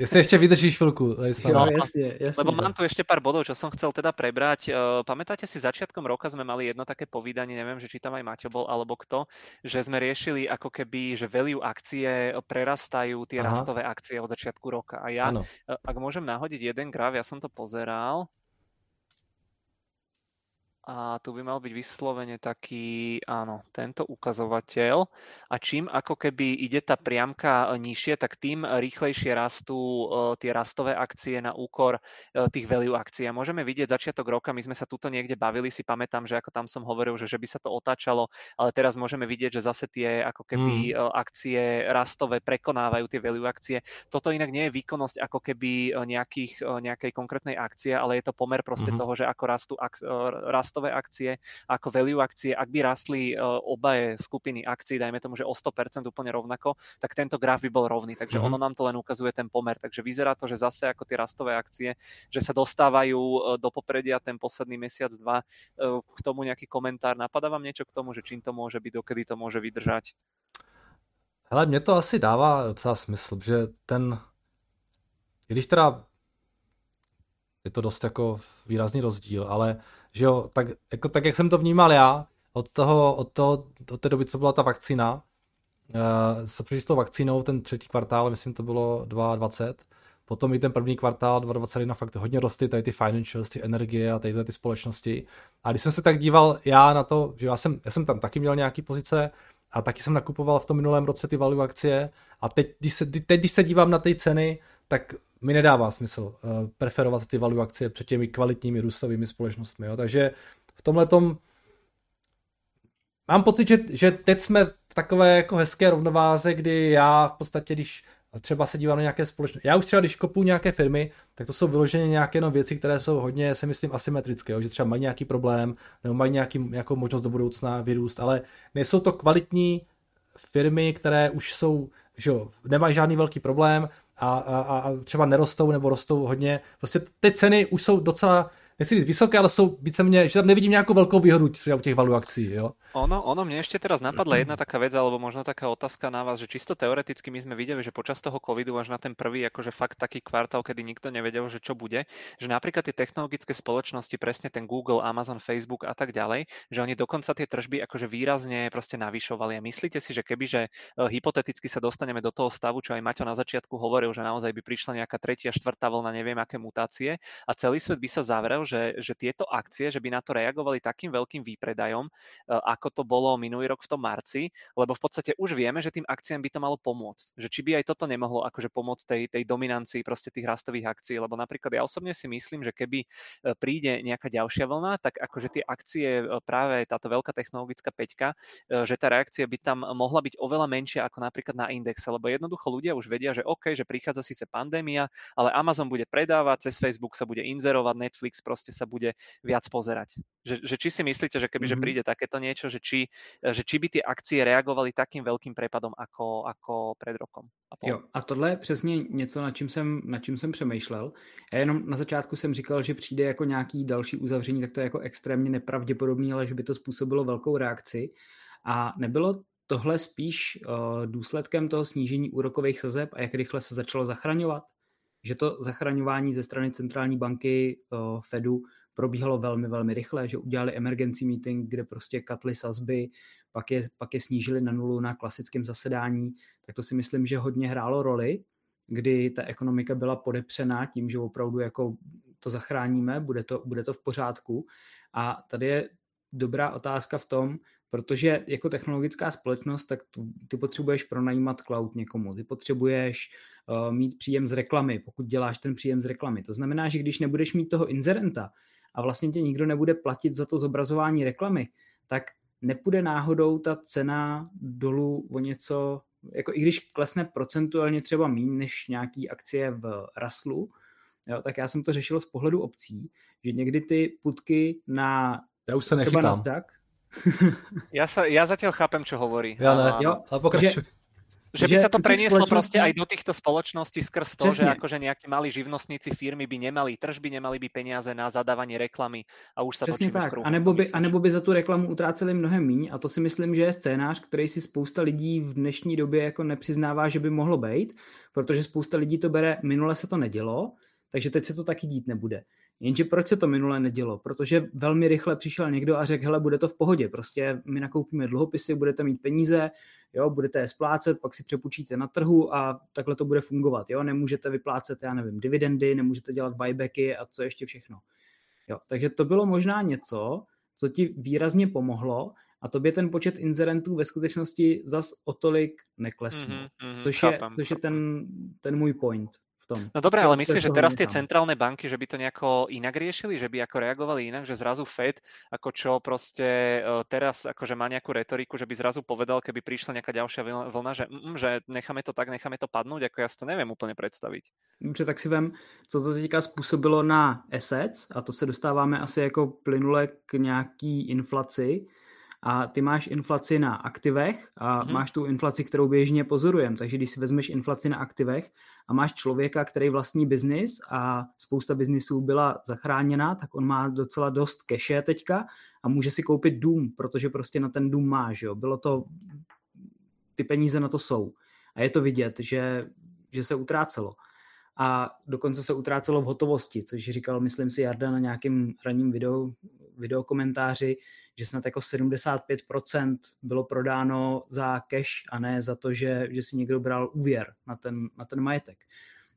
Jestli ještě vydržíš chvilku. No, jasně. Lebo mám tu ještě pár bodov, čo som chcel teda prebrať. Pamätáte si, začiatkom roka sme mali jedno také povídanie, neviem, že či tam aj Maťo bol, alebo kto, že sme riešili ako keby, že value akcie prerastajú tie rastové akcie od začiatku roka. A ja, ak môžem nahodiť jeden graf, ja som to pozeral. A tu by mal byť vyslovene taký, áno, tento ukazovateľ. A čím ako keby ide tá priamka nižšie, tak tým rýchlejšie rastú tie rastové akcie na úkor tých value akcií. A môžeme vidieť začiatok roka, my sme sa tuto niekde bavili, si pamätám, že ako tam som hovoril, že by sa to otáčalo, ale teraz môžeme vidieť, že zase tie ako keby akcie rastové prekonávajú tie value akcie. Toto inak nie je výkonnosť ako keby nejakej konkrétnej akcie, ale je to pomer proste toho, že ako rastú rastové akcie ako value akcie, ak by rastli obaje skupiny akcií, dajme tomu, že o 100% úplne rovnako, tak tento graf by bol rovný, takže ono nám to len ukazuje ten pomer, takže vyzerá to, že zase ako tie rastové akcie, že sa dostávajú do popredia ten posledný mesiac, dva. K tomu nejaký komentár, napadá vám niečo k tomu, že čím to môže byť, dokedy to môže vydržať? Hele, mne to asi dává docela smysl, že ten, když teda je to dost jako výrazný rozdíl, ale že jo, tak, jako, tak jak jsem to vnímal já, od té doby, co byla ta vakcína, se přišli s tou vakcínou, ten třetí kvartál, myslím, to bylo 2020, potom i ten první kvartál 2021 fakt hodně rostly, tady ty financials, ty energie a tady ty společnosti. A když jsem se tak díval já na to, že já jsem tam taky měl nějaký pozice a taky jsem nakupoval v tom minulém roce ty value akcie a teď, když se dívám na ty ceny, tak mi nedává smysl preferovat ty value akcie před těmi kvalitními růstovými společnostmi. Jo? Takže v tomhletom mám pocit, že teď jsme v takové jako hezké rovnováze, kdy já v podstatě, když třeba se dívám na nějaké společnosti, já už třeba když kopuju nějaké firmy, tak to jsou vyloženě nějaké věci, které jsou hodně, si myslím, asymetrické, jo? Že třeba mají nějaký problém nebo mají nějakou možnost do budoucna vyrůst, ale nejsou to kvalitní firmy, které už jsou, že jo, nemají žádný velký problém, a třeba nerostou nebo rostou hodně. Prostě ty ceny už jsou docela nechci říct vysoké, ale jsou víceméně, že tam nevidím nějakou velkou výhodu u těch valuácií, jo. Ono mne ešte teraz napadla jedna taká vec, alebo možno taká otázka na vás, že čisto teoreticky my sme videli, že počas toho covidu až na ten prvý, akože fakt taký kvartál, kedy nikto nevedel, že čo bude, že napríklad tie technologické spoločnosti, presne ten Google, Amazon, Facebook a tak ďalej, že oni dokonca tie tržby akože výrazne proste navyšovali. A myslíte si, že kebyže hypoteticky sa dostaneme do toho stavu, čo aj Maťo na začiatku hovoril, že naozaj by prišla nejaká tretia, štvrtá vlna, neviem aké mutácie, a celý svet by sa zavrel, že tieto akcie, že by na to reagovali takým veľkým výpredajom, ako to bolo minulý rok v tom marci, lebo v podstate už vieme, že tým akciám by to malo pomôcť. Že či by aj toto nemohlo akože pomôcť tej dominancii proste tých rastových akcií, lebo napríklad ja osobne si myslím, že keby príde nejaká ďalšia vlna, tak akože tie akcie, práve táto veľká technologická päťka, že tá reakcia by tam mohla byť oveľa menšia ako napríklad na indexe, lebo jednoducho ľudia už vedia, že OK, že prichádza síce pandémia, ale Amazon bude predávať, cez Facebook sa bude inzerovať, Netflix proste sa bude viac pozerať. Že či si myslíte, že keby že príde takéto niečo, že či by tie akcie reagovaly takým veľkým prepadom ako pred rokom? Jo, a tohle je přesně něco, nad čím jsem přemýšlel. Já jenom na začátku jsem říkal, že přijde jako nějaký další uzavření, tak to je jako extrémně nepravděpodobný, ale že by to způsobilo velkou reakci. A nebylo tohle spíš důsledkem toho snížení úrokových sazeb a jak rychle se začalo zachraňovat? Že to zachraňování ze strany centrální banky Fedu probíhalo velmi, velmi rychle, že udělali emergency meeting, kde prostě katli sazby, pak je snížili na nulu na klasickém zasedání, tak to si myslím, že hodně hrálo roli, kdy ta ekonomika byla podepřená tím, že opravdu jako to zachráníme, bude to v pořádku. A tady je dobrá otázka v tom, protože jako technologická společnost, tak ty potřebuješ pronajímat cloud někomu, ty potřebuješ mít příjem z reklamy, pokud děláš ten příjem z reklamy. To znamená, že když nebudeš mít toho inzerenta a vlastně tě nikdo nebude platit za to zobrazování reklamy, tak nepůjde náhodou ta cena dolů o něco, jako i když klesne procentuálně třeba míň než nějaký akcie v Russellu, jo, tak já jsem to řešil z pohledu opcí, že někdy ty putky na já už se třeba nechytám. Nasdaq. Já zatím chápem, čo hovorí. Já ne, jo, ale pokračuj. Že by sa to prenieslo proste aj do týchto spoločností skrz to, že akože nejakí malí živnostníci firmy by nemali tržby, nemali by peniaze na zadávanie reklamy a už sa točíme v kruhu. A nebo by za tu reklamu utráceli mnohem míň, a to si myslím, že je scénář, který si spousta lidí v dnešní době jako nepřiznává, že by mohlo být, protože spousta lidí to bere, minule se to nedělo, takže teď se to taky dít nebude. Jenže proč se to minule nedělo? Protože velmi rychle přišel někdo a řekl, hele, bude to v pohodě, prostě my nakoupíme dluhopisy, budete mít peníze, jo, budete je splácet, pak si přepůjčíte na trhu a takhle to bude fungovat, jo, nemůžete vyplácet, já nevím, dividendy, nemůžete dělat buybacky a co ještě všechno. Jo, takže to bylo možná něco, co ti výrazně pomohlo a tobě ten počet inzerentů ve skutečnosti zas o tolik neklesl, což je ten můj point. No dobré, ale myslíš, že teraz tie centrálne banky, že by to nejako inak riešili, že by ako reagovali inak, že zrazu Fed, ako čo proste teraz akože má nejakú retoriku, že by zrazu povedal, keby prišla nejaká ďalšia vlna, že necháme to tak, necháme to padnúť, ako ja si to neviem úplne predstaviť. Dobře, tak si vem, co to teďka způsobilo na assets, a to se dostáváme asi jako plynule k nějaký inflaci. A ty máš inflaci na aktivech a máš tu inflaci, kterou běžně pozorujeme. Takže když si vezmeš inflaci na aktivech a máš člověka, který vlastní biznis a spousta biznisů byla zachráněna, tak on má docela dost keše teďka a může si koupit dům, protože prostě na ten dům máš. Jo? Bylo to, ty peníze na to jsou. A je to vidět, že se utrácelo. A dokonce se utrácelo v hotovosti, což říkal, myslím si, Jarda na nějakém ranním videokomentáři, že snad jako 75% bylo prodáno za cash a ne za to, že si někdo bral úvěr na ten majetek.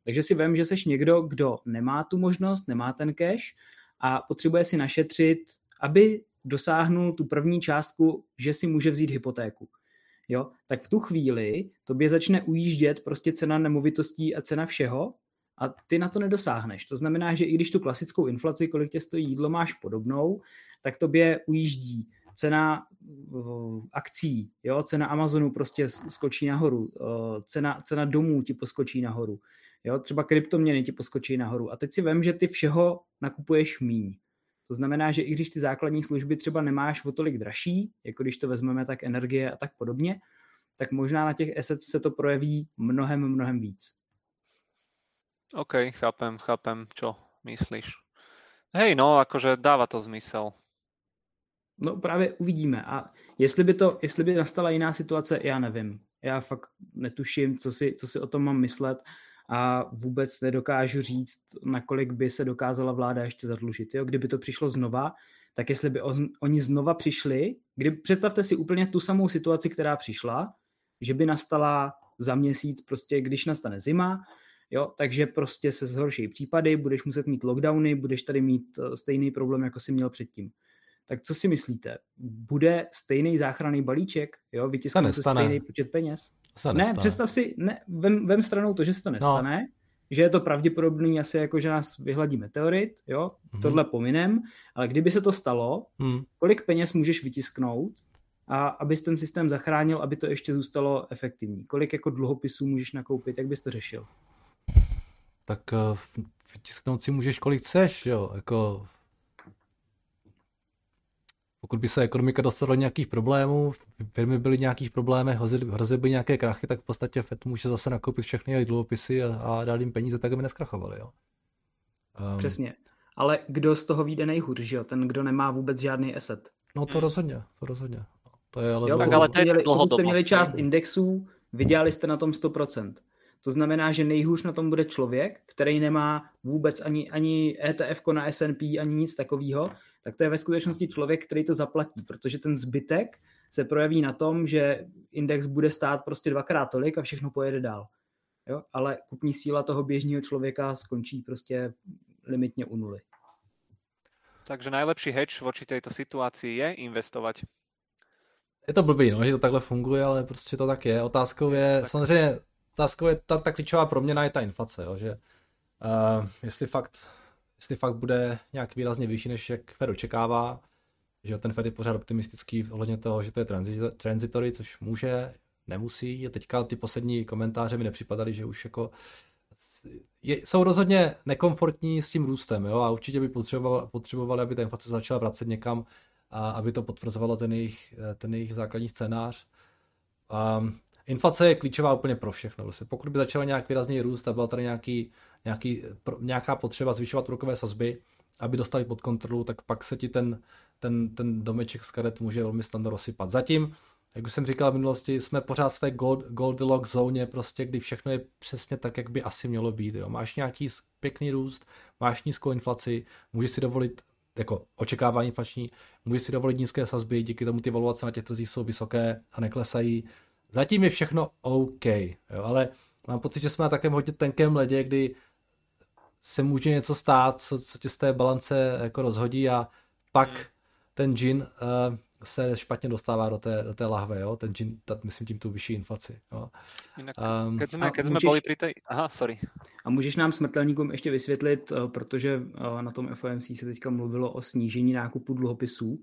Takže si vem, že seš někdo, kdo nemá tu možnost, nemá ten cash a potřebuje si našetřit, aby dosáhnul tu první částku, že si může vzít hypotéku. Jo? Tak v tu chvíli tobě začne ujíždět prostě cena nemovitostí a cena všeho a ty na to nedosáhneš. To znamená, že i když tu klasickou inflaci, kolik tě stojí jídlo, máš podobnou, tak tobě ujíždí cena akcí, jo? Cena Amazonu prostě skočí nahoru, cena domů ti poskočí nahoru, jo? Třeba kryptoměny ti poskočí nahoru a teď si vem, že ty všeho nakupuješ míň. To znamená, že i když ty základní služby třeba nemáš o tolik dražší, jako když to vezmeme, tak energie a tak podobně, tak možná na těch assets se to projeví mnohem, mnohem víc. OK, chápem, čo myslíš. Hej, no, akože dáva to zmysel. No právě uvidíme. A jestli by nastala jiná situace, já nevím. Já fakt netuším, co si o tom mám myslet a vůbec nedokážu říct, nakolik by se dokázala vláda ještě zadlužit. Jo? Kdyby to přišlo znova, tak jestli by oni znova přišli, představte si úplně tu samou situaci, která přišla, že by nastala za měsíc, prostě když nastane zima, jo, takže prostě se zhorší případy, budeš muset mít lockdowny, budeš tady mít stejný problém, jako jsi měl předtím. Tak co si myslíte? Bude stejný záchranný balíček? Jo, vytiskne se stejný počet peněz? Ne, představ si, vem stranou to, že se to nestane, no. Že je to pravděpodobný asi jako, že nás vyhladí meteorit, jo, tohle pominem, ale kdyby se to stalo, kolik peněz můžeš vytisknout, a abys ten systém zachránil, aby to ještě zůstalo efektivní? Kolik jako dluhopisů můžeš nakoupit, jak bys to řešil? Tak vytisknout si můžeš, kolik chceš, jo, jako... Pokud by se ekonomika dostala do nějakých problémů, firmy byly v nějakých problémech, hrozily by nějaké krachy, tak v podstatě FED může zase nakoupit všechny dluhopisy a dát jim peníze, tak aby neskrachovali. Jo? Přesně. Ale kdo z toho vyjde nejhůř, že jo? Ten, kdo nemá vůbec žádný asset. No to rozhodně, to rozhodně. To je ale jo, tak ale pokud jste měli část indexů, vydělali jste na tom 100%. To znamená, že nejhůř na tom bude člověk, který nemá vůbec ani ETF-ko na S&P, ani nic takového, tak to je ve skutečnosti člověk, který to zaplatí, protože ten zbytek se projeví na tom, že index bude stát prostě 2x tolik a všechno pojede dál. Jo? Ale kupní síla toho běžného člověka skončí prostě limitně u nuly. Takže nejlepší hedge voči této situaci je investovat. Je to blbý, no, že to takhle funguje, ale prostě to tak je. Otázkou je ta klíčová proměna je ta inflace, jo, že jestli fakt bude nějak výrazně vyšší, než jak Fed očekává, že ten Fed je pořád optimistický ohledně toho, že to je transitory, což může, nemusí. A teďka ty poslední komentáře mi nepřipadaly, že už jako jsou rozhodně nekomfortní s tím růstem, jo, a určitě by potřebovali, aby ta inflace začala vracet někam a aby to potvrzovalo ten jejich základní scénář. Inflace je klíčová úplně pro všechno. Vlastně pokud by začala nějak výrazněji růst a byla tady nějaká potřeba zvyšovat úrokové sazby, aby dostali pod kontrolu, tak pak se ti ten domeček z karet může velmi snadno rozsypat. Zatím, jak už jsem říkal v minulosti, jsme pořád v té Goldilocks zóně, prostě, kdy všechno je přesně tak, jak by asi mělo být. Jo. Máš nějaký pěkný růst, máš nízkou inflaci, můžeš si dovolit jako očekávání inflační, můžeš si dovolit nízké sazby, díky tomu ty valuace na těch trzích jsou vysoké a neklesají. Zatím je všechno OK, jo, ale mám pocit, že jsme na takém hodně tenkém ledě, kdy se může něco stát, co tě z té balance jako rozhodí a pak ten džin se špatně dostává do té lahve, jo, ten džin, myslím tím tu vyšší inflaci. Jo. Jinak, keď jsme byli při té... Aha, sorry. A můžeš nám smrtelníkům ještě vysvětlit, protože na tom FOMC se teďka mluvilo o snížení nákupu dluhopisů,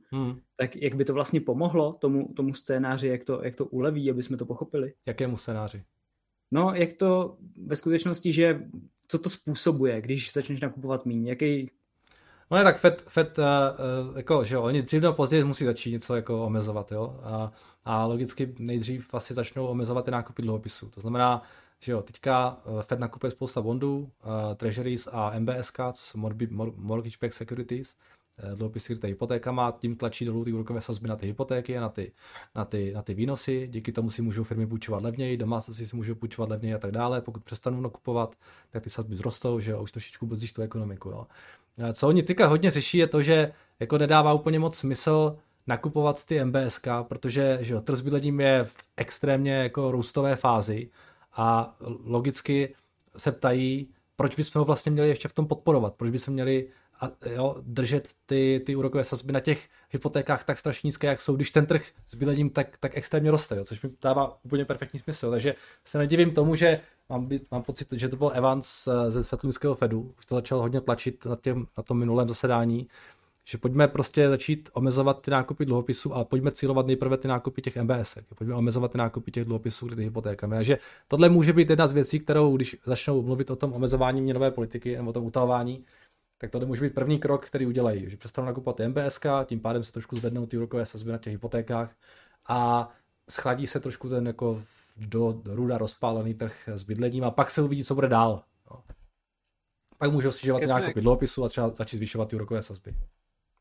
tak jak by to vlastně pomohlo tomu scénáři, jak to uleví, aby jsme to pochopili? Jakému scénáři? No, jak to ve skutečnosti, že co to způsobuje, když začneš nakupovat míň, jaký... No ne, tak FED jako, že jo, oni dřív nebo později musí začít něco jako omezovat, jo, a logicky nejdřív asi začnou omezovat i nákupy dluhopisů. To znamená, že jo, teďka FED nakupuje spousta bondů, treasuries a MBSK, co jsou mortgage backed securities, dluhopisy, které hypotéka má, tím tlačí dolů ty úrokové sazby na ty hypotéky a na ty výnosy, díky tomu si můžou firmy půjčovat levněji, domácnosti si můžou půjčovat levněji a tak dále, pokud přestanou nakupovat, tak ty sazby vzrostou, že jo, už trošičku brzdíš tu ekonomiku, jo. Co oni teďka hodně řeší, je to, že jako nedává úplně moc smysl nakupovat ty MBSK, protože že jo, trh s bydlením je v extrémně jako růstové fázi a logicky se ptají, proč bychom ho vlastně měli ještě v tom podporovat, proč bychom měli držet ty úrokové sazby na těch hypotékách tak strašně nízké, jak jsou, když ten trh s bydlením tak extrémně roste, jo, což mi dává úplně perfektní smysl. Takže se nedivím tomu, že mám pocit, že to byl Evans ze Settlinského Fedu, už to začal hodně tlačit na tom minulém zasedání, že pojďme prostě začít omezovat ty nákupy dluhopisů a pojďme cílovat nejprve ty nákupy těch MBSek, pojďme omezovat ty nákupy těch dluhopisů, ty hypotékami. Takže tohle může být jedna z věcí, kterou když začnou mluvit o tom omezování měnové politiky nebo o tom utahování, tak tady může být první krok, který udělají, že přestanou nakupovat MBSK, tím pádem se trošku zvednou ty úrokové sazby na těch hypotékách a schladí se trošku ten jako do ruda rozpálený trh s bydlením a pak se uvidí, co bude dál. No. Pak môžu si žiavať nákupy dlhopisu a třeba začať zvyšovať tie úrokové sazby.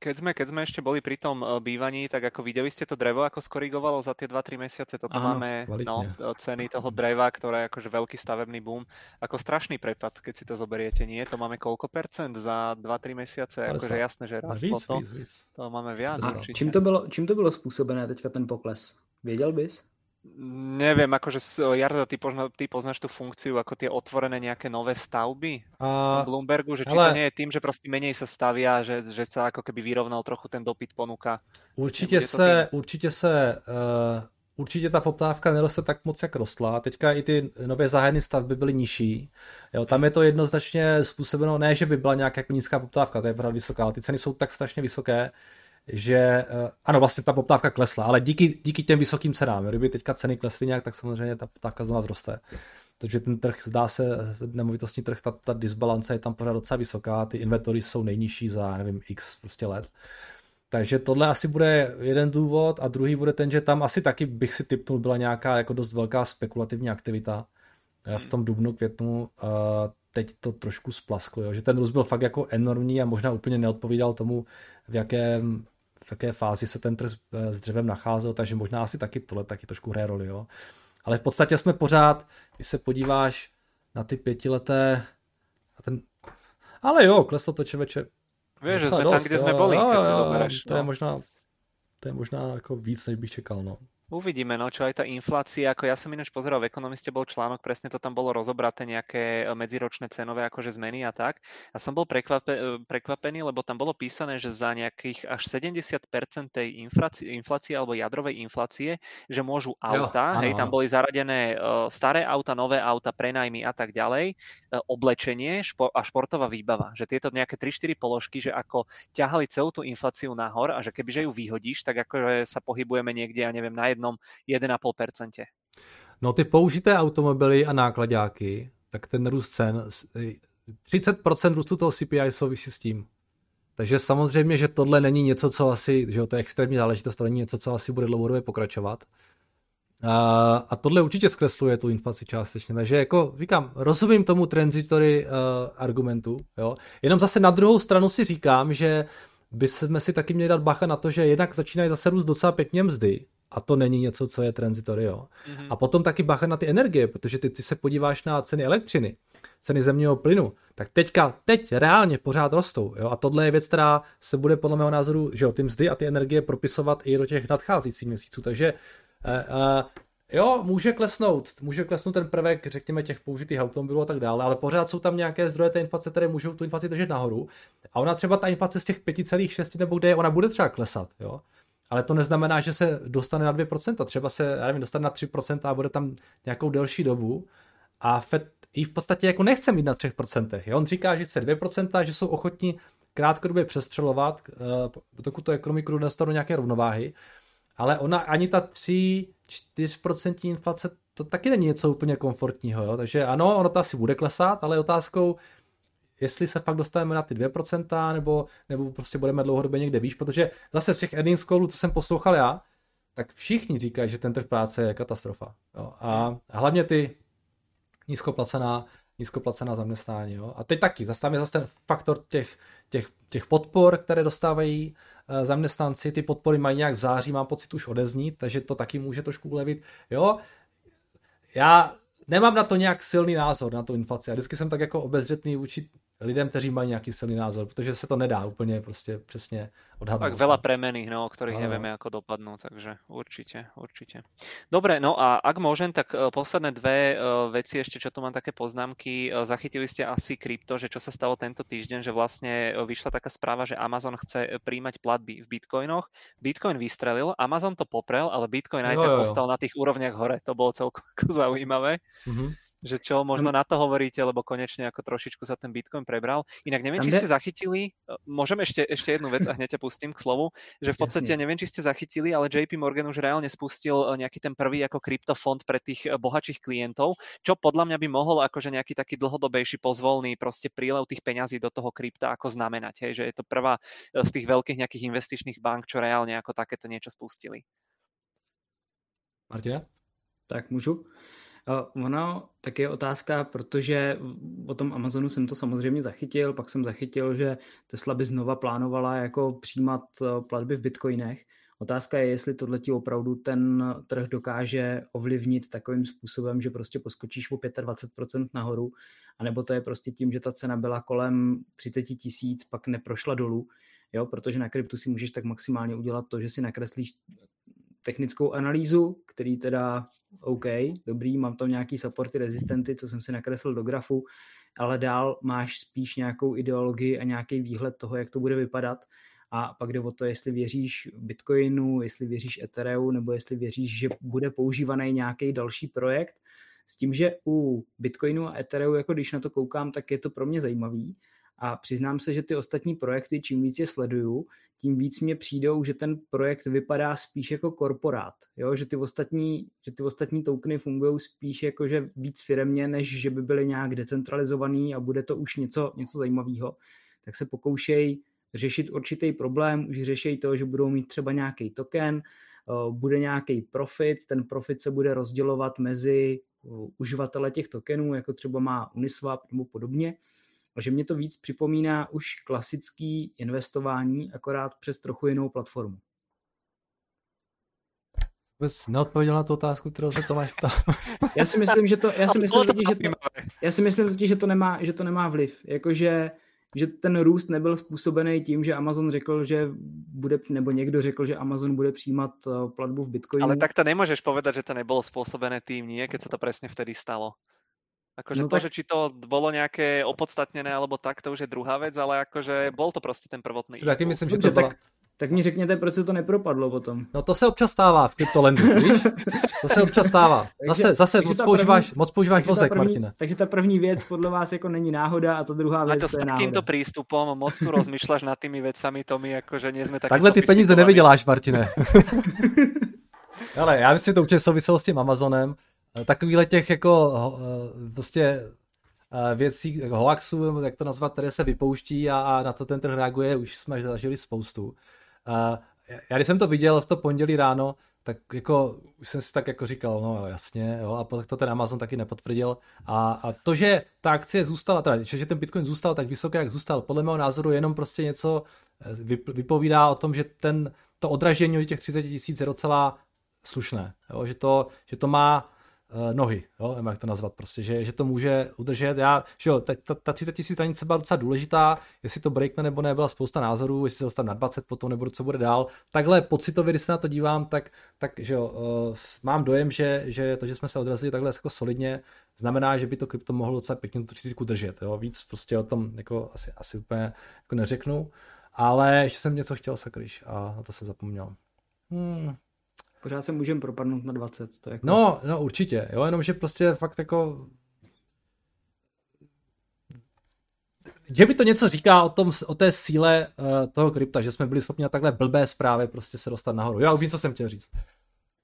Keď sme ešte boli pri tom bývaní, tak ako videli ste to drevo, ako skorigovalo za tie 2-3 mesiace. Toto áno, máme ceny toho dreva, ktoré je akože veľký stavebný boom. Ako strašný prepad, keď si to zoberiete, nie? To máme koľko percent za 2-3 mesiace? Akože jasné, že rastlo to. To máme viac. A čím to bylo spôsobené teďka ten pokles? Věděl bys? Neviem, akože Jardo, ty poznáš tú funkciu, ako tie otvorené nejaké nové stavby v Bloombergu, že či to nie je tým, že proste menej sa stavia, že sa ako keby vyrovnal trochu ten dopyt ponuka. Určitě ta poptávka neroste tak moc, jak rostla. Teďka i ty nové zahájeny stavby byly nižší. Jo, tam je to jednoznačně způsobeno, ne, že by byla nějaká jako nízká poptávka, to je pravda vysoká, ale ty ceny jsou tak strašně vysoké, že ano, vlastně ta poptávka klesla, ale díky těm vysokým cenám. Kdyby teďka ceny klesly nějak, tak samozřejmě ta poptávka znova vzroste. Takže ten trh, zdá se, nemovitostní trh, ta disbalance je tam pořád docela vysoká, ty inventory jsou nejnižší za, nevím, x prostě let. Takže tohle asi bude jeden důvod a druhý bude ten, že tam asi taky bych si tipnul, byla nějaká jako dost velká spekulativní aktivita v tom dubnu, květnu. Teď to trošku splasklo, jo? Že ten růst byl fakt jako enormní a možná úplně neodpovídal tomu, v jaké fázi se ten trh s dřevem nacházel, takže možná asi taky tohle taky trošku hraje roli, jo. Ale v podstatě jsme pořád, když se podíváš na ty pětileté, ale jo, kleslo to čeveče. Víš, že jsme dost, tam, kde jsme byli, když se dobereš. To je možná jako víc, než bych čekal, no. Uvidíme, no, čo aj tá inflácia, ako ja som ináč pozeral, v Ekonomiste bol článok, presne to tam bolo rozobraté nejaké medziročné cenové akože zmeny a tak. A som bol prekvapený, lebo tam bolo písané, že za nejakých až 70% tej inflácie alebo jadrovej inflácie, že môžu auta, hej, tam boli zaradené staré auta, nové auta, prenajmy a tak ďalej, oblečenie a športová výbava. Že tieto nejaké 3-4 položky, že ako ťahali celú tú infláciu nahor a že kebyže ju vyhodíš, tak akože sa pohybujeme niekde, ja neviem, na 1,5%. No ty použité automobily a nákladáky, tak ten růst cen, 30% růstu toho CPI souvisí s tím. Takže samozřejmě, že tohle není něco, co asi, že to je extrémní záležitost, to není něco, co asi bude dlouhodobě pokračovat. A tohle určitě zkresluje tu inflaci částečně. Takže jako říkám, rozumím tomu transitory argumentu. Jo? Jenom zase na druhou stranu si říkám, že bychom si taky měli dát bacha na to, že jednak začínají zase růst docela pěkně mzdy. A to není něco, co je transitory, jo. Mm-hmm. A potom taky bacha na ty energie, protože ty se podíváš na ceny elektřiny, ceny zemního plynu, tak teď reálně pořád rostou, jo. A tohle je věc, která se bude podle mého názoru, že jo, ty mzdy a ty energie propisovat i do těch nadcházejících měsíců. Takže jo, může klesnout ten prvek, řekněme, těch použitých automobilů a tak dále, ale pořád jsou tam nějaké zdroje té inflace, které můžou tu inflaci držet nahoru. A ona třeba ta inflace z těch 5,6 nebo kde je, ona bude třeba klesat, jo. Ale to neznamená, že se dostane na 2%, třeba se, já nevím, dostane na 3% a bude tam nějakou delší dobu a Fed i v podstatě jako nechce mít na 3%. Jo? On říká, že chce 2%, že jsou ochotní krátkodobě přestřelovat, dokud to ekonomiku dostane do nějaké rovnováhy, ale ona ani ta 3-4% inflace, to taky není něco úplně komfortního, jo? Takže ano, ono to asi bude klesat, ale je otázkou, jestli se fakt dostaneme na ty 2% nebo prostě budeme dlouhodobě někde výš, protože zase z těch earnings callů, co jsem poslouchal já, tak všichni říkají, že ten trh práce je katastrofa. Jo. A hlavně ty nízkoplacená zaměstnání. Jo. A teď taky, zase ten faktor těch podpor, které dostávají zaměstnanci, ty podpory mají nějak v září, mám pocit, už odeznít, takže to taky může trošku ulevit. Jo, já nemám na to nějak silný názor, na tu inflaci. A vždycky jsem tak jako obezřetný vůči lidem, kteří mají nějaký silný názor, protože se to nedá úplně prostě přesně odhadnout. Tak veľa premených, no, o ktorých nevieme, ako dopadnú, takže určite. Dobre, no a ak môžem, tak posledné dve veci ešte, čo tu mám také poznámky, zachytili ste asi krypto, že čo sa stalo tento týždeň, že vlastne vyšla taká správa, že Amazon chce príjmať platby v bitcoinoch. Bitcoin vystrelil, Amazon to poprel, ale Bitcoin aj tak ostal na tých úrovniach hore. To bolo celkom zaujímavé. Mhm. Že čo, možno na to hovoríte, lebo konečne ako trošičku sa ten Bitcoin prebral. Inak neviem, či ste zachytili, môžem ešte jednu vec a hneď ťa pustím k slovu, že v podstate neviem, či ste zachytili, ale JP Morgan už reálne spustil nejaký ten prvý ako kryptofond pre tých bohatších klientov, čo podľa mňa by mohol akože nejaký taký dlhodobejší pozvolný proste prílev tých peňazí do toho krypta ako znamenať, hej, že je to prvá z tých veľkých nejakých investičných bank, čo reálne ako takéto niečo spustili. Martina? Tak môžu. Ono tak je otázka, protože o tom Amazonu jsem to samozřejmě zachytil, pak jsem zachytil, že Tesla by znova plánovala jako přijímat platby v bitcoinech. Otázka je, jestli tohletí opravdu ten trh dokáže ovlivnit takovým způsobem, že prostě poskočíš o 25% nahoru, anebo to je prostě tím, že ta cena byla kolem 30 000, pak neprošla dolů, jo, protože na kryptu si můžeš tak maximálně udělat to, že si nakreslíš technickou analýzu, který teda OK, dobrý, mám tam nějaký supporty, rezistenty, co jsem si nakreslil do grafu, ale dál máš spíš nějakou ideologii a nějaký výhled toho, jak to bude vypadat. A pak jde o to, jestli věříš Bitcoinu, jestli věříš Ethereu, nebo jestli věříš, že bude používaný nějaký další projekt. S tím, že u Bitcoinu a Ethereu, jako když na to koukám, tak je to pro mě zajímavý. A přiznám se, že ty ostatní projekty, čím víc je sleduju, tím víc mě přijdou, že ten projekt vypadá spíš jako korporát. Jo? Že ty ostatní tokeny fungují spíš jako, že víc firemně, než že by byly nějak decentralizovaný a bude to už něco zajímavého. Tak se pokoušej řešit určitý problém, už řeší to, že budou mít třeba nějaký token, bude nějaký profit, ten profit se bude rozdělovat mezi uživatele těch tokenů, jako třeba má Uniswap nebo podobně. A že mě to víc připomíná už klasický investování, akorát přes trochu jinou platformu. Neodpověděl na tu otázku, kterou se Tomáš ptal. Já si myslím, že to nemá vliv. Že ten růst nebyl způsobený tím, že Amazon řekl, že bude, nebo někdo řekl, že Amazon bude přijímat platbu v Bitcoinu. Ale tak to nemůžeš povedať, že to nebylo způsobené tím, nie, keď se to přesně vtedy stalo. Akože no to, tak... že či to bolo nejaké opodstatnené alebo tak, to už je druhá vec, ale akože bol to proste ten prvotný. Taky myslím, že to byla... tak mi řekněte, proč se to nepropadlo potom. No to se občas stává v kryptolendu, víš? To se občas stává. Zase moc používáš mozek, Martine. Takže ta první věc podle vás jako není náhoda a ta druhá věc je náhoda. A to s takýmto prístupom moc tu rozmýšľaš nad tými vecami, to my jakože nejsme taky. Takhle ty peníze nevyděláš, Martine. Ale já myslím, to určitě souviselo s tím Amazonem. Takovýhle těch jako prostě věcí, hoaxů, nebo jak to nazvat, které se vypouští a na co ten trh reaguje, už jsme zažili spoustu. Já když jsem to viděl v to pondělí ráno, tak jako už jsem si tak jako říkal, no jasně, jo, a pak to ten Amazon taky nepotvrdil. A to, že ta akcie zůstala, teda, že ten Bitcoin zůstal tak vysoký, jak zůstal, podle mého názoru jenom prostě něco vypovídá o tom, že to odražení od těch 30 000 je docela slušné, jo, že to má nohy, jo, nevím, jak to nazvat prostě, že to může udržet. Ta 30 000 hranice byla docela důležitá, jestli to breakne nebo ne, byla spousta názorů, jestli se dostane na 20, potom nebudu, co bude dál. Takhle pocitově, když se na to dívám, tak že jo, mám dojem, že to, že jsme se odrazili takhle jako solidně, znamená, že by to krypto mohlo docela pěkně tu 30 držet, jo, víc prostě o tom jako asi úplně jako neřeknu, ale ještě jsem něco chtěl sakryš a to jsem zapomněl. Pořád se můžeme propadnout na 20. To jako... No, určitě. Jo, jenomže prostě fakt jako... Že by to něco říká o té síle toho krypta, že jsme byli schopni na takhle blbé zprávy prostě se dostat nahoru. Já už vím, co jsem chtěl říct.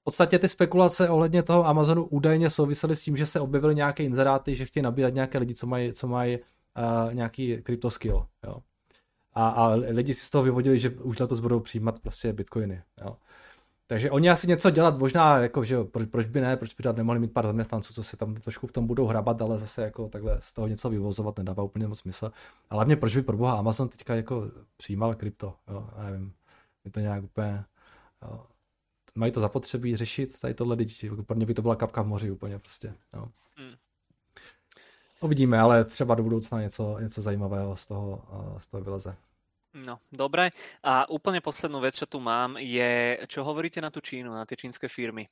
V podstatě ty spekulace ohledně toho Amazonu údajně souvisely s tím, že se objevily nějaké inzeráty, že chtějí nabírat nějaké lidi, co mají nějaký kryptoskill. Jo. A lidi si z toho vyvodili, že už letos budou přijímat prostě bitcoiny. Jo. Takže oni asi něco dělat, možná, jako, že proč by tam nemohli mít pár zaměstnanců, co se tam trošku v tom budou hrabat, ale zase jako takhle z toho něco vyvozovat nedává úplně moc smysl. Ale hlavně proč by pro boha Amazon teďka jako přijímal krypto, jo, já nevím, je to nějak úplně, jo, mají to zapotřebí řešit, tady tohle lidi, pro mě by to byla kapka v moři úplně prostě, jo. Uvidíme, ale třeba do budoucna něco zajímavého z toho vyleze. No, dobre. A úplne poslednú vec, čo tu mám, je, čo hovoríte na tú Čínu, na tie čínske firmy?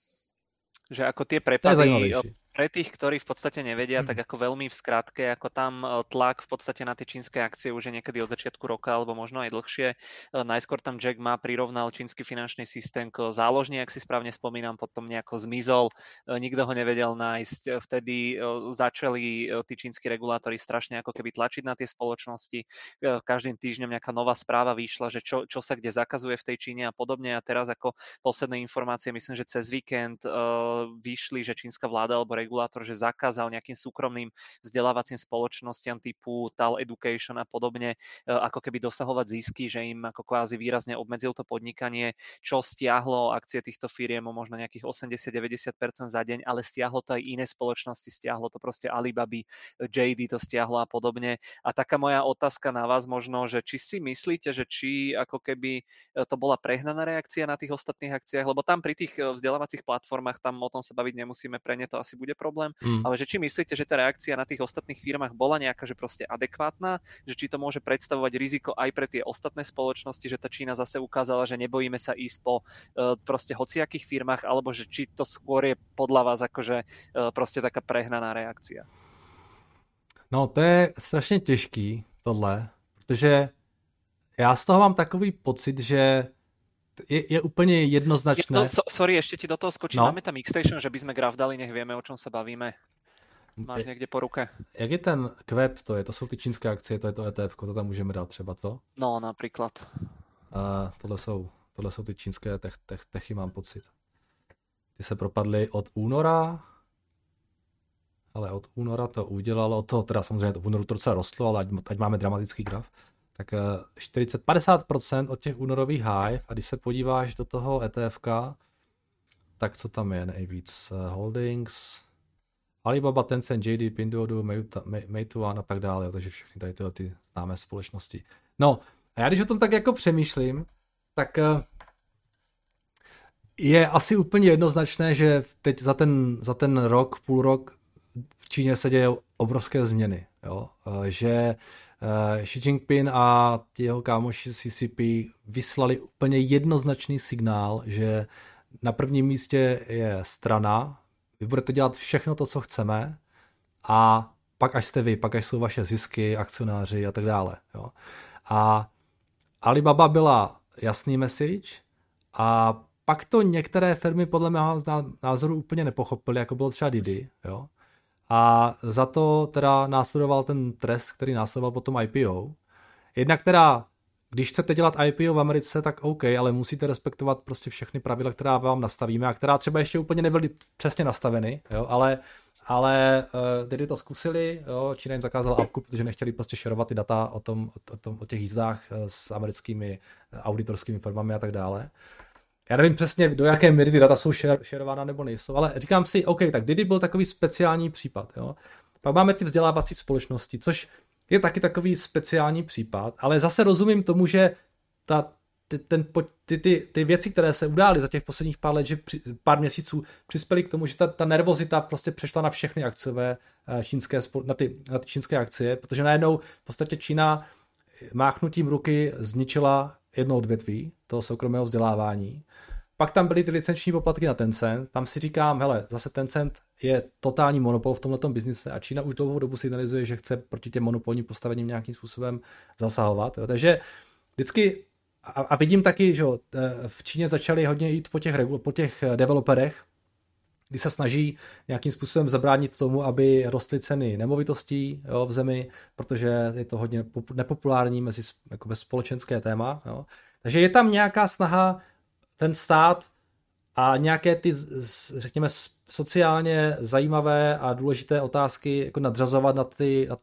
Že ako tie prepady pre tých, ktorí v podstate nevedia, tak ako veľmi v skratke, ako tam tlak v podstate na tie čínske akcie už je niekedy od začiatku roka, alebo možno aj dlhšie. Najskôr tam Jack Ma prirovnal čínsky finančný systém k záložni, ak si správne spomínam, potom nejako zmizol, nikto ho nevedel nájsť. Vtedy začali tí čínski regulátori strašne ako keby tlačiť na tie spoločnosti. Každým týždňom nejaká nová správa vyšla, že čo sa kde zakazuje v tej Číne a podobne. A teraz ako posledné informácie, myslím, že cez víkend vyšli, že čínska vláda alebo regulátor, že zakázal nejakým súkromným vzdelávacím spoločnostiam typu Tal Education a podobne, ako keby dosahovať zisky, že im ako kvázi výrazne obmedzil to podnikanie, čo stiahlo akcie týchto firiem o možno nejakých 80-90% za deň, ale stiahlo to aj iné spoločnosti, stiahlo to proste Alibaby, JD to stiahlo a podobne. A taká moja otázka na vás možno, že či si myslíte, že či ako keby to bola prehnaná reakcia na tých ostatných akciách, lebo tam pri tých vzdelávacích platformách, tam o tom sa baviť nemusíme, pre ne to asi bude problém, ale že či myslíte, že tá reakcia na tých ostatných firmách bola nejaká, že proste adekvátna, že či to môže predstavovať riziko aj pre tie ostatné spoločnosti, že tá Čína zase ukázala, že nebojíme sa ísť po proste hociakých firmách, alebo že či to skôr je podľa vás akože proste taká prehnaná reakcia. No to je strašně těžký tohle, protože já z toho mám takový pocit, že je úplně jednoznačné. Je to, sorry, ještě ti do toho skočím. No. Máme tam X-Station, že bychom graf dali, nech vieme, o čem se bavíme. Máš někde po ruce. Jak je ten KVEP, to jsou ty čínské akcie, to je to ETF, to tam můžeme dát třeba, co? No, například. Tohle jsou ty čínské techy, mám pocit. Ty se propadly od února, ale od února to udělalo, od toho teda samozřejmě to v únoru to docela rostlo, ale ať máme dramatický graf, tak 40-50% od těch únorových high, a když se podíváš do toho ETFka, tak co tam je nejvíc? Holdings, Alibaba, Tencent, JD, Pinduoduo, Meituan a tak dále, takže všechny tady tyhle ty známé společnosti. No a já když o tom tak jako přemýšlím, tak je asi úplně jednoznačné, že teď za ten rok, půl rok v Číně se dějou obrovské změny, jo? Že Xi Jinping a jeho kámoši CCP vyslali úplně jednoznačný signál, že na prvním místě je strana, vy budete dělat všechno to, co chceme, a pak až jste vy, pak až jsou vaše zisky, akcionáři a tak dále. Jo? A Alibaba byla jasný message a pak to některé firmy podle mého názoru úplně nepochopily, jako bylo třeba Didi, jo? A za to teda následoval ten trest, který následoval potom IPO. Jednak teda, když chcete dělat IPO v Americe, tak OK, ale musíte respektovat prostě všechny pravidla, která vám nastavíme a která třeba ještě úplně nebyly přesně nastaveny, jo, ale tedy to zkusili, jo, Čína jim zakázala apku, protože nechtěli prostě šerovat ty data o těch jízdách s americkými auditorskými firmami a tak dále. Já nevím přesně, do jaké míry ty data jsou šerována nebo nejsou, ale říkám si, OK, tak Didi byl takový speciální případ. Jo? Pak máme ty vzdělávací společnosti, což je taky takový speciální případ, ale zase rozumím tomu, že ty věci, které se udály za těch posledních pár let, že pár měsíců přispěly k tomu, že ta nervozita prostě přešla na všechny akciové čínské, na ty čínské akcie, protože najednou v podstatě Čína máchnutím ruky zničila jedno odvětví toho soukromého vzdělávání. Pak tam byly ty licenční poplatky na Tencent. Tam si říkám, hele, zase Tencent je totální monopol v tomhletom biznise a Čína už dlouhou dobu signalizuje, že chce proti těm monopolním postavením nějakým způsobem zasahovat. Jo. Takže vždycky, a vidím taky, že v Číně začali hodně jít po těch developerech, kdy se snaží nějakým způsobem zabránit tomu, aby rostly ceny nemovitostí, jo, v zemi, protože je to hodně nepopulární mezi jako společenské téma. Jo. Takže je tam nějaká snaha ten stát a nějaké ty, řekněme, sociálně zajímavé a důležité otázky jako nadřazovat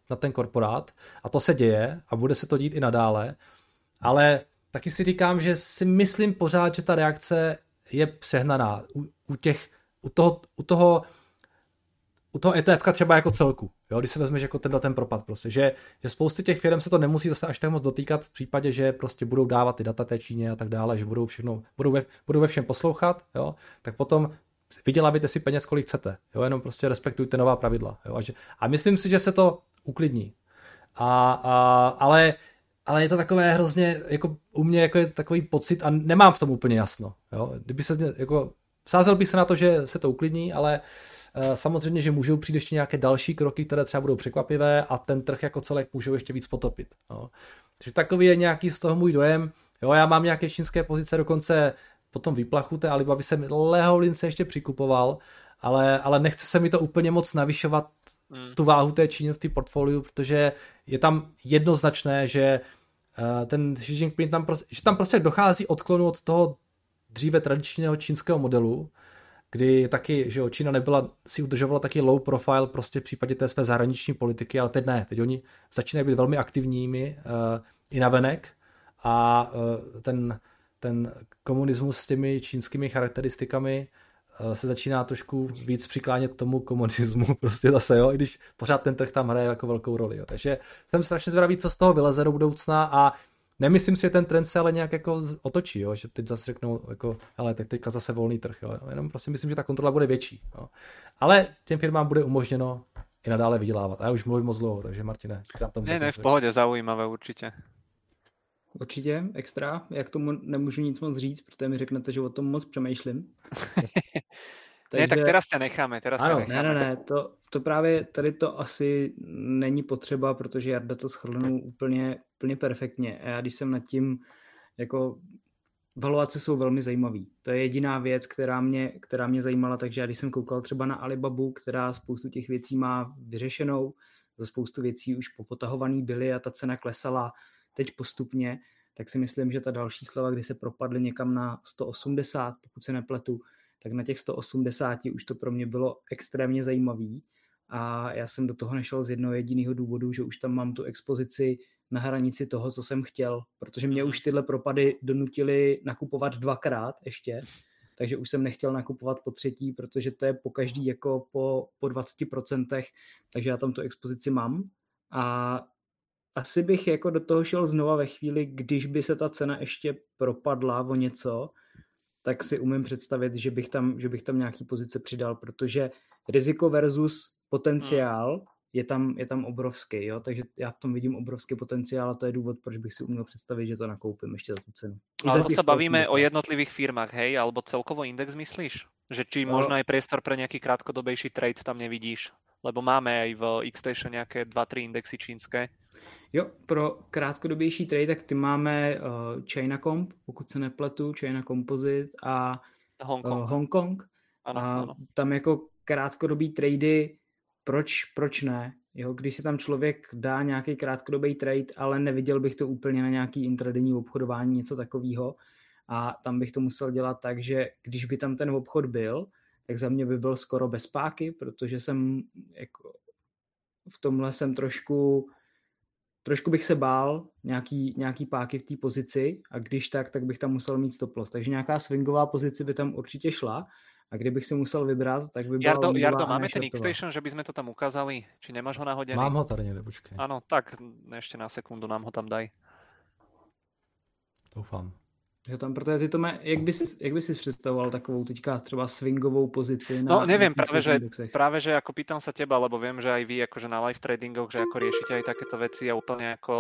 na ten korporát. A to se děje a bude se to dít i nadále. Ale taky si říkám, že si myslím pořád, že ta reakce je přehnaná u toho ETFka třeba jako celku, jo, když si vezmeš jako ten propad prostě, že spousty těch firm se to nemusí zase až tak moc dotýkat v případě, že prostě budou dávat ty data té Číně a tak dále, že budou všechno, budou ve všem poslouchat, jo, tak potom vydělávajte si peněz, kolik chcete, jo, jenom prostě respektujte nová pravidla, jo, a myslím si, že se to uklidní. Ale je to takové hrozně, jako u mě jako je takový pocit a nemám v tom úplně jasno, jo, kdyby se jako sázel bych se na to, že se to uklidní, ale samozřejmě, že můžou přijít ještě nějaké další kroky, které třeba budou překvapivé a ten trh jako celek můžou ještě víc potopit. Jo. Takže takový je nějaký z toho můj dojem. Jo, já mám nějaké čínské pozice, dokonce po tom výplachu té Alibaby jsem leholince ještě přikupoval, ale nechce se mi to úplně moc navyšovat tu váhu té Číny v té portfoliu, protože je tam jednoznačné, že ten Xi Jinping tam prostě dochází odklonu od toho dříve tradičního čínského modelu, kdy taky, že jo, Čína si udržovala taky low profile prostě v případě té své zahraniční politiky, ale teď ne, teď oni začínají být velmi aktivními i navenek a ten komunismus s těmi čínskými charakteristikami se začíná trošku víc přiklánět tomu komunismu prostě zase, jo, i když pořád ten trh tam hraje jako velkou roli, jo. Takže jsem strašně zvědavý, co z toho vyleze do budoucna a nemyslím si, že ten trend se ale nějak jako otočí, jo, že teď zase řeknou jako, hele, tak teďka zase volný trh, jo, jenom prostě myslím, že ta kontrola bude větší, jo. Ale těm firmám bude umožněno i nadále vydělávat. A já už mluvím moc dlouho, takže Martine, tam to ne, v pohodě, zaujímavé určitě. Určitě, extra. Já k tomu nemůžu nic moc říct, protože mi řeknete, že o tom moc přemýšlím. Takže... Ne, tak teraz tě necháme, ano, necháme. Ne, to právě tady to asi není potřeba, protože Jarda to shrnul úplně perfektně. A já když jsem nad tím, jako valuace jsou velmi zajímavý. To je jediná věc, která mě zajímala, takže já když jsem koukal třeba na Alibabu, která spoustu těch věcí má vyřešenou, za spoustu věcí už popotahovaný byly a ta cena klesala teď postupně, tak si myslím, že ta další sleva, kdy se propadly někam na 180, pokud se nepletu, tak na těch 180 už to pro mě bylo extrémně zajímavý a já jsem do toho nešel z jednoho jediného důvodu, že už tam mám tu expozici na hranici toho, co jsem chtěl, protože mě už tyhle propady donutily nakupovat dvakrát ještě, takže už jsem nechtěl nakupovat po třetí, protože to je po každý jako po 20%, takže já tam tu expozici mám a asi bych jako do toho šel znova ve chvíli, když by se ta cena ještě propadla o něco, tak si umím představit, že bych tam nějaký pozice přidal, protože riziko versus potenciál je tam obrovský, jo? Takže já v tom vidím obrovský potenciál a to je důvod, proč bych si uměl představit, že to nakoupím ještě za tu cenu. Ale to se bavíme o jednotlivých firmách, hej, alebo celkovo index myslíš? Že či možno aj priestor pre nejaký krátkodobejší trade tam nevidíš? Lebo máme i v Xstation nějaké 2-3 indexy čínské. Jo, pro krátkodobější trade, tak ty máme China Comp, pokud se nepletu, China Composite a Hong Kong. Ano. Tam jako krátkodobý trady, proč ne? Jo, když si tam člověk dá nějaký krátkodobý trade, ale neviděl bych to úplně na nějaký intradenní obchodování, něco takového. A tam bych to musel dělat tak, že když by tam ten obchod byl, tak za mě by byl skoro bez páky, protože jsem jako v tomhle jsem trošku bych se bál nějaký páky v té pozici a když tak bych tam musel mít stop loss. Takže nějaká swingová pozice by tam určitě šla a kdybych si musel vybrat, tak by byla... Jardo, máme ten Xstation, že bychom to tam ukázali? Či nemáš ho nahoděný? Mám ho tady někde, počkej. Ano, tak ještě na sekundu nám ho tam daj. Doufám. Jo, tam, protože ty to má, jak by si představoval takovou teďka třeba swingovou pozici? Na no neviem, práve že ako pýtam sa teba, lebo viem, že aj vy akože na live tradingoch, že ako riešite aj takéto veci a úplne ako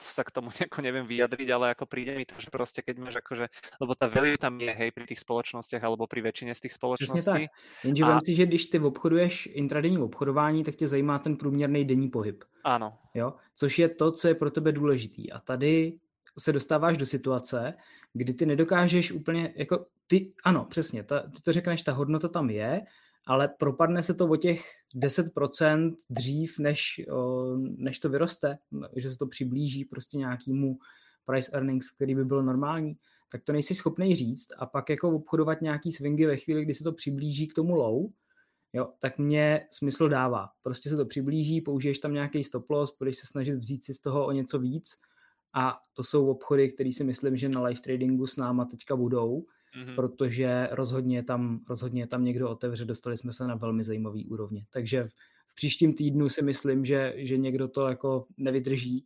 sa k tomu nejako neviem vyjadriť, ale ako príde mi to, že proste keď máš akože, lebo tá value tam je, hej, pri tých spoločnostiach alebo pri väčšine z tých spoločností. Jenže viem si, že když ty obchoduješ intradenní obchodování, tak tě zajímá ten průměrný denní pohyb. Ano. Jo? Což je to, co je pro tebe důležitý. A tady se dostáváš do situace, kdy ty nedokážeš úplně, jako ty, ano, přesně, ty to řekneš, ta hodnota tam je, ale propadne se to o těch 10% dřív, než to vyroste, že se to přiblíží prostě nějakému price earnings, který by byl normální, tak to nejsi schopný říct a pak jako obchodovat nějaký swingy ve chvíli, kdy se to přiblíží k tomu low, jo, tak mě smysl dává. Prostě se to přiblíží, použiješ tam nějaký stop loss, budeš se snažit vzít si z toho o něco víc. A to jsou obchody, které si myslím, že na live tradingu s náma teďka budou, protože rozhodně tam někdo otevře, dostali jsme se na velmi zajímavý úrovně. Takže v příštím týdnu si myslím, že někdo to jako nevydrží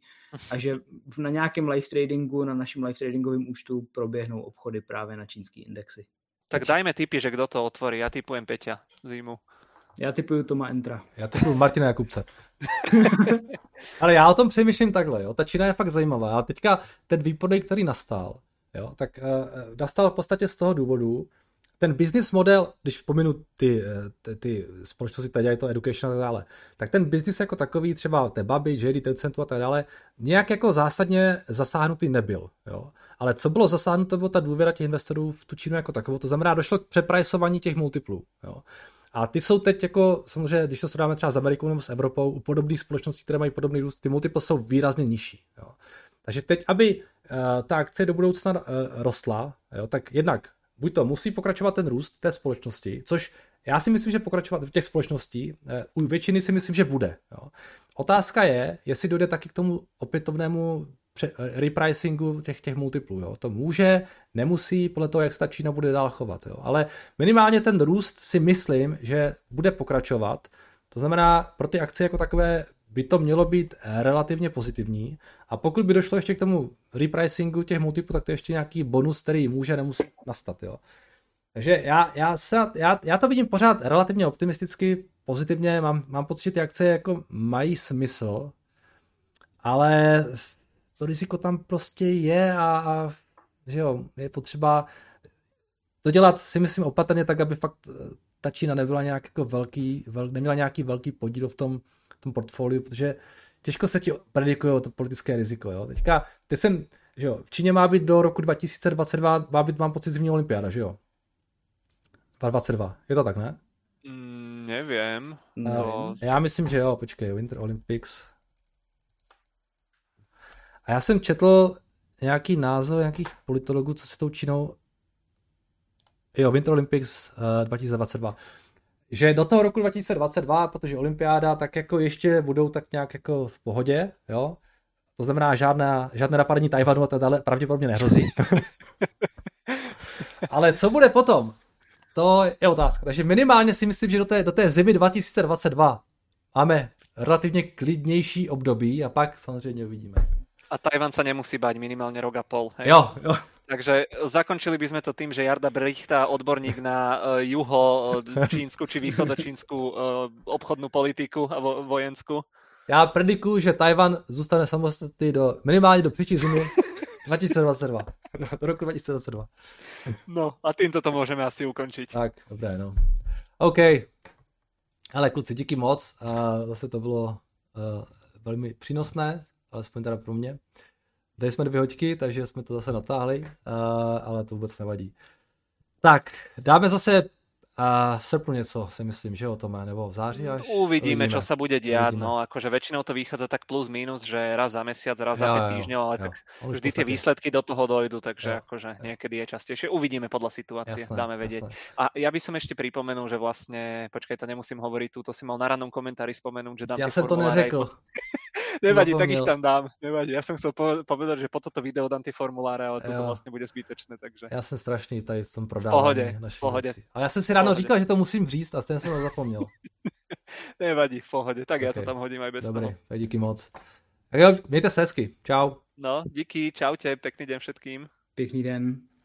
a že na nějakém live tradingu, na našem live tradingovém účtu proběhnou obchody právě na čínský indexy. Tak dajme tipy, že kdo to otvorí. Já tipujem Peťa Zimu. Já tipuju Toma Entra. Já tipuju Martina Jakubce. Ale já o tom přemýšlím takhle, jo. Ta Čína je fakt zajímavá. A teďka ten výprodej, který nastal, jo, tak nastal v podstatě z toho důvodu, ten business model, když pominu ty společnosti, tady je to education a tak dále, tak ten business jako takový, třeba té Baby, JD, Tencentu a tak dále, nějak jako zásadně zasáhnutý nebyl, jo. Ale co bylo zasáhnuto, byla ta důvěra těch investorů v tu Čínu jako takovou, to znamená, došlo k přepricování těch multiplů, jo. A ty jsou teď jako, samozřejmě, když to se dáme třeba s Amerikou nebo s Evropou, u podobných společností, které mají podobný růst, ty multiply jsou výrazně nižší. Jo. Takže teď, aby ta akcie do budoucna rostla, jo, tak jednak buď to musí pokračovat ten růst té společnosti, což já si myslím, že pokračovat v těch společností, u většiny si myslím, že bude. Jo. Otázka je, jestli dojde taky k tomu opětovnému repricingu těch multiplů. Jo. To může, nemusí, podle toho, jak se ta Čína bude dál chovat. Jo. Ale minimálně ten růst si myslím, že bude pokračovat. To znamená, pro ty akcie jako takové by to mělo být relativně pozitivní. A pokud by došlo ještě k tomu repricingu těch multiplů, tak to je ještě nějaký bonus, který může, nemusí nastat. Jo. Takže já to vidím pořád relativně optimisticky, pozitivně, mám pocit, že ty akce jako mají smysl, ale to riziko tam prostě je a že jo, je potřeba to dělat, si myslím, opatrně tak, aby fakt ta Čína nebyla nějak jako neměla nějaký velký podíl v tom portfoliu, protože těžko se ti predikuje to politické riziko. Jo. Teď jsem, že jo, v Číně má být do roku 2022, má být, mám pocit, zimní olympiáda, že jo? 22. Je to tak, ne? Nevím. No. Já myslím, že jo, počkej, Winter Olympics. A já jsem četl nějaký názor nějakých politologů, co se tou Čínou... Jo, Winter Olympics 2022. Že do toho roku 2022, protože olympiáda, tak jako ještě budou tak nějak jako v pohodě, jo? To znamená, žádné napadení Tajvanu a tak dále pravděpodobně nehrozí. Ale co bude potom? To je otázka. Takže minimálně si myslím, že do té zimy 2022 máme relativně klidnější období a pak samozřejmě uvidíme. A Tajvan sa nemusí bať minimálne rok a pol. Hej? Jo. Takže zakončili by sme to tým, že Jarda Brichta, odborník na juho-čínsku či východočínsku obchodnú politiku a vojenskú. Já predikuju, že Tajvan zůstane samostatný minimálně do příští zimy 2022. Do roku 2022. No a týmto to môžeme asi ukončiť. Tak, dobré, no. OK. Ale kluci, díky moc. Zase to bylo velmi přínosné, alespoň teda pro mě. Dali jsme 2 hodiny, takže jsme to zase natáhli, ale to vůbec nevadí. Tak, dáme zase v srpnu něco, si myslím, že o tom, nebo v září až. Uvidíme, čo sa bude diať, no, akože väčšinou to vychádza tak plus minus, že raz za mesiac, raz za 5 týždňov, ale tak vždy tie výsledky do toho dojdu, takže akože niekedy je častejšie. Uvidíme podľa situácie, jasné, dáme vedieť. Jasné. A ja by som ešte pripomenul, že vlastne, počkaj, to nemusím hovoriť tu, to si mal na rannom komentári spomenúť, že dám tie formuláre. Ja som to neřekl. Nevadí, tak ich tam dám. Nevadí. Ja som chcel povedať, že po toto video dám tie formuláre, ale toto vlastne bude zbytečné, takže. Ja som strašný tady v tom prodávaní našich vecí. Ale ja som si ráno říkal, že to musím říct a stejně jsem to zapomněl. Nevadí, v pohodě. Tak okay. Já to tam hodím aj bez toho. Dobrý, tak díky moc. Tak jo, mějte se hezky. Čau. No, díky, čaute, pěkný den všetkým. Pěkný den.